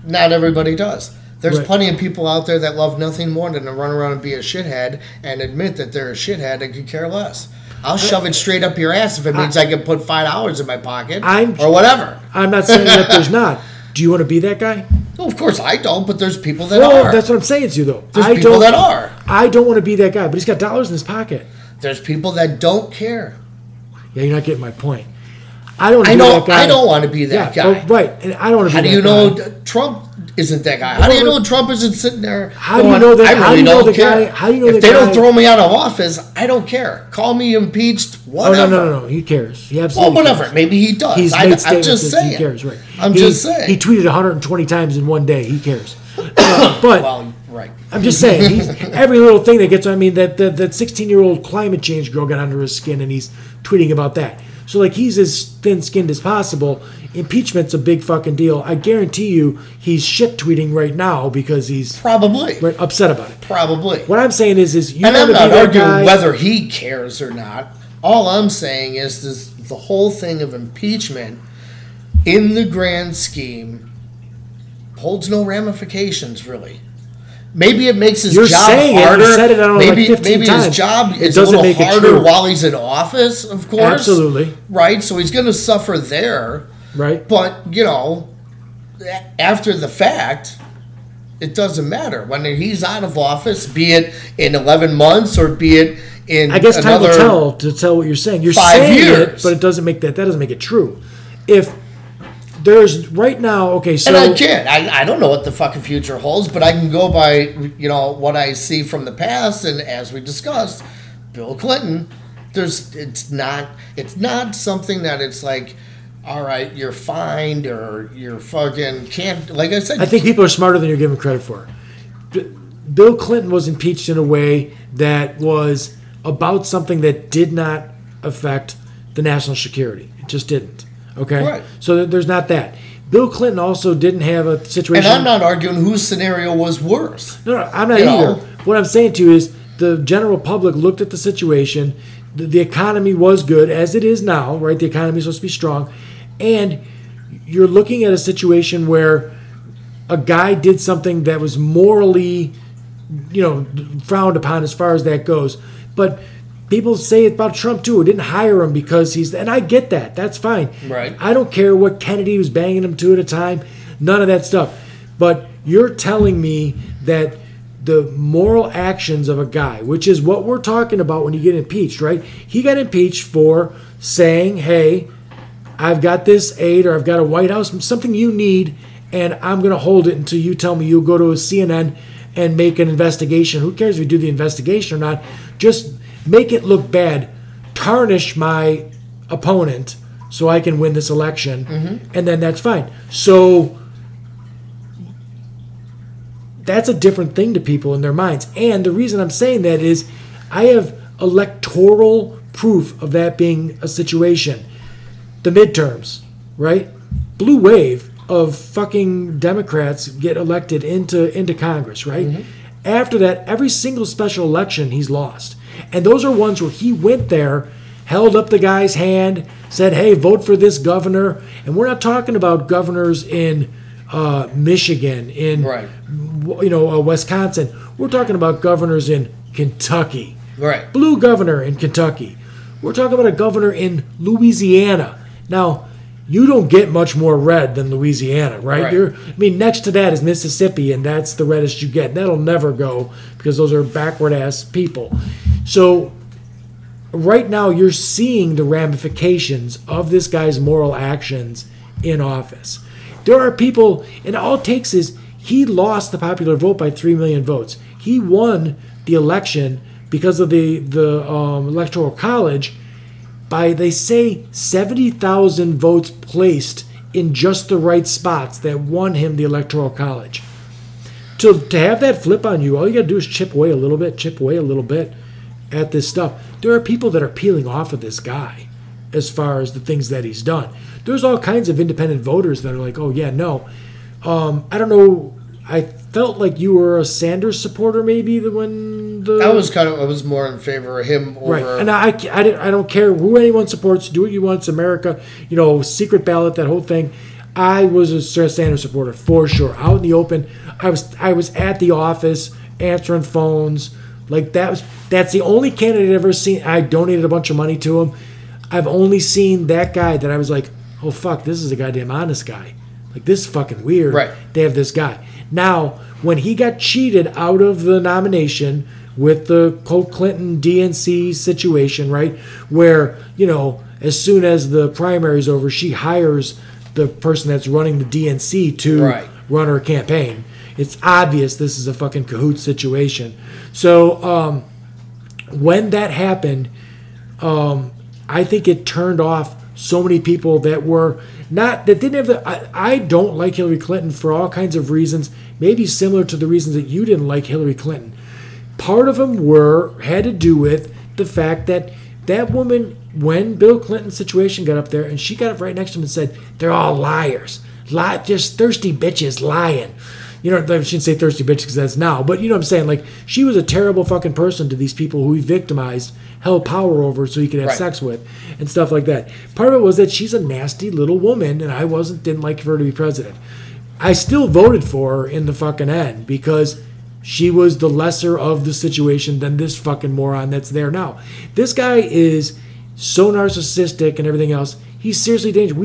Not everybody does. There's plenty of people out there that love nothing more than to run around and be a shithead and admit that they're a shithead and could care less. I'll shove it straight up your ass if it means I can put $5 in my pocket or whatever. I'm not saying that there's not. Do you want to be that guy? Well, of course I don't, but there's people that are. That's what I'm saying to you, though. There's people that are. I don't want to be that guy, but he's got dollars in his pocket. There's people that don't care. Yeah, you're not getting my point. I don't want to be that guy. I don't want to be that guy. Oh, right. And I don't want to be that guy. How do you know Trump isn't that guy? How do you know Trump isn't sitting there? How do you know that? I really don't care. If they don't throw me out of office, I don't care. Call me impeached, whatever. Oh, no. He cares. He absolutely cares. Well, whatever. Maybe he does. He's made statements. I'm just saying. He cares, right. I'm just saying. He tweeted 120 times in one day. He cares. But I'm just saying. Every little thing that gets, I mean, that 16-year-old climate change girl got under his skin, and he's tweeting about that. So, like, he's as thin-skinned as possible. Impeachment's a big fucking deal. I guarantee you he's shit-tweeting right now because he's... Probably. Upset about it. Probably. What I'm saying is you... And I'm not arguing whether he cares or not. All I'm saying is the whole thing of impeachment, in the grand scheme, holds no ramifications, really. Maybe it makes his job harder. You're saying it. Maybe his job is a little harder while he's in office, of course. Absolutely. Right? So he's going to suffer there. Right. But, you know, after the fact, it doesn't matter. When he's out of office, be it in 11 months or be it in another 5 years. I guess time will tell to tell what you're saying. You're saying it, but it doesn't make that doesn't make it true. If... There's right now, okay, so... And I can't. I don't know what the fucking future holds, but I can go by, you know, what I see from the past, and as we discussed, Bill Clinton, it's not something that it's like, all right, you're fined or you're fucking can't... Like I said... I think people are smarter than you're giving credit for. Bill Clinton was impeached in a way that was about something that did not affect the national security. It just didn't. Okay, right. So there's not that. Bill Clinton also didn't have a situation. And I'm not arguing whose scenario was worse. No, I'm not either. What I'm saying to you is the general public looked at the situation. The economy was good, as it is now, right? The economy is supposed to be strong. And you're looking at a situation where a guy did something that was morally, you know, frowned upon as far as that goes. But... People say it about Trump, too. Didn't hire him because he's... And I get that. That's fine. Right. I don't care what Kennedy was banging him to at a time. None of that stuff. But you're telling me that the moral actions of a guy, which is what we're talking about when you get impeached, right? He got impeached for saying, hey, I've got this aid or I've got a White House, something you need, and I'm going to hold it until you tell me you'll go to a CNN and make an investigation. Who cares if you do the investigation or not? Just... Make it look bad, tarnish my opponent so I can win this election, and then that's fine. So that's a different thing to people in their minds. And the reason I'm saying that is I have electoral proof of that being a situation. The midterms, right? Blue wave of fucking Democrats get elected into Congress, right? After that, every single special election he's lost. And those are ones where he went there, held up the guy's hand, said, hey, vote for this governor. And we're not talking about governors in Michigan, in Wisconsin. We're talking about governors in Kentucky. Right. Blue governor in Kentucky. We're talking about a governor in Louisiana. Now, you don't get much more red than Louisiana, right? Next to that is Mississippi, and that's the reddest you get. That'll never go because those are backward-ass people. So right now you're seeing the ramifications of this guy's moral actions in office. There are people, and all it takes is he lost the popular vote by 3 million votes. He won the election because of the Electoral College by, they say, 70,000 votes placed in just the right spots that won him the Electoral College. To have that flip on you, all you got to do is chip away a little bit at this stuff. There are people that are peeling off of this guy as far as the things that he's done. There's all kinds of independent voters that are like, oh, yeah, no. I don't know. I felt like you were a Sanders supporter maybe when the... I was more in favor of him over... Right, and I don't care who anyone supports. Do what you want. It's America. You know, secret ballot, that whole thing. I was a Sanders supporter for sure. Out in the open. I was at the office answering phones. Like, that's the only candidate I've ever seen. I donated a bunch of money to him. I've only seen that guy that I was like, oh, fuck, this is a goddamn honest guy. Like, this is fucking weird. Right. They have this guy. Now, when he got cheated out of the nomination with the Clinton DNC situation, right, where, you know, as soon as the primary's over, she hires the person that's running the DNC to run her campaign. It's obvious this is a fucking cahoot situation. So when that happened, I think it turned off so many people that were not, that didn't have the, I don't like Hillary Clinton for all kinds of reasons, maybe similar to the reasons that you didn't like Hillary Clinton. Part of them had to do with the fact that that woman, when Bill Clinton's situation got up there, and she got up right next to him and said, they're all liars. Just thirsty bitches lying. You know, I shouldn't say thirsty bitch because that's now, but you know what I'm saying? Like, she was a terrible fucking person to these people who he victimized, held power over so he could have sex with, and stuff like that. Part of it was that she's a nasty little woman, and I didn't like for her to be president. I still voted for her in the fucking end because she was the lesser of the situation than this fucking moron that's there now. This guy is so narcissistic and everything else. He's seriously dangerous.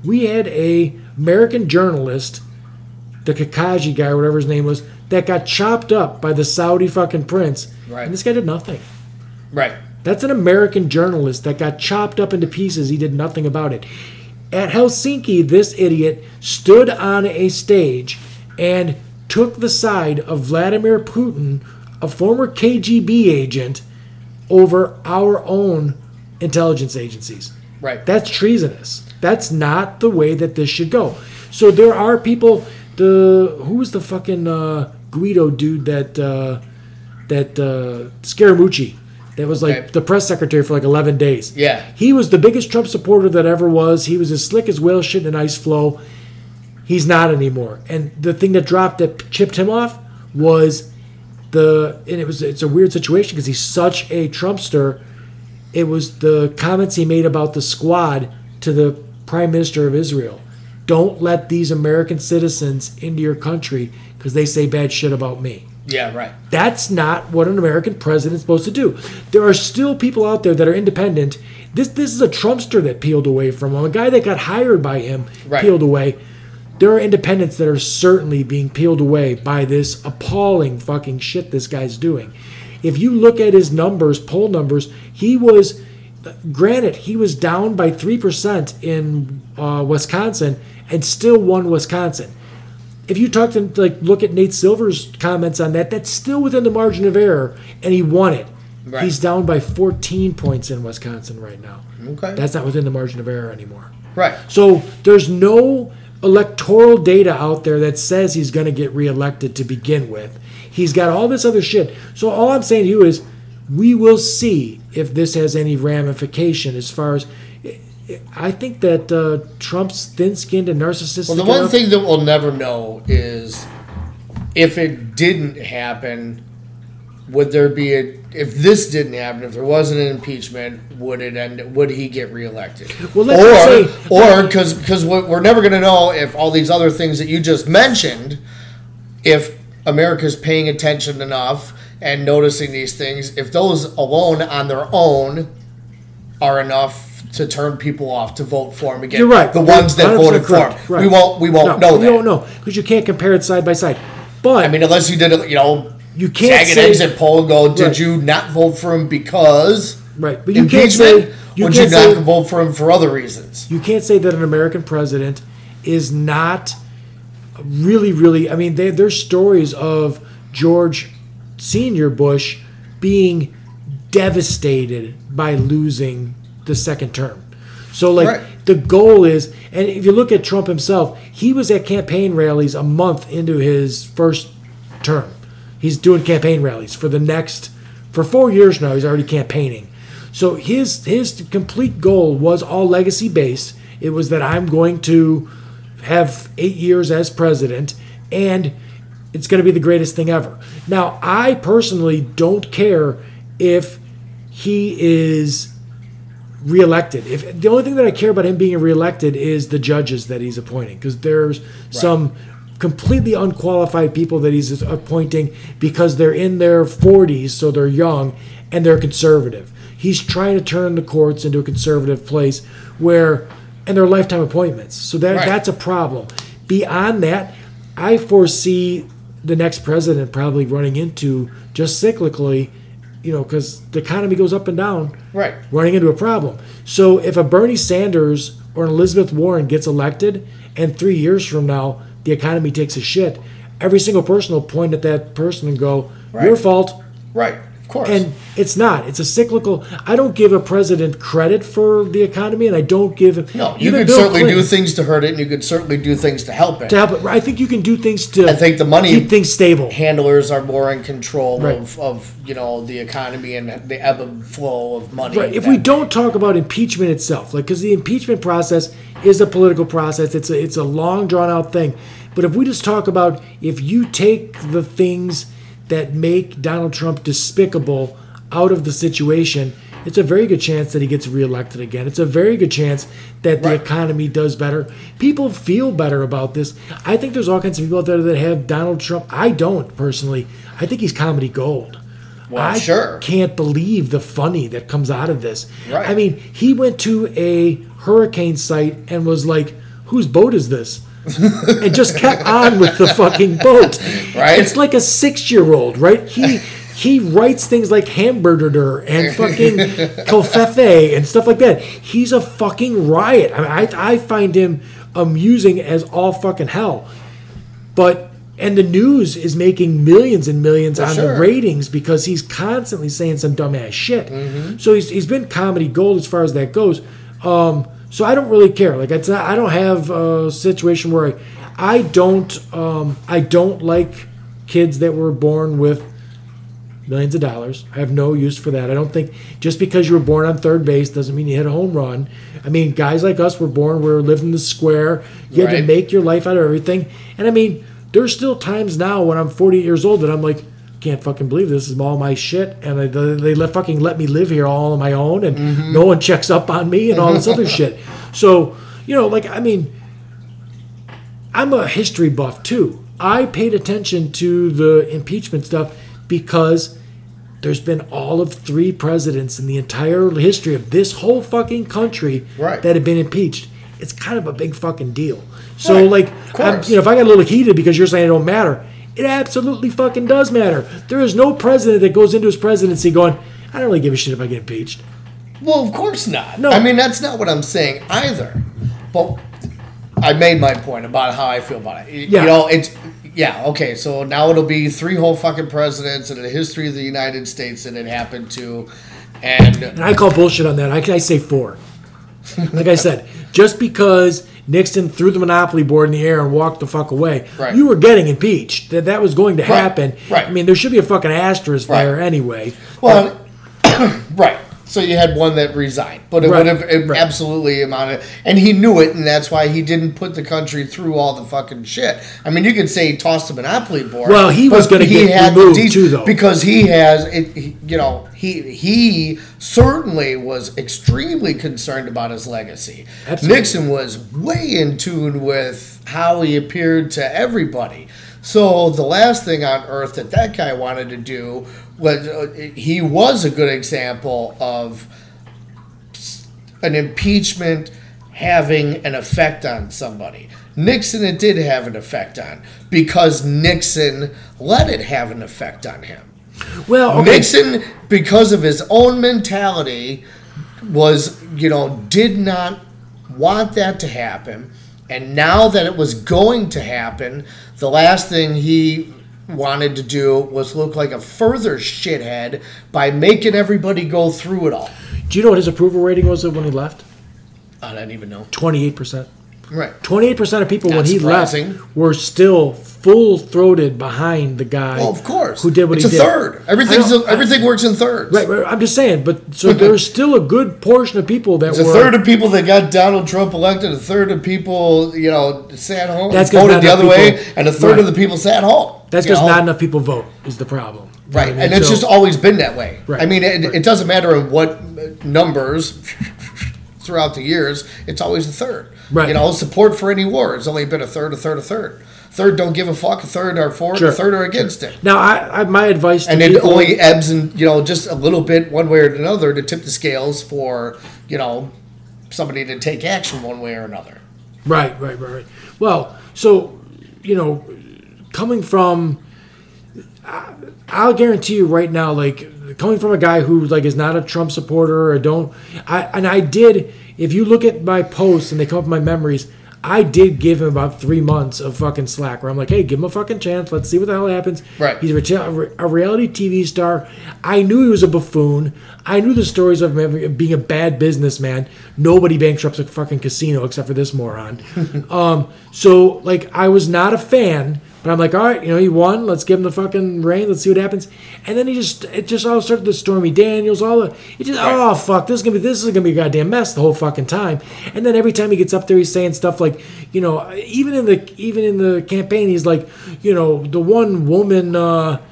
We had a American journalist, the Kakaji guy, whatever his name was, that got chopped up by the Saudi fucking prince. Right. And this guy did nothing. Right. That's an American journalist that got chopped up into pieces. He did nothing about it. At Helsinki, this idiot stood on a stage and took the side of Vladimir Putin, a former KGB agent, over our own intelligence agencies. Right. That's treasonous. That's not the way that this should go. So there are people... Who was the fucking Guido dude that Scaramucci that was like the press secretary for like 11 days? Yeah. He was the biggest Trump supporter that ever was. He was as slick as whale shit in an ice floe. He's not anymore. And the thing that chipped him off was it's a weird situation because he's such a Trumpster. It was the comments he made about the squad to the Prime Minister of Israel. Don't let these American citizens into your country because they say bad shit about me. Yeah, right. That's not what an American president's supposed to do. There are still people out there that are independent. This is a Trumpster that peeled away from him. A guy that got hired by him peeled away. There are independents that are certainly being peeled away by this appalling fucking shit this guy's doing. If you look at his numbers, poll numbers, he was... Granted, he was down by 3% in Wisconsin and still won Wisconsin. If you talk to look at Nate Silver's comments on that, that's still within the margin of error, and he won it. Right. He's down by 14 points in Wisconsin right now. Okay. That's not within the margin of error anymore. Right. So there's no electoral data out there that says he's going to get reelected to begin with. He's got all this other shit. So all I'm saying to you is we will see if this has any ramification as far as... I think that Trump's thin-skinned and narcissistic... Well, the one thing that we'll never know is if it didn't happen... Would there be a if this didn't happen? If there wasn't an impeachment, would it end? Would he get reelected? Well, or because we're never going to know if all these other things that you just mentioned, if America's paying attention enough and noticing these things, if those alone on their own are enough to turn people off to vote for him again. You're right. The ones that voted for him, right. we won't know that. We won't know because you can't compare it side by side. But I mean, unless you did it, you know. You can't say exit poll and go, did you not vote for him because right? But you can't say you not vote for him for other reasons. You can't say that an American president is not really, really. I mean, there's stories of George Senior Bush being devastated by losing the second term. So, like, the goal is, and if you look at Trump himself, he was at campaign rallies a month into his first term. He's doing campaign rallies for 4 years now. He's already campaigning. So his complete goal was all legacy based. It was that I'm going to have 8 years as president, and it's going to be the greatest thing ever. Now, I personally don't care if he is reelected. If the only thing that I care about him being reelected is the judges that he's appointing, because there's some completely unqualified people that he's appointing because they're in their 40s, so they're young, and they're conservative. He's trying to turn the courts into a conservative place where, and they're lifetime appointments. So that's a problem. Beyond that, I foresee the next president probably running into, just cyclically, you know, because the economy goes up and down, running into a problem. So if a Bernie Sanders or an Elizabeth Warren gets elected, and 3 years from now, the economy takes a shit, every single person will point at that person and go, your fault. Right, of course. And it's not. It's a cyclical. I don't give a president credit for the economy, and I don't give him. No, you could certainly do things to hurt it, and you could certainly do things to help it. I think you can do things to keep things stable. Handlers are more in control of the economy and the ebb and flow of money. Right. If we don't talk about impeachment itself, like, because the impeachment process is a political process. It's a long, drawn-out thing. But if we just talk about, if you take the things that make Donald Trump despicable out of the situation, it's a very good chance that he gets reelected again. It's a very good chance that the economy does better. People feel better about this. I think there's all kinds of people out there that have Donald Trump. I don't, personally. I think he's comedy gold. Well, I can't believe the funny that comes out of this. Right. I mean, he went to a hurricane site and was like, whose boat is this? And just kept on with the fucking boat. Right. It's like a 6-year-old, right? He writes things like hamburger and fucking kofefe and stuff like that. He's a fucking riot. I mean, I find him amusing as all fucking hell. But... And the news is making millions and millions the ratings because he's constantly saying some dumbass shit. Mm-hmm. So he's been comedy gold as far as that goes. So I don't really care. Like, it's not, I don't have a situation where I don't like kids that were born with millions of dollars. I have no use for that. I don't think just because you were born on third base doesn't mean you hit a home run. I mean, guys like us were born, we lived in the square. You had to make your life out of everything. And I mean... There's still times now when I'm 40 years old that I'm like, can't fucking believe this is all my shit, and they fucking let me live here all on my own, and no one checks up on me and all this other shit. So, I'm a history buff too. I paid attention to the impeachment stuff because there's been all of 3 presidents in the entire history of this whole fucking country that have been impeached. It's kind of a big fucking deal. So, if I got a little heated because you're saying it don't matter, it absolutely fucking does matter. There is no president that goes into his presidency going, I don't really give a shit if I get impeached. Well, of course not. No. I mean, that's not what I'm saying either. But I made my point about how I feel about it. Yeah. You know, it's, yeah, okay, so now it'll be three whole fucking presidents in the history of the United States that it happened to. And I call bullshit on that. I say four. Like I said, just because Nixon threw the monopoly board in the air and walked the fuck away, right, you were getting impeached. That was going to happen. Right. I mean, there should be a fucking asterisk there anyway. Well, right. So you had one that resigned, but it would have absolutely amounted, and he knew it, and that's why he didn't put the country through all the fucking shit. I mean, you could say he tossed the monopoly board. Well, he was going to get removed too, though, because he has, you know, he certainly was extremely concerned about his legacy. Absolutely. Nixon was way in tune with how he appeared to everybody. So the last thing on earth that guy wanted to do was, he was a good example of an impeachment having an effect on somebody. Nixon, it did have an effect on, because Nixon let it have an effect on him. Well, okay. Nixon, because of his own mentality, was, you know, did not want that to happen. And now that it was going to happen, the last thing he wanted to do was look like a further shithead by making everybody go through it all. Do you know what his approval rating was when he left? I don't even know. 28%. Right. 28% of people Not when he surprising. Left were still full-throated behind the guy. Well, of course. Who did what he did. It's a third. Everything works in thirds. Right. I'm just saying. But so there's still a good portion of people that were... It's a third of people that got Donald Trump elected. A third of people, you know, sat home and voted the other way. And a third of the people sat home. That's because not enough people vote is the problem. Right. I mean? And it's just always been that way. Right. I mean, it doesn't matter in what numbers throughout the years. It's always a third. Right. You know, support for any war has only been a third, a third, a third. A third don't give a fuck, a third are for it, a third are against it. Now, I my advice to people... And it only ebbs and, you know, just a little bit one way or another to tip the scales for, you know, somebody to take action one way or another. Right. Well, so, you know, coming from... I'll guarantee you right now, like, coming from a guy who, like, is not a Trump supporter or don't... I did... If you look at my posts and they come up with my memories, I did give him about 3 months of fucking slack where I'm like, hey, give him a fucking chance. Let's see what the hell happens. Right. He's a reality TV star. I knew he was a buffoon. I knew the stories of him being a bad businessman. Nobody bankrupts a fucking casino except for this moron. So, like, I was not a fan, but I'm like, all right, you know, he won. Let's give him the fucking reign. Let's see what happens. And then it just all started the Stormy Daniels, all the, it just, oh, fuck, this is going to be a goddamn mess the whole fucking time. And then every time he gets up there, he's saying stuff like, you know, even in the campaign, he's like, you know, the one woman that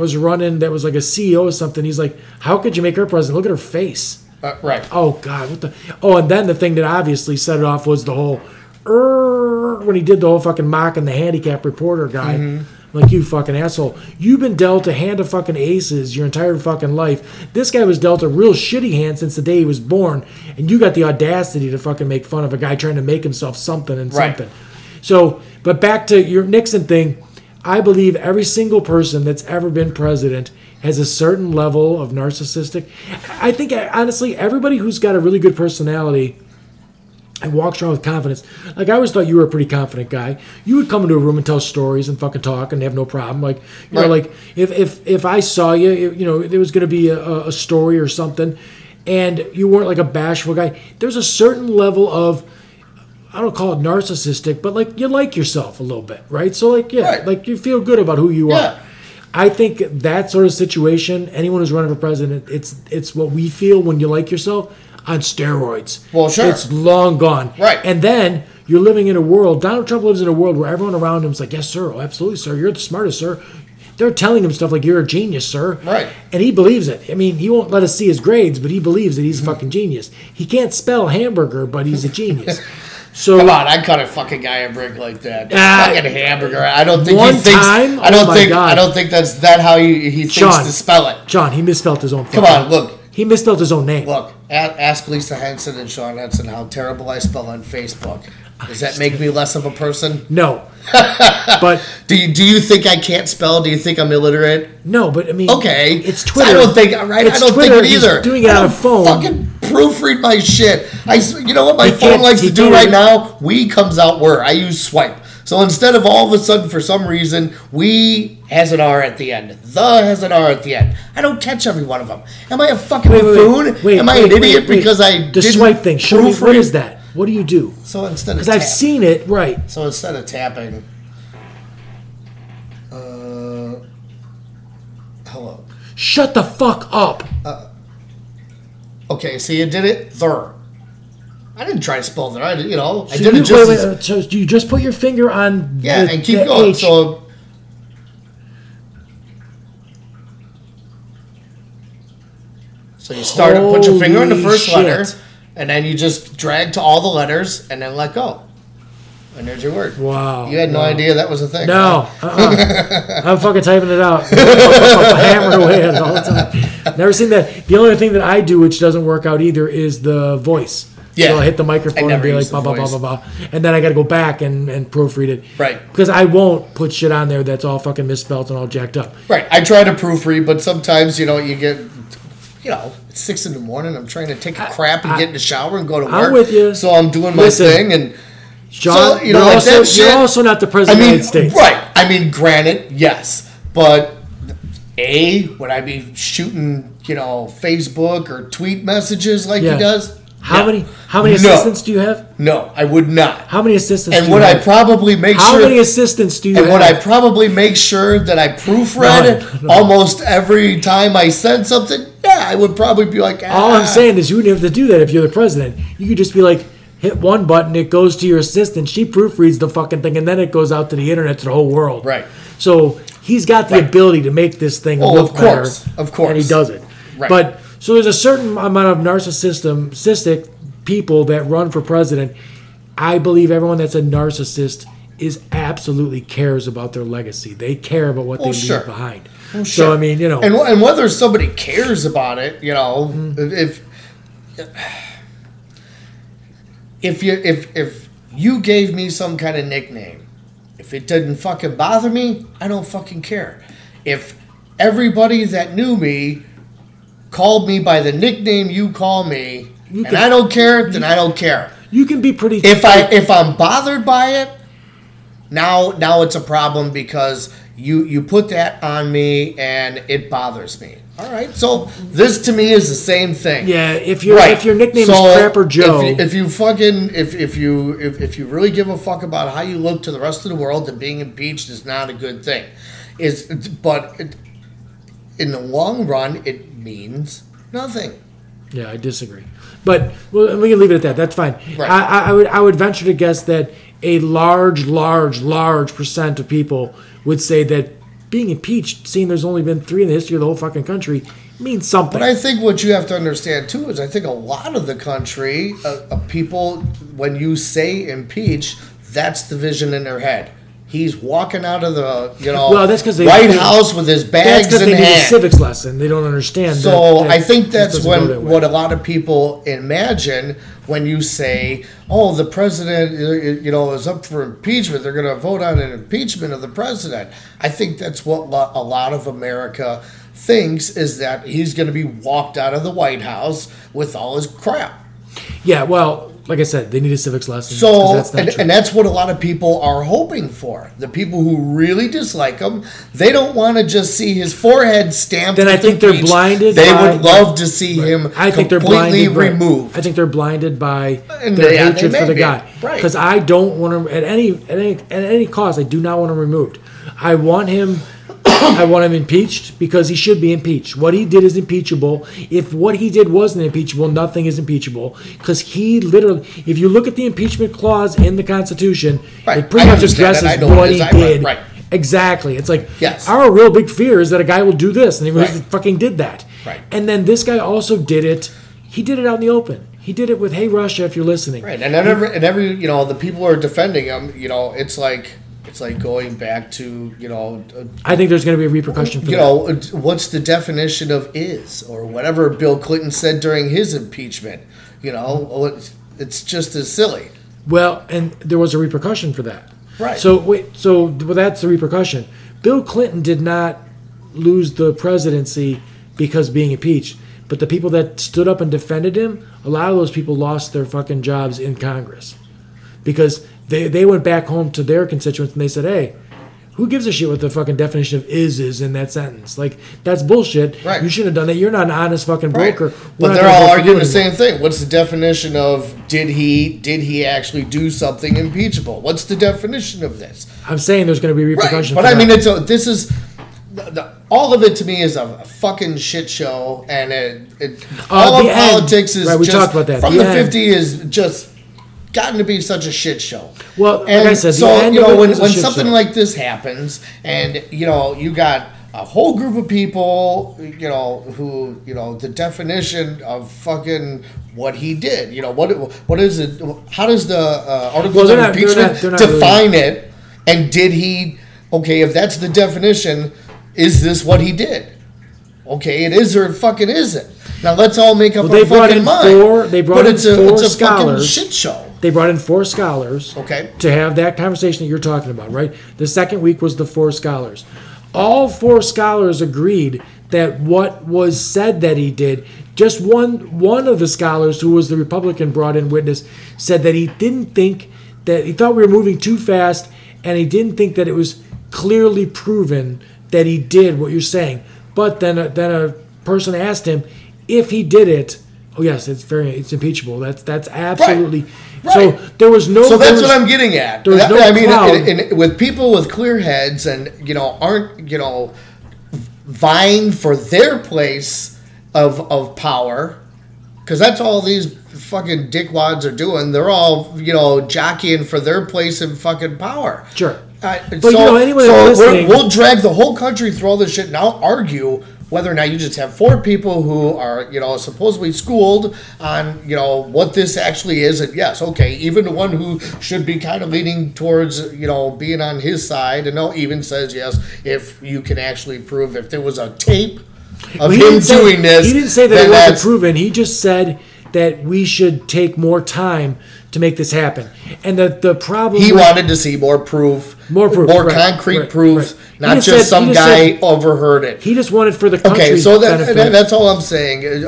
was running, that was like a CEO or something. He's like, how could you make her president? Look at her face. Right. Oh God. What the? Oh, and then the thing that obviously set it off was the whole, when he did the whole fucking mocking the handicap reporter guy. Mm-hmm. Like, you fucking asshole. You've been dealt a hand of fucking aces your entire fucking life. This guy was dealt a real shitty hand since the day he was born, and you got the audacity to fucking make fun of a guy trying to make himself something and something. So, but back to your Nixon thing, I believe every single person that's ever been president has a certain level of narcissistic. I think, honestly, everybody who's got a really good personality and walks around with confidence. Like, I always thought you were a pretty confident guy. You would come into a room and tell stories and fucking talk and have no problem. Like, you know, like, if I saw you, you know, there was going to be a story or something, and you weren't like a bashful guy. There's a certain level of, I don't call it narcissistic, but like, you like yourself a little bit, right? So, like, like, you feel good about who you are. I think that sort of situation, anyone who's running for president, it's what we feel when you like yourself. On steroids. Well, sure. It's long gone. Right. And then you're living in a world, Donald Trump lives in a world where everyone around him is like, yes, sir. Oh, absolutely, sir. You're the smartest, sir. They're telling him stuff like, you're a genius, sir. Right. And he believes it. I mean, he won't let us see his grades, but he believes that he's a fucking genius. He can't spell hamburger, but he's a genius. So, come on, I cut a fucking guy a break like that. Fucking hamburger. I don't think one he thinks. Time? I don't think that's that how he thinks Sean, to spell it. John, he misspelled his own. Come on, look. He misspelled his own name. Look, ask Lisa Henson and Sean Henson how terrible I spell on Facebook. Does that make me less of a person? No. But do you think I can't spell? Do you think I'm illiterate? No, but I mean, okay, it's Twitter. I don't think, right? It's I don't Twitter, think it either. Doing it on a phone. Fucking proofread my shit. You know what my phone likes to do right now? We comes out where I use swipe. So instead of all of a sudden, for some reason, we has an R at the end. The has an R at the end. I don't catch every one of them. Am I a fucking buffoon? Am I an idiot because I didn't proofread? The swipe thing. Show me. What is that? What do you do? So instead of I've seen it, right. So instead of tapping, hello. Shut the fuck up. Okay, so you did it there. I didn't try to spell there. I so did it just. So you just put your finger on? Yeah, and keep going. H. So. So you start. Put your finger in the first letter, and then you just drag to all the letters, and then let go. And there's your word. Wow. You had no idea that was a thing. No. I'm fucking typing it out. I'm hammering away at it all the time. Never seen that. The only thing that I do, which doesn't work out either, is the voice. Yeah. So I hit the microphone and be like, blah, blah, blah, blah, blah. And then I got to go back and proofread it. Right. Because I won't put shit on there that's all fucking misspelled and all jacked up. Right. I try to proofread, but sometimes, you get... it's 6 a.m. I'm trying to take a crap and get in the shower and go to work. I'm with you. So I'm doing my thing. And John, so, you're also not the president of the United States. Right. I mean, granted, yes. But would I be shooting, Facebook or tweet messages like he does? How many assistants do you have? No, I would not. How many assistants do you have? And would I probably make sure... How many assistants do you have? And would I probably make sure that I proofread almost every time I said something? Yeah, I would probably be like... All I'm saying is you wouldn't have to do that if you're the president. You could just be like, hit one button, it goes to your assistant, she proofreads the fucking thing, and then it goes out to the internet, to the whole world. Right. So he's got the ability to make this thing look better. Of course. And he does it. Right. But... So there's a certain amount of narcissistic people that run for president. I believe everyone that's a narcissist is absolutely cares about their legacy. They care about what they leave behind. Well, so sure. I mean, and whether somebody cares about it, if you gave me some kind of nickname, if it didn't fucking bother me, I don't fucking care. If everybody that knew me called me by the nickname you call me, and I don't care, then I don't care. You can be pretty... If I'm bothered by it, now it's a problem because you put that on me and it bothers me. All right, so this to me is the same thing. Yeah, if your nickname is Trapper Joe, if you really give a fuck about how you look to the rest of the world, then being impeached is not a good thing. In the long run, it means nothing. Yeah, I disagree. But we can leave it at that. That's fine. Right. I would venture to guess that a large percent of people would say that being impeached, seeing there's only been 3 in the history of the whole fucking country, means something. But I think what you have to understand, too, is I think a lot of the country, people, when you say impeach, that's the vision in their head. He's walking out of the White House with his bags in hand. That's because they need a civics lesson. They don't understand. So I think that's what a lot of people imagine when you say, "Oh, the president, is up for impeachment. They're going to vote on an impeachment of the president." I think that's what a lot of America thinks, is that he's going to be walked out of the White House with all his crap. Yeah. Well. Like I said, they need a civics lesson. So, and that's what a lot of people are hoping for. The people who really dislike him, they don't want to just see his forehead stamped. Then I think they're blinded. They would love to see him completely removed. I think they're blinded by their hatred for the guy. Because I don't want him at any cost. I do not want him removed. I want him impeached because he should be impeached. What he did is impeachable. If what he did wasn't impeachable, nothing is impeachable. Because he literally, if you look at the impeachment clause in the Constitution, it pretty much addresses what he did. Right. Exactly. It's like, our real big fear is that a guy will do this, and he fucking did that. Right. And then this guy also did it. He did it out in the open. He did it with, "Hey, Russia, if you're listening." Right. And every the people who are defending him, it's like... It's like going back to, I think there's going to be a repercussion for that. What's the definition of is, or whatever Bill Clinton said during his impeachment? It's just as silly. Well, and there was a repercussion for that. Right. So that's the repercussion. Bill Clinton did not lose the presidency because being impeached. But the people that stood up and defended him, a lot of those people lost their fucking jobs in Congress. Because they went back home to their constituents and they said, hey, who gives a shit what the fucking definition of is in that sentence? Like, that's bullshit. Right. You shouldn't have done that. You're not an honest fucking broker. Right. But they're all arguing the same thing. What's the definition of did he actually do something impeachable? What's the definition of this? I'm saying there's going to be repercussions. Right. But I mean, all of it to me is a fucking shit show, and all of politics is just... Right, we talked about that. From the 50s is just gotten to be such a shit show. Well, and like I said, when something like this happens, and you got a whole group of people, who, the definition of fucking what he did, what is it? How does the articles of impeachment define it? And did he? Okay, if that's the definition, is this what he did? Okay, it is or it fucking isn't. Now let's all make up our fucking mind. It's a fucking shit show. They brought in 4 scholars to have that conversation that you're talking about, right? The second week was the 4 scholars. All 4 scholars agreed that what was said that he did, just one of the scholars, who was the Republican brought in witness, said that he didn't think that, he thought we were moving too fast, and he didn't think that it was clearly proven that he did what you're saying. But then a person asked him if he did it. Oh yes, it's impeachable. That's absolutely. Right. So there was no. So that's what I'm getting at. With people with clear heads and aren't vying for their place of power, because that's all these fucking dickwads are doing. They're all jockeying for their place in fucking power. Sure. We'll drag the whole country through all this shit and I'll argue whether or not you just have 4 people who are, supposedly schooled on, what this actually is. And yes, okay, even the one who should be kind of leaning towards, being on his side, and no, even says, yes, if you can actually prove if there was a tape of him doing this. He didn't say that it wasn't proven. He just said that we should take more time to make this happen. And the problem... He wanted to see more proof. More concrete proof. Not just some guy overheard it. He just wanted for the country. Okay, so that's all I'm saying.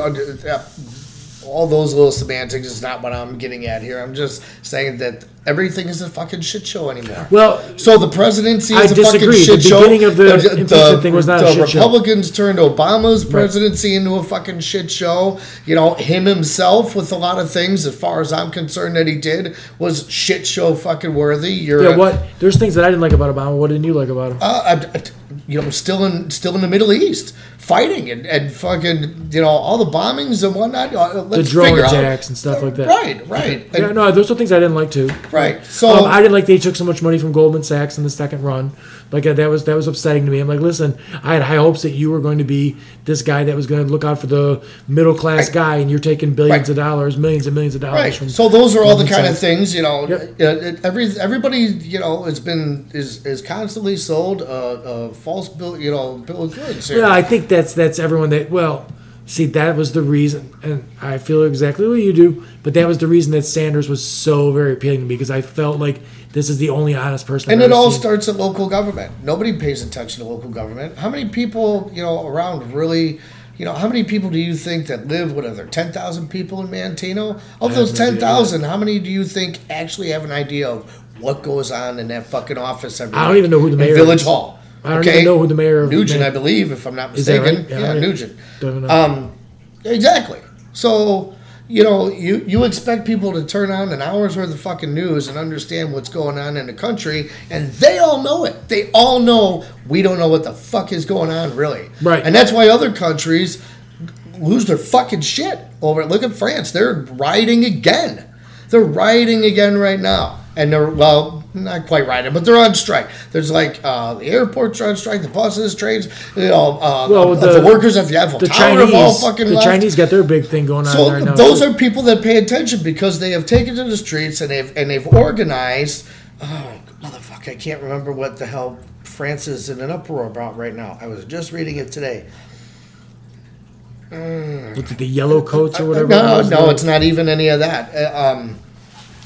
All those little semantics is not what I'm getting at here. I'm just saying that everything is a fucking shit show anymore. Well, so the presidency is a fucking shit show. The beginning of the thing was not a shit show. The Republicans turned Obama's presidency into a fucking shit show. Him himself with a lot of things, as far as I'm concerned, that he did was shit show fucking worthy. There's things that I didn't like about Obama. What didn't you like about him? Still in the Middle East, fighting and fucking, all the bombings and whatnot. The drone attacks and stuff like that. Right. Yeah, those are things I didn't like too. Right. So I didn't like they took so much money from Goldman Sachs in the second run. Like that was upsetting to me. I'm like, listen, I had high hopes that you were going to be this guy that was going to look out for the middle class guy, and you're taking billions of dollars, millions and millions of dollars. Right. From so those are all the kind of things, Everybody, is constantly sold a false bill, bill of goods. Here. Yeah, I think that's everyone that. Well, see, that was the reason, and I feel exactly what you do. But that was the reason that Sanders was so very appealing to me, because I felt like this is the only honest person. And it all starts at local government. Nobody pays attention to local government. How many people, around really, how many people do you think that live? What are there, 10,000 people in Manteno? Of those 10,000, how many do you think actually have an idea of what goes on in that fucking office every day? I don't even know who the mayor is. Village Hall. I don't even know who the mayor of Nugent, I believe, if I'm not mistaken. Is that right? Yeah, Nugent. Don't know. Exactly. So. You expect people to turn on an hour's worth of fucking news and understand what's going on in the country, and they all know it. They all know we don't know what the fuck is going on, really. Right. And that's why other countries lose their fucking shit over it. Look at France. They're rioting again. They're rioting again right now. And they're, not quite rioting, but they're on strike. There's the airports are on strike, the buses, trains, the workers at the Eiffel Tower have all fucking left. The Chinese got their big thing going on right now. So those are people that pay attention because they have taken to the streets and they've organized. Oh, motherfucker, I can't remember what the hell France is in an uproar about right now. I was just reading it today. Was it the yellow coats or whatever? No, it's not even any of that.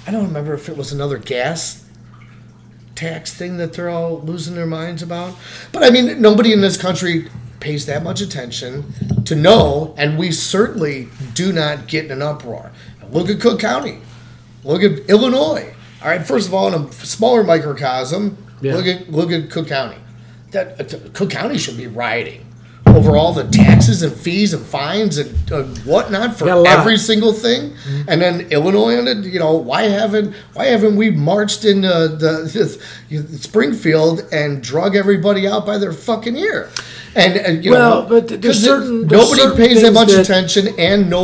I don't remember if it was another gas tax thing that they're all losing their minds about. But, I mean, nobody in this country pays that much attention to know, and we certainly do not get in an uproar. Look at Cook County. Look at Illinois. All right, first of all, in a smaller microcosm, yeah. Look at Cook County. Cook County should be rioting over all the taxes and fees and fines and whatnot for every single thing. Mm-hmm. And then Illinois, you know, why haven't we marched in the Springfield and drug everybody out by their fucking ear? And nobody pays that much attention, and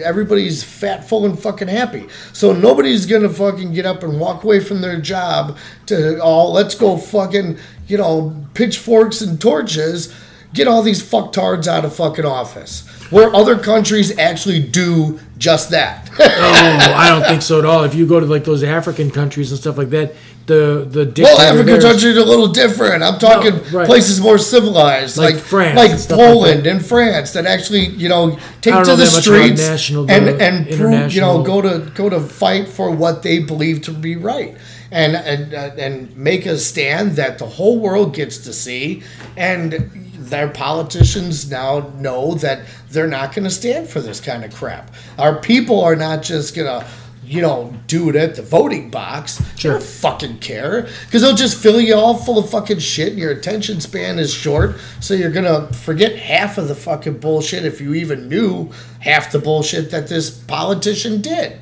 everybody's fat, full, and fucking happy. So nobody's gonna fucking get up and walk away from their job to let's go fucking, you know, pitchforks and torches, get all these fucktards out of fucking office. Where other countries actually do just that. Oh, I don't think so at all. If you go to like those African countries and stuff like that. African countries are a little different. I'm talking places more civilized, like France, like Poland and France, that actually, you know, take to the streets and prove, you know, go to fight for what they believe to be right, and make a stand that the whole world gets to see, and their politicians now know that they're not going to stand for this kind of crap. Our people are not just going to, you know, do it at the voting box. Sure. They don't fucking care. Because they'll just fill you all full of fucking shit, and your attention span is short, so you're going to forget half of the fucking bullshit, if you even knew half the bullshit that this politician did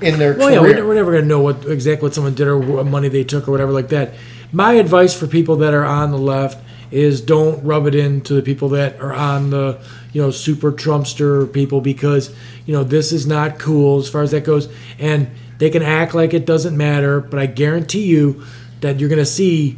in their career. Well, yeah, we're never going to know exactly what someone did or what money they took or whatever like that. My advice for people that are on the left is don't rub it in to the people that are on the, you know, super Trumpster people, because, you know, this is not cool as far as that goes. And they can act like it doesn't matter, but I guarantee you that you're going to see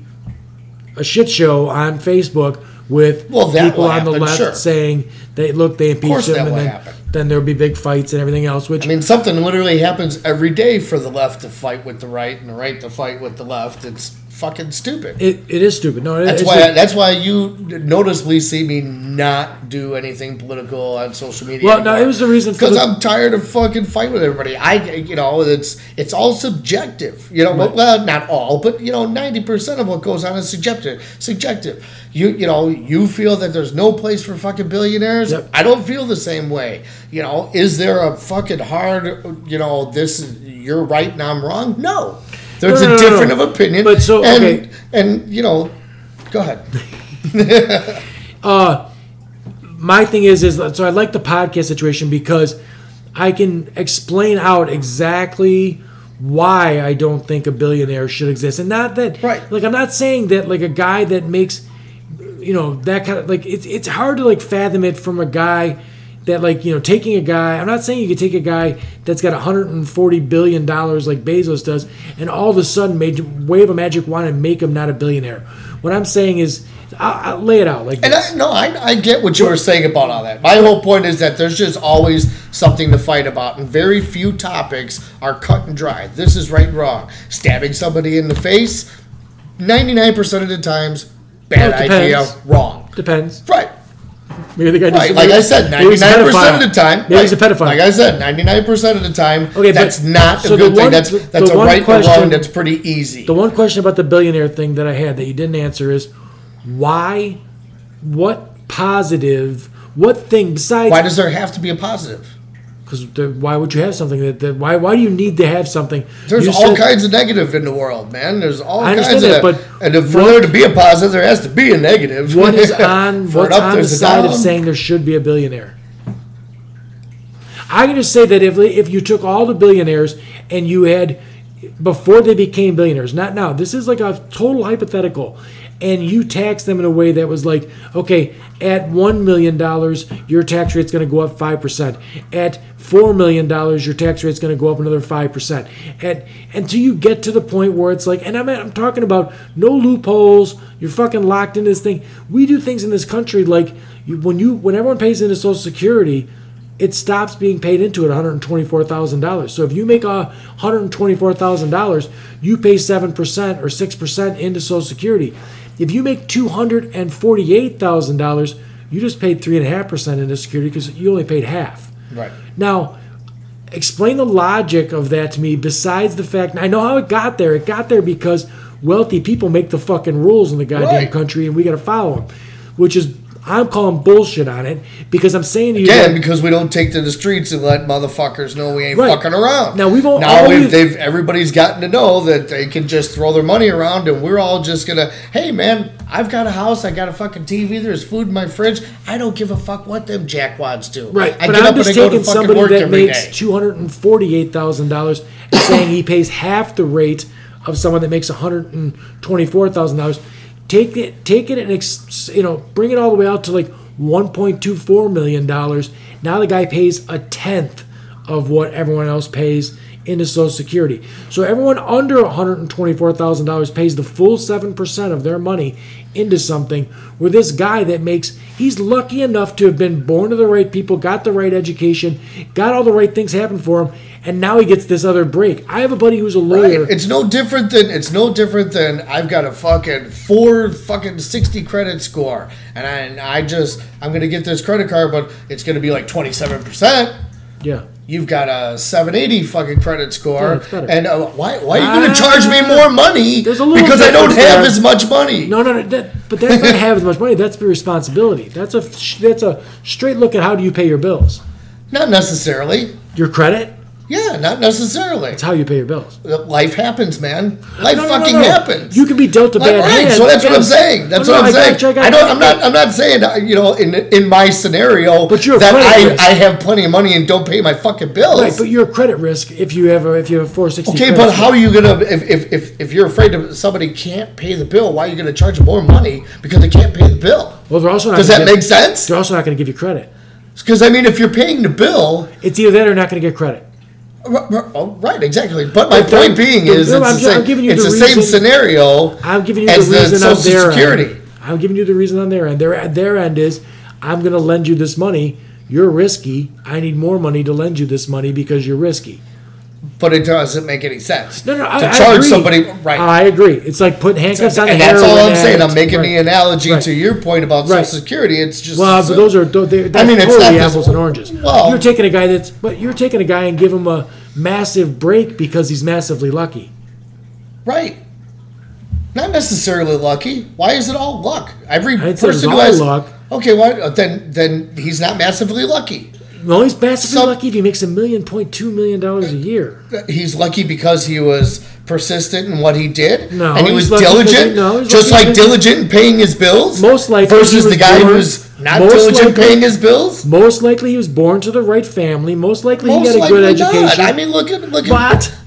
a shit show on Facebook with people on the left saying, they impeach them, and then there'll be big fights and everything else. Which, I mean, something literally happens every day for the left to fight with the right and the right to fight with the left. It's fucking stupid. It is stupid. No, that's why you noticeably see me not do anything political on social media. Well, no, it was the reason, because I'm tired of fucking fighting with everybody. It's all subjective. You know, right. Well, not all, but you know, 90% of what goes on is subjective. You feel that there's no place for fucking billionaires. Yep. I don't feel the same way. You know, is there a fucking hard? You know, this is, you're right and I'm wrong. No. There's a different of opinion. But so, and you know, go ahead. My thing is so I like the podcast situation because I can explain out exactly why I don't think a billionaire should exist. And not that, like, I'm not saying that, like, a guy that makes, you know, that kind of, like, it's hard to, like, fathom it from a guy that, like, you know, taking a guy, I'm not saying you could take a guy that's got $140 billion like Bezos does and all of a sudden wave a magic wand and make him not a billionaire. What I'm saying is, I'll lay it out like this. And I get what you were saying about all that. My whole point is that there's just always something to fight about, and very few topics are cut and dry. This is right and wrong. Stabbing somebody in the face, 99% of the times, bad idea, wrong. Depends. Right. Maybe the guy like I said, 99% of the time. Maybe he's a pedophile. Like I said, 99% of the time. Okay, that's not a good thing. That's a right question, and wrong that's pretty easy. The one question about the billionaire thing that I had that you didn't answer is why? What positive? What thing besides? Why does there have to be a positive? Because why would you have something? Why do you need to have something? There's all kinds of negative in the world, man. There's all kinds of that. And for there to be a positive, there has to be a negative. What is on the side of saying there should be a billionaire? I can just say that if you took all the billionaires and you had, before they became billionaires, not now. This is like a total hypothetical. And you tax them in a way that was like, okay, at $1 million, your tax rate's going to go up 5%. At $4 million, your tax rate's going to go up another 5%. At until you get to the point where it's like, and I'm talking about no loopholes, you're fucking locked into this thing. We do things in this country like when everyone pays into Social Security, it stops being paid into at $124,000. So if you make $124,000, you pay 7% or 6% into Social Security. If you make $248,000, you just paid 3.5% into security because you only paid half. Right. Now, Explain the logic of that to me, besides the fact, and I know how it got there. It got there because wealthy people make the fucking rules in the goddamn country, and we got to follow them, which is, I'm calling bullshit on it, because I'm saying to you. Again, that, because we don't take to the streets and let motherfuckers know we ain't fucking around. Now, we've all, everybody's gotten to know that they can just throw their money around, and we're all just going to, hey, man, I've got a house, I got a fucking TV, there's food in my fridge. I don't give a fuck what them jackwads do. Right, I but I'm just taking somebody that makes $248,000 and saying he pays half the rate of someone that makes $124,000. Take it, and bring it all the way out to like $1.24 million. Now the guy pays a tenth of what everyone else pays into Social Security. So everyone under $124,000 pays the full 7% of their money into something. Where this guy that makes, he's lucky enough to have been born to the right people, got the right education, got all the right things happen for him, and now he gets this other break. I have a buddy who's a lawyer. Right. It's no different than I've got a fucking 4 fucking 60 credit score, and I'm gonna get this credit card, but it's gonna be like 27%. Yeah. You've got a 780 fucking credit score, and why are you going to charge me more money because I don't have as much money? No. But that's not have as much money. That's the responsibility. That's a straight look at how do you pay your bills. Not necessarily. Your credit? Yeah, not necessarily. It's how you pay your bills. Life happens, man. Life happens. You can be dealt a bad hand. Right, so that's what I'm saying. I'm not saying, in my scenario, but I have plenty of money and don't pay my fucking bills. Right, but you're a credit risk if you have a 460. Okay, but how are you gonna if you're afraid that somebody can't pay the bill? Why are you gonna charge them more money because they can't pay the bill? Well, they're also not. Does that make sense? They're also not gonna give you credit. Because if you're paying the bill, it's either that or not gonna get credit. Right, exactly. But my point being is it's the same scenario as the Social Security. I'm giving you the reason on their end. Their end is, I'm going to lend you this money. You're risky. I need more money to lend you this money because you're risky. But it doesn't make any sense. No, I agree. To charge somebody, right. I agree. It's like putting handcuffs on a heroin addict. And that's all I'm saying. I'm making the analogy to your point about Social Security. It's just... Well, but those are... It's totally apples and oranges. Well, you're taking a guy and give him a massive break because he's massively lucky. Right. Not necessarily lucky. Why is it all luck? Every person who has... luck. Okay, well, then he's not massively lucky. Well, he's massively lucky if he makes $1.2 million a year. He's lucky because he was persistent in what he did, and he was diligent. Diligent in paying his bills. Most likely, versus the guy who's not diligent paying his bills. Most likely, he was born to the right family. Most likely, he got a good education. Not. I mean, look at.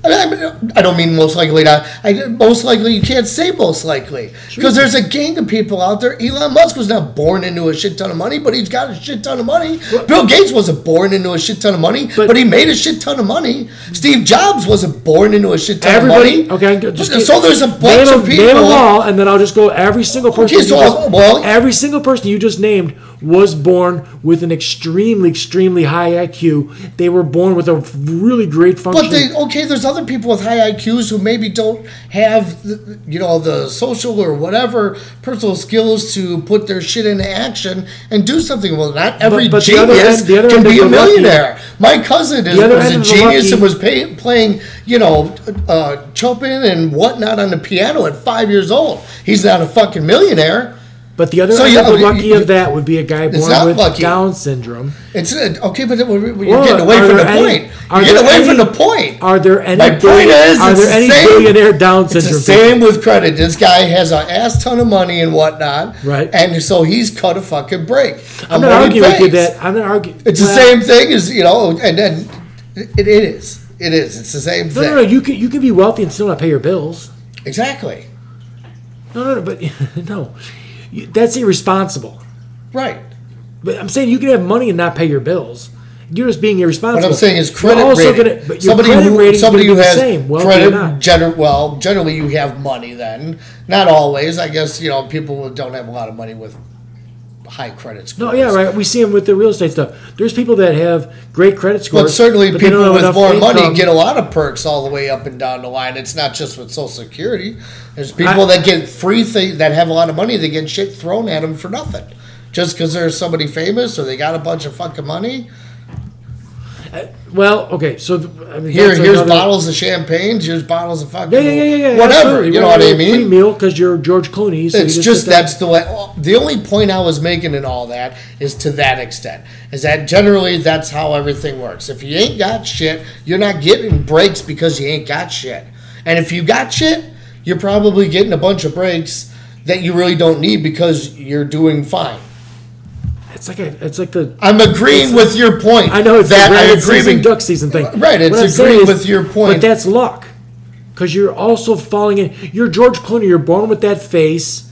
But I don't mean most likely not. Most likely, you can't say most likely because there's a gang of people out there. Elon Musk was not born into a shit ton of money, but he's got a shit ton of money. What? Bill Gates wasn't born into a shit ton of money, but he made a shit ton of money. Steve Jobs wasn't born into a shit ton of money. Okay, so there's a bunch of people. Name them all, and then I'll just go every single person. Okay, every single person you just named was born with an extremely, extremely high IQ. They were born with a really great function. But there's other people with high IQs who maybe don't have, the social or whatever personal skills to put their shit into action and do something. Well, not every genius can be a millionaire. My cousin was a genius and was playing, Chopin and whatnot on the piano at 5 years old. He's not a fucking millionaire. But the other lucky of that would be a guy born with Down syndrome. You're getting away from the point. Are there any? My point is, are there any billionaire Down syndrome? It's the same with credit. This guy has an ass ton of money and whatnot, right? And so he's cut a fucking break. I'm not arguing with you that. I'm not arguing. It's the same thing as and then it is. It's the same thing. No. You can be wealthy and still not pay your bills. Exactly. No. That's irresponsible. Right. But I'm saying you can have money and not pay your bills. You're just being irresponsible. What I'm saying is credit rating. Generally you have money then. Not always. I guess, people who don't have a lot of money with high credit scores. No, yeah, right. We see them with the real estate stuff. There's people that have great credit scores. But certainly people with more money get a lot of perks all the way up and down the line. It's not just with Social Security. There's people that get free things, that have a lot of money, they get shit thrown at them for nothing. Just because there's somebody famous or they got a bunch of fucking money. Well, okay, so... I mean, here's bottles of champagne, here's bottles of fucking... Yeah, whatever, you know what I mean? Free meal, because you're George Clooney. So it's just that's the way... The only point I was making in all that is to that extent, is that generally that's how everything works. If you ain't got shit, you're not getting breaks because you ain't got shit. And if you got shit, you're probably getting a bunch of breaks that you really don't need because you're doing fine. It's like I'm agreeing with your point. I know it's that duck season thing. Right, it's agreeing with your point. But that's luck, because you're also falling in. You're George Clooney. You're born with that face.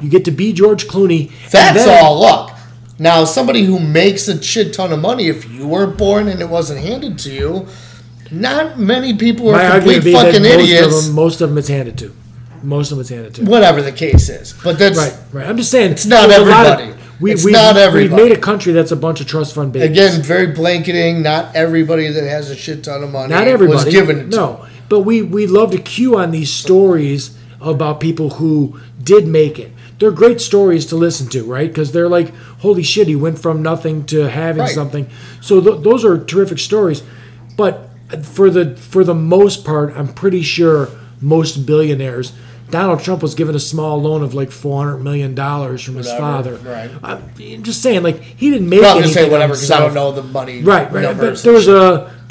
You get to be George Clooney. That's all luck. Now, somebody who makes a shit ton of money, if you were born and it wasn't handed to you, not many people are complete fucking idiots. Most of them it's handed to. Whatever the case is, but that's right. I'm just saying, it's not everybody. We've made a country that's a bunch of trust fund babies. Again, very blanketing. Not everybody that has a shit ton of money was given it to. No, but we love to cue on these stories about people who did make it. They're great stories to listen to, right? Because they're like, holy shit, he went from nothing to having something. So those are terrific stories. But for the most part, I'm pretty sure most billionaires... Donald Trump was given a small loan of like $400 million from his father. Right. I'm just saying, like, he didn't make anything. I'm just saying whatever because I don't know the money. Right. But there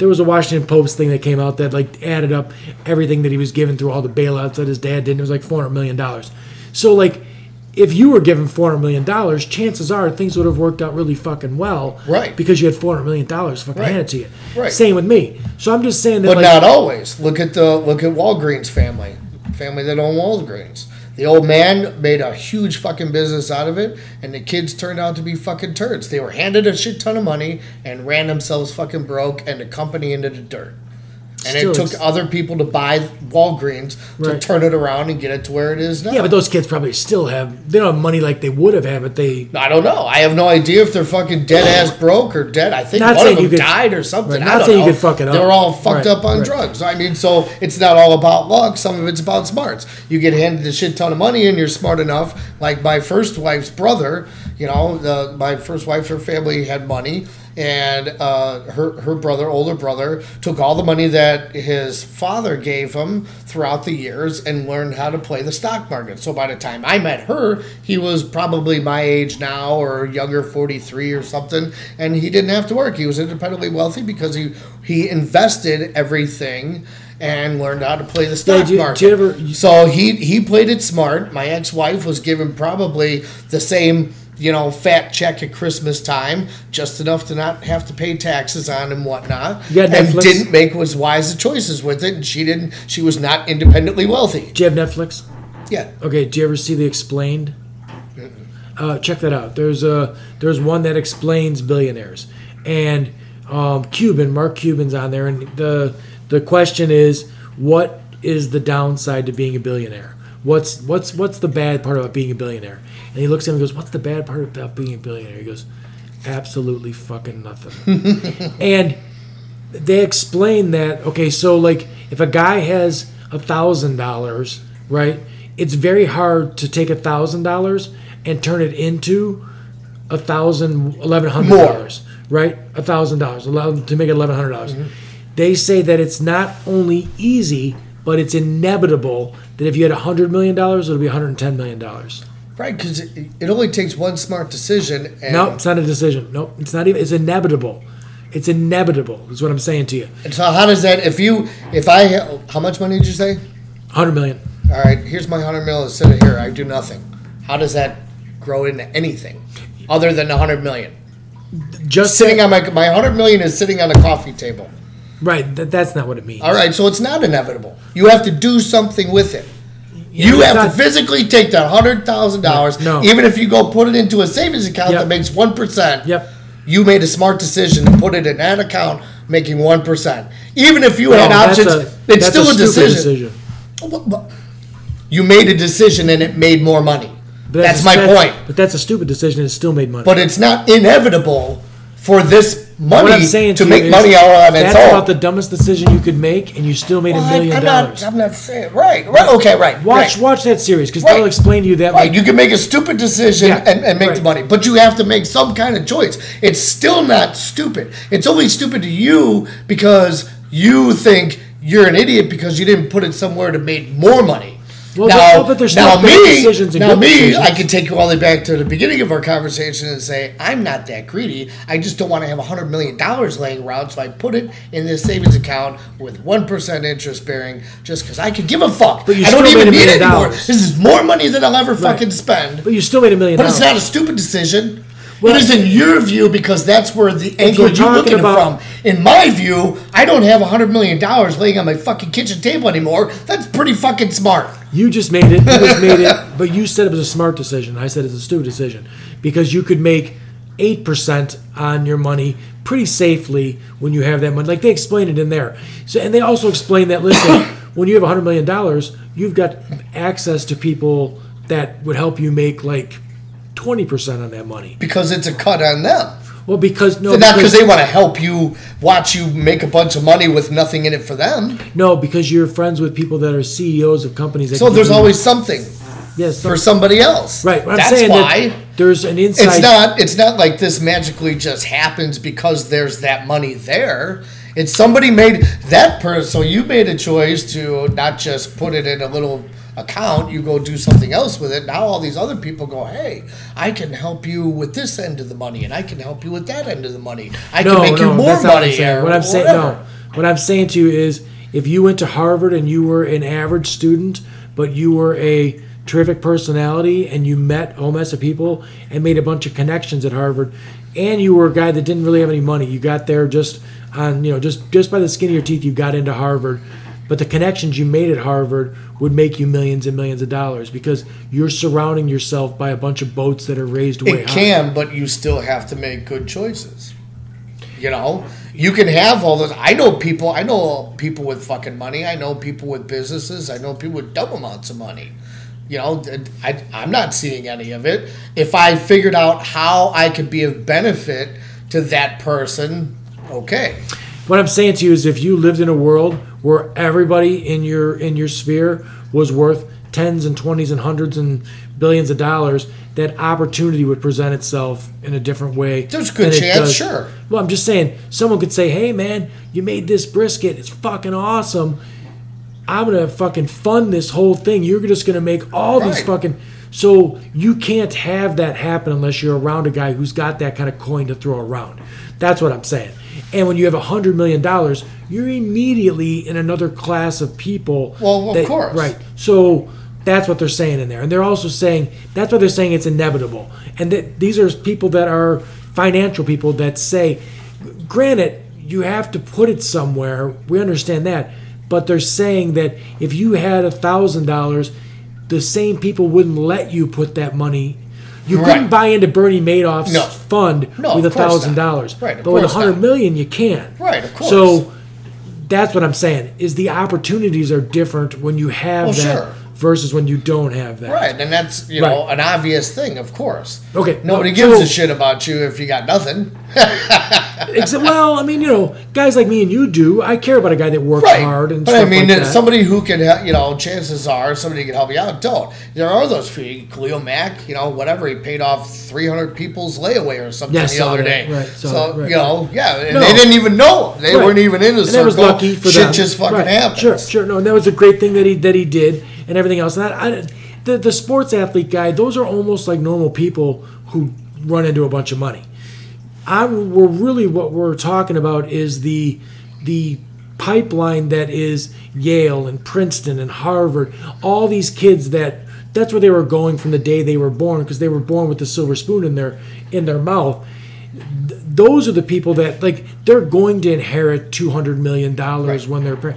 was a Washington Post thing that came out that like added up everything that he was given through all the bailouts that his dad did. And it was like $400 million. So like, if you were given $400 million, chances are things would have worked out really fucking well. Right. Because you had $400 million fucking handed to you. Right. Same with me. So I'm just saying that. But like, not always. Look at Walgreens family that owned Walgreens. The old man made a huge fucking business out of it, and the kids turned out to be fucking turds. They were handed a shit ton of money and ran themselves fucking broke and the company into the dirt. And it took other people to buy Walgreens to turn it around and get it to where it is now. Yeah, but those kids probably still have... They don't have money like they would have had, but they... I don't know. I have no idea if they're fucking dead-ass broke or dead. I think one of them died or something. I don't know. Not saying you could fuck it up. They're all fucked up on drugs. I mean, so it's not all about luck. Some of it's about smarts. You get handed a shit ton of money and you're smart enough. Like my first wife's brother, you know, my first wife, her family had money. And her brother, older brother, took all the money that his father gave him throughout the years and learned how to play the stock market. So by the time I met her, he was probably my age now or younger, 43 or something, and he didn't have to work. He was independently wealthy because he invested everything and learned how to play the stock market. So he played it smart. My ex-wife was given probably the same... you know, fat check at Christmas time, just enough to not have to pay taxes on and whatnot, and didn't make as wise of choices with it, and she was not independently wealthy. Do you have Netflix? Yeah. Okay, do you ever see The Explained? Mm-mm. Check that out. There's one that explains billionaires, and Mark Cuban's on there, and the question is, what is the downside to being a billionaire? What's the bad part about being a billionaire? And he looks at him and goes, what's the bad part about being a billionaire? He goes, absolutely fucking nothing. And they explain that, okay, so like if a guy has $1,000, right, it's very hard to take $1,000 and turn it into $1,100, right? $1,000, to make it $1,100. Mm-hmm. They say that it's not only easy, but it's inevitable that if you had $100 million, it'll be $110 million. Right, because it only takes one smart decision. No, it's not a decision. No, it's not even. It's inevitable. It's inevitable is what I'm saying to you. And so how does that, how much money did you say? $100 million. All right, here's my $100 million. Instead of here, I do nothing. How does that grow into anything other than $100 million? Just sitting on my $100 million is sitting on a coffee table. Right, that's not what it means. All right, so it's not inevitable. You have to do something with it. You have to physically take that $100,000, even if you go put it into a savings account that makes 1%. Yep. You made a smart decision to put it in that account making 1%. Even if you had options, it's still a decision. You made a decision and it made more money. That's my point. But that's a stupid decision and it still made money. But it's not inevitable for this money to make money out of its own. That's about the dumbest decision you could make, and you still made $1 million. I'm not saying right. Watch that series because they'll explain to you that. Right, you can make a stupid decision and make the money, but you have to make some kind of choice. It's still not stupid. It's only stupid to you because you think you're an idiot because you didn't put it somewhere to make more money. Well, now, I can take you all the way back to the beginning of our conversation and say, I'm not that greedy. I just don't want to have $100 million laying around, so I put it in this savings account with 1% interest bearing just because I could give a fuck. But I don't even need it anymore. This is more money than I'll ever fucking spend. But you still made $1 million. But it's not a stupid decision. Well, it is in your view because that's where the angle you're looking about, from. In my view, I don't have $100 million laying on my fucking kitchen table anymore. That's pretty fucking smart. You just made it. But you said it was a smart decision. I said it's a stupid decision because you could make 8% on your money pretty safely when you have that money. Like they explain it in there. So, and they also explain that, listen, when you have $100 million, you've got access to people that would help you make like 20% on that money because it's a cut on them. Well, because no, so not because they want to help you, watch you make a bunch of money with nothing in it for them. No, because you're friends with people that are CEOs of companies. That so there's always something, for somebody else, right? Well, that's why that there's an inside. It's not like this magically just happens because there's that money there. It's somebody made that person. So you made a choice to not just put it in a little account, you go do something else with it. Now all these other people go, hey, I can help you with this end of the money, and I can help you with that end of the money. I can make you more money. What I'm saying to you is, if you went to Harvard and you were an average student, but you were a terrific personality, and you met a whole mess of people and made a bunch of connections at Harvard, and you were a guy that didn't really have any money, you got there just on, just by the skin of your teeth, you got into Harvard. But the connections you made at Harvard would make you millions and millions of dollars because you're surrounding yourself by a bunch of boats that are raised way high. It can, but you still have to make good choices. You can have all those. I know people with fucking money. I know people with businesses. I know people with double amounts of money. I'm not seeing any of it. If I figured out how I could be of benefit to that person, okay. What I'm saying to you is if you lived in a world where everybody in your sphere was worth tens and twenties and hundreds and billions of dollars, that opportunity would present itself in a different way. There's a good chance, sure. Well, I'm just saying, someone could say, hey, man, you made this brisket. It's fucking awesome. I'm going to fucking fund this whole thing. You're just going to make all these fucking... So you can't have that happen unless you're around a guy who's got that kind of coin to throw around. That's what I'm saying. And when you have $100 million, you're immediately in another class of people. Well, of course. Right. So that's what they're saying in there. And they're also saying, that's why they're saying it's inevitable. And that these are people that are financial people that say, granted, you have to put it somewhere. We understand that. But they're saying that if you had $1,000, the same people wouldn't let you put that money. You couldn't buy into Bernie Madoff's fund with $1,000. Right, but with $100 million, you can. Right, of course. So that's what I'm saying, is the opportunities are different when you have versus when you don't have that. Right, and that's an obvious thing, of course. Okay. Nobody gives a shit about you if you got nothing. Except, guys like me and you do. I care about a guy that works hard and stuff like that. But I mean, somebody who can, chances are somebody can help you out. Don't. There are those few. Khalil Mack, whatever, he paid off 300 people's layaway or something the other day. Right, and they didn't even know him. They weren't even in the circle. That was lucky for them. Shit just fucking happens. Sure. No, and that was a great thing that he did and everything else. And the sports athlete guy, those are almost like normal people who run into a bunch of money. What we're talking about is the pipeline that is Yale and Princeton and Harvard, all these kids that's where they were going from the day they were born because they were born with the silver spoon in their mouth. Those are the people that they're going to inherit $200 million when they're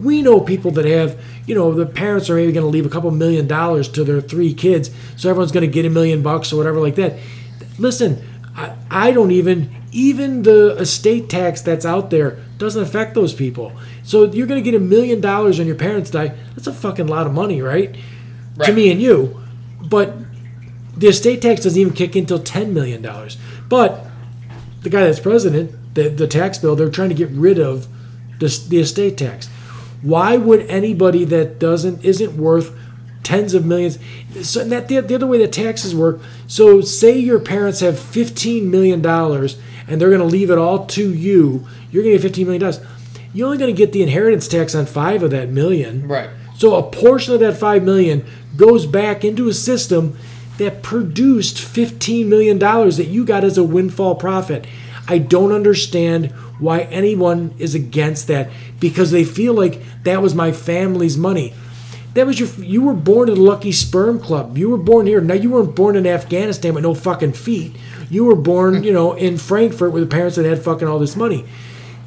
we know people that have the parents are maybe going to leave a couple million dollars to their three kids, so everyone's going to get $1 million or whatever like that. Listen. I don't even the estate tax that's out there doesn't affect those people. So you're going to get $1 million when your parents die. That's a fucking lot of money, right? To me and you. But the estate tax doesn't even kick in until $10 million. But the guy that's president the tax bill, they're trying to get rid of the estate tax. Why would anybody that isn't worth tens of millions? So the other way that taxes work. So say your parents have $15 million and they're going to leave it all to you. You're going to get $15 million. You're only going to get the inheritance tax on $5 of that million. Right. So a portion of that $5 million goes back into a system that produced $15 million that you got as a windfall profit. I don't understand why anyone is against that, because they feel like that was my family's money. That was you were born in the Lucky Sperm Club. You were born here. Now, you weren't born in Afghanistan with no fucking feet. You were born, in Frankfurt with parents that had fucking all this money.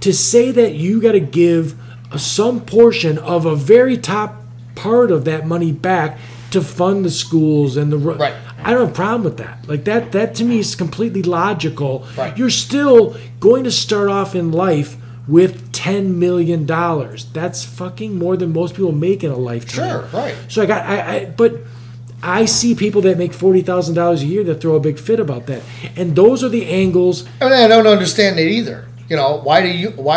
To say that you got to give some portion of a very top part of that money back to fund the schools and the right. I don't have a problem with that. Like that to me is completely logical. Right. You're still going to start off in life with $10 million. That's fucking more than most people make in a lifetime. Sure, right. So but I see people that make $40,000 a year that throw a big fit about that. And those are the angles. I mean, I don't understand it either. Why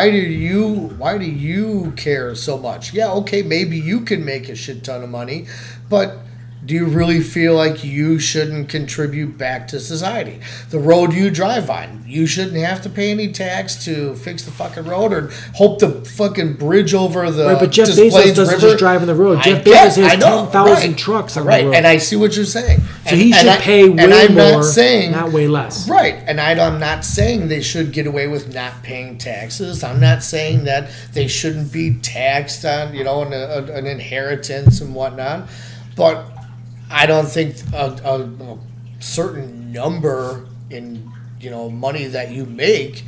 do you care so much? Yeah, okay, maybe you can make a shit ton of money, but do you really feel like you shouldn't contribute back to society? The road you drive on, you shouldn't have to pay any tax to fix the fucking road or hope the fucking bridge over the right, but Jeff Bezos doesn't just drive on the road. Jeff Bezos has 10,000 trucks on the road. Right, and I see what you're saying. So he should pay way more, not way less. Right, and I'm not saying they should get away with not paying taxes. I'm not saying that they shouldn't be taxed on, an inheritance and whatnot. But I don't think a certain number in money that you make,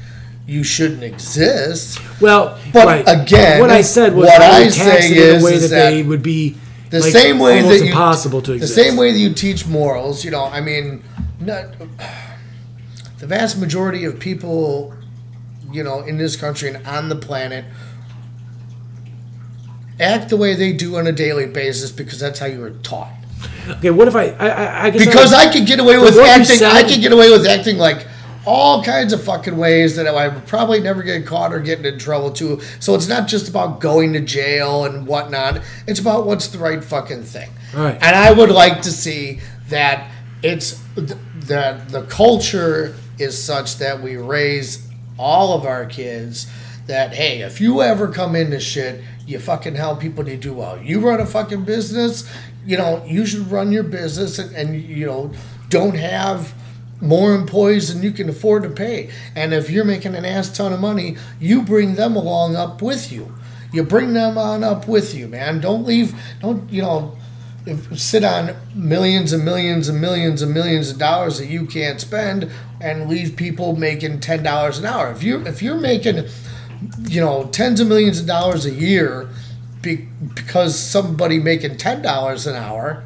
you shouldn't exist. Well, but right. Again, what I said was what I say is the way is that they would be the like same way that you, impossible to exist. The same way that you teach morals, the vast majority of people, in this country and on the planet act the way they do on a daily basis because that's how you were taught. Okay, what if I guess because I could get away with acting. I could get away with acting like all kinds of fucking ways that I would probably never get caught or get in trouble too. So it's not just about going to jail and whatnot. It's about what's the right fucking thing. All right. And I would like to see that it's that the culture is such that we raise all of our kids that, hey, if you ever come into shit, you fucking help people to do well. You run a fucking business. You should run your business and don't have more employees than you can afford to pay. And if you're making an ass ton of money, you bring them along up with you. You bring them on up with you, man. Don't sit on millions and millions and millions and millions of dollars that you can't spend and leave people making $10 an hour. If you're making, tens of millions of dollars a year, because somebody making $10 an hour,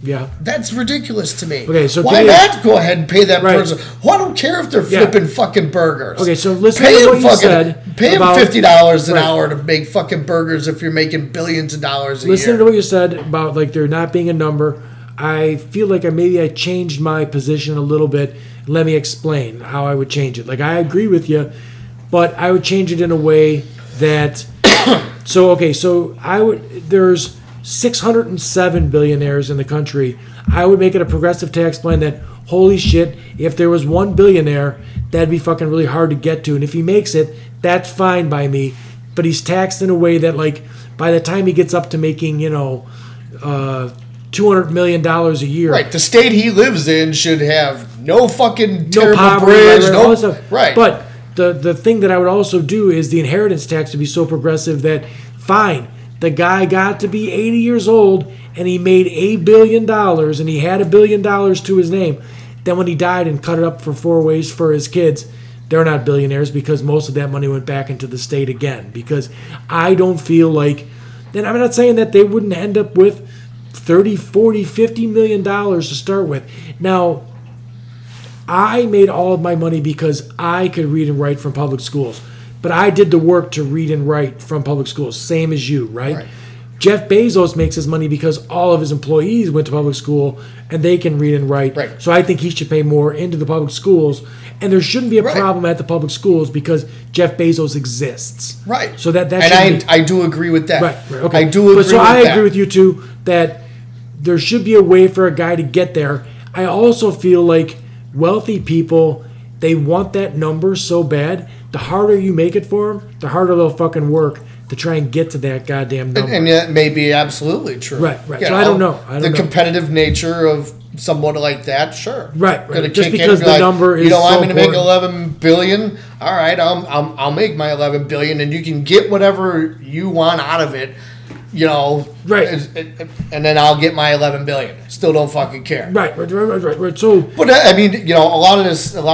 yeah, that's ridiculous to me. Okay, so why not go ahead and pay that person? Well, I don't care if they're flipping fucking burgers. Okay, so listen to what you said. Pay them $50 an hour to make fucking burgers if you're making billions of dollars a year. Listen to what you said about like there not being a number. I feel like maybe I changed my position a little bit. Let me explain how I would change it. Like I agree with you, but I would change it in a way that. So I would. There's 607 billionaires in the country. I would make it a progressive tax plan that, holy shit, if there was one billionaire, that'd be fucking really hard to get to. And if he makes it, that's fine by me. But he's taxed in a way that, like, by the time he gets up to making, $200 million a year. Right. The state he lives in should have no fucking terrible poverty, bridge. Right. But the thing that I would also do is the inheritance tax would be so progressive that, fine, the guy got to be 80 years old and he made $1 billion and he had $1 billion to his name. Then when he died and cut it up for four ways for his kids, they're not billionaires because most of that money went back into the state again. Because I don't feel like – and I'm not saying that they wouldn't end up with $30, $40, $50 million to start with. Now – I made all of my money because I could read and write from public schools. But I did the work to read and write from public schools, same as you, right? Jeff Bezos makes his money because all of his employees went to public school and they can read and write. Right. So I think he should pay more into the public schools. And there shouldn't be a problem at the public schools because Jeff Bezos exists. Right. So that and I do agree with that. Right. Right. Okay. I do agree with that. So I agree with you too that there should be a way for a guy to get there. I also feel like wealthy people, they want that number so bad. The harder you make it for them, the harder they'll fucking work to try and get to that goddamn number. And that may be absolutely true. Right, right. So I don't know. The competitive nature of someone like that, sure. Right, right. Just because the number is so important. You know, I'm going to make $11 billion. All right, I'll make my $11 billion, and you can get whatever you want out of it. You know, right, and then I'll get my $11 billion. Still don't fucking care. Right. So, but I mean, you know, a lot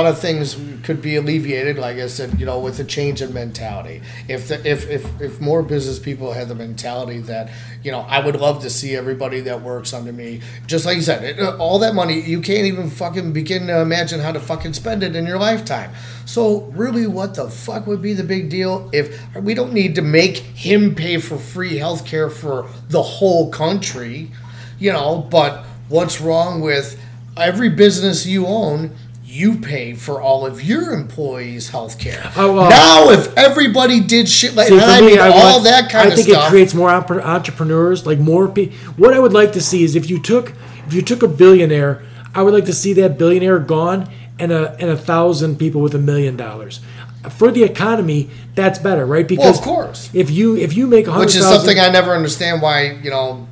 of things could be alleviated. Like I said, you know, with a change in mentality. If more business people had the mentality that, you know, I would love to see everybody that works under me. Just like you said, all that money you can't even fucking begin to imagine how to fucking spend it in your lifetime. So really, what the fuck would be the big deal if we don't need to make him pay for free healthcare for the whole country, you know? But what's wrong with every business you own, you pay for all of your employees' health care. Now, if everybody did shit like that, I think it creates more entrepreneurs, like more people. What I would like to see is if you took a billionaire, I would like to see that billionaire gone and a 1,000 people with $1 million. For the economy, that's better, right? Because well, of course. If you make 100,000, which is something I never understand why, you know,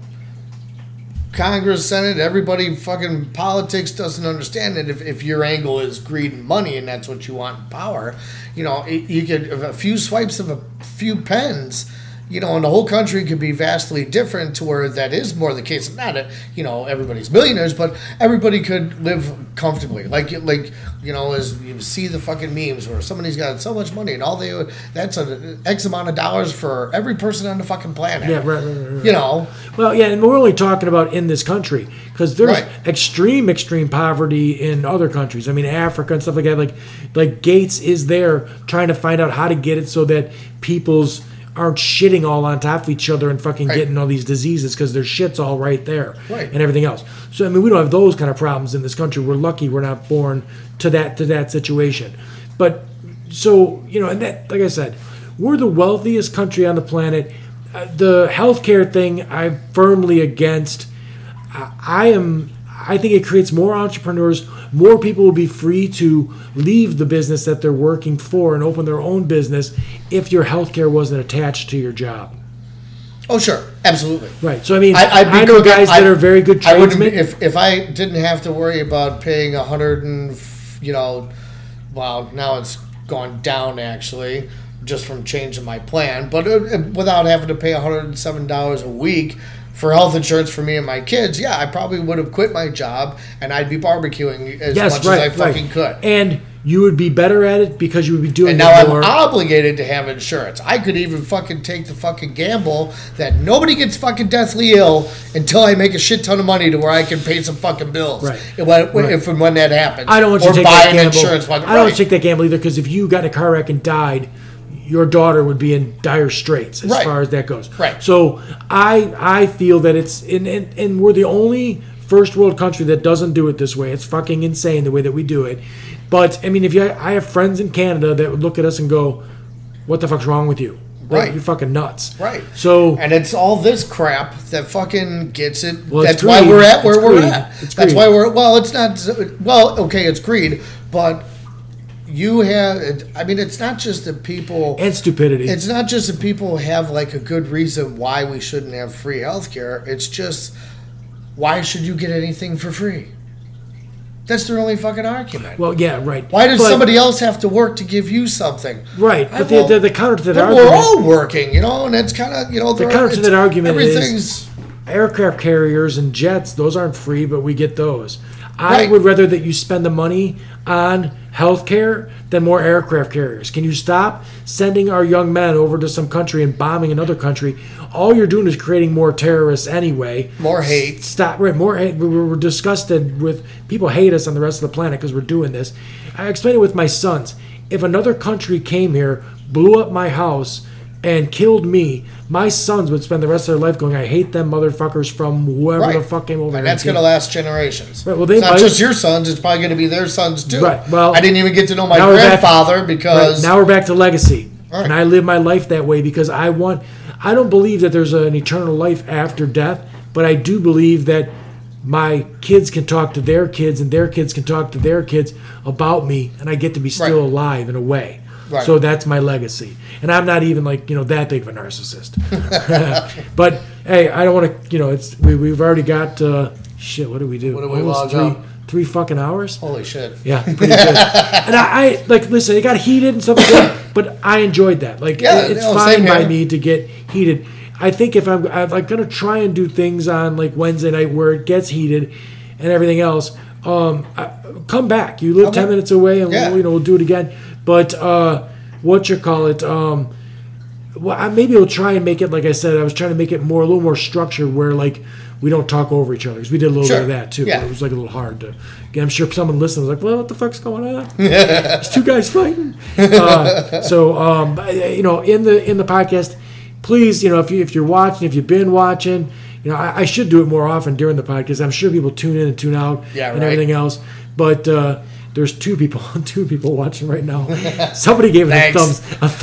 Congress, Senate, everybody fucking politics doesn't understand it. If your angle is greed and money and that's what you want in power, you know, you could a few swipes of a few pens, you know, and the whole country could be vastly different to where that is more the case. Not that, you know, everybody's millionaires, but everybody could live comfortably. Like you know, as you see the fucking memes where somebody's got so much money and all they that's an X amount of dollars for every person on the fucking planet. Yeah, right. You know. Well, yeah, and we're only talking about in this country because there's extreme poverty in other countries. I mean, Africa and stuff like that. Like Gates is there trying to find out how to get it so that people's aren't shitting all on top of each other and fucking getting all these diseases because their shit's all right there and everything else. So, I mean, we don't have those kind of problems in this country. We're lucky we're not born to that situation. But, so, you know, and that, like I said, we're the wealthiest country on the planet. The healthcare thing, I'm firmly against. I think it creates more entrepreneurs. More people will be free to leave the business that they're working for and open their own business if your healthcare wasn't attached to your job. Oh, sure. Absolutely. Right. So, I mean, I know guys that are very good tradesmen. If I didn't have to worry about paying now it's gone down actually just from changing my plan, but without having to pay $107 a week for health insurance for me and my kids, yeah, I probably would have quit my job and I'd be barbecuing as much as I fucking could. And you would be better at it because you would be doing it more. And now I'm obligated to have insurance. I could even fucking take the fucking gamble that nobody gets fucking deathly ill until I make a shit ton of money to where I can pay some fucking bills. Right. If and when that happens. I don't want you to take that gamble. Or buy an insurance fucking I don't want to take that gamble either because if you got in a car wreck and died, your daughter would be in dire straits as far as that goes. Right. So I feel that it's and we're the only first world country that doesn't do it this way. It's fucking insane the way that we do it. But I mean, I have friends in Canada that would look at us and go, "What the fuck's wrong with you? Right. You're fucking nuts." Right. So and it's all this crap that fucking gets it. Well, that's why we're at where we're at. That's why we're it's greed, but. You have, I mean, it's not just that people... And stupidity. It's not just that people have, like, a good reason why we shouldn't have free healthcare. It's just, why should you get anything for free? That's their only fucking argument. Well, yeah, right. Why does somebody else have to work to give you something? Right, but the counter to that argument... We're all working, you know, and it's kind of, you know... The counter to that argument is aircraft carriers and jets, those aren't free, but we get those. I would rather that you spend the money on... healthcare than more aircraft carriers. Can you stop sending our young men over to some country and bombing another country? All you're doing is creating more terrorists anyway. More hate. Stop. Right. More hate. We're disgusted with people hate us on the rest of the planet because we're doing this. I explained it with my sons. If another country came here, blew up my house, and killed me, My sons would spend the rest of their life going, I hate them motherfuckers from whoever the fuck came over. And that's going to last generations. Right, well, it's not just your sons. It's probably going to be their sons, too. Right, well, I didn't even get to know my grandfather because... Right, now we're back to legacy. Right. And I live my life that way because I want... I don't believe that there's an eternal life after death, but I do believe that my kids can talk to their kids and their kids can talk to their kids about me, and I get to be still alive in a way. Right. So that's my legacy. And I'm not even like, you know, that big of a narcissist. But, hey, I don't want to, you know, it's we've already got, shit, what do we do? What do we log up? 3 fucking hours? Holy shit. Yeah, pretty good. And I, like, listen, it got heated and stuff like that, but I enjoyed that. Like, it's fine by me to get heated. I think if I'm like going to try and do things on, like, Wednesday night where it gets heated and everything else, come back. You live 10 minutes away and, we'll, you know, we'll do it again. But well, maybe we'll try and make it, like I said, I was trying to make it more a little more structured where, like, we don't talk over each other because we did a little bit of that, too. Yeah. It was, like, a little hard to – I'm sure someone listening was like, well, what the fuck's going on? There's two guys fighting. You know, in the podcast, please, you know, if you're watching, if you've been watching – you know, I should do it more often during the podcast. I'm sure people tune in and tune out and everything else. But there's two people watching right now. Somebody gave it a thumbs up.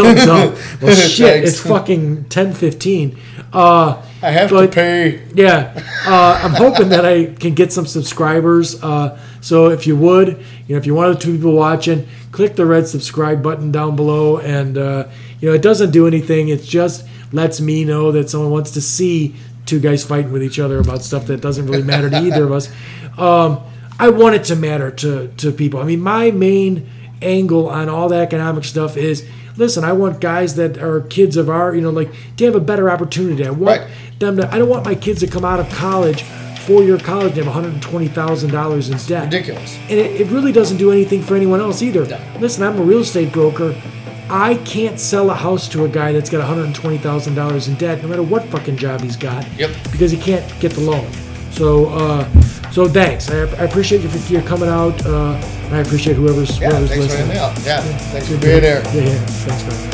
Well, shit, it's fucking 10:15. I have to pay. Yeah, I'm hoping that I can get some subscribers. So if you would, you know, if you're one of the two people watching, click the red subscribe button down below, and you know, it doesn't do anything. It just lets me know that someone wants to see two guys fighting with each other about stuff that doesn't really matter to either of us. I want it to matter to people. I mean, my main angle on all the economic stuff is, listen, I want guys that are kids of our, you know, like, to have a better opportunity. I want them to, I don't want my kids to come out of college, 4-year college, and have $120,000 in debt. Ridiculous. And it really doesn't do anything for anyone else either. No. Listen, I'm a real estate broker. I can't sell a house to a guy that's got $120,000 in debt, no matter what fucking job he's got, because he can't get the loan. So, so thanks. I appreciate you for coming out, and I appreciate whoever's listening. Thanks for being there. Yeah, thanks, man.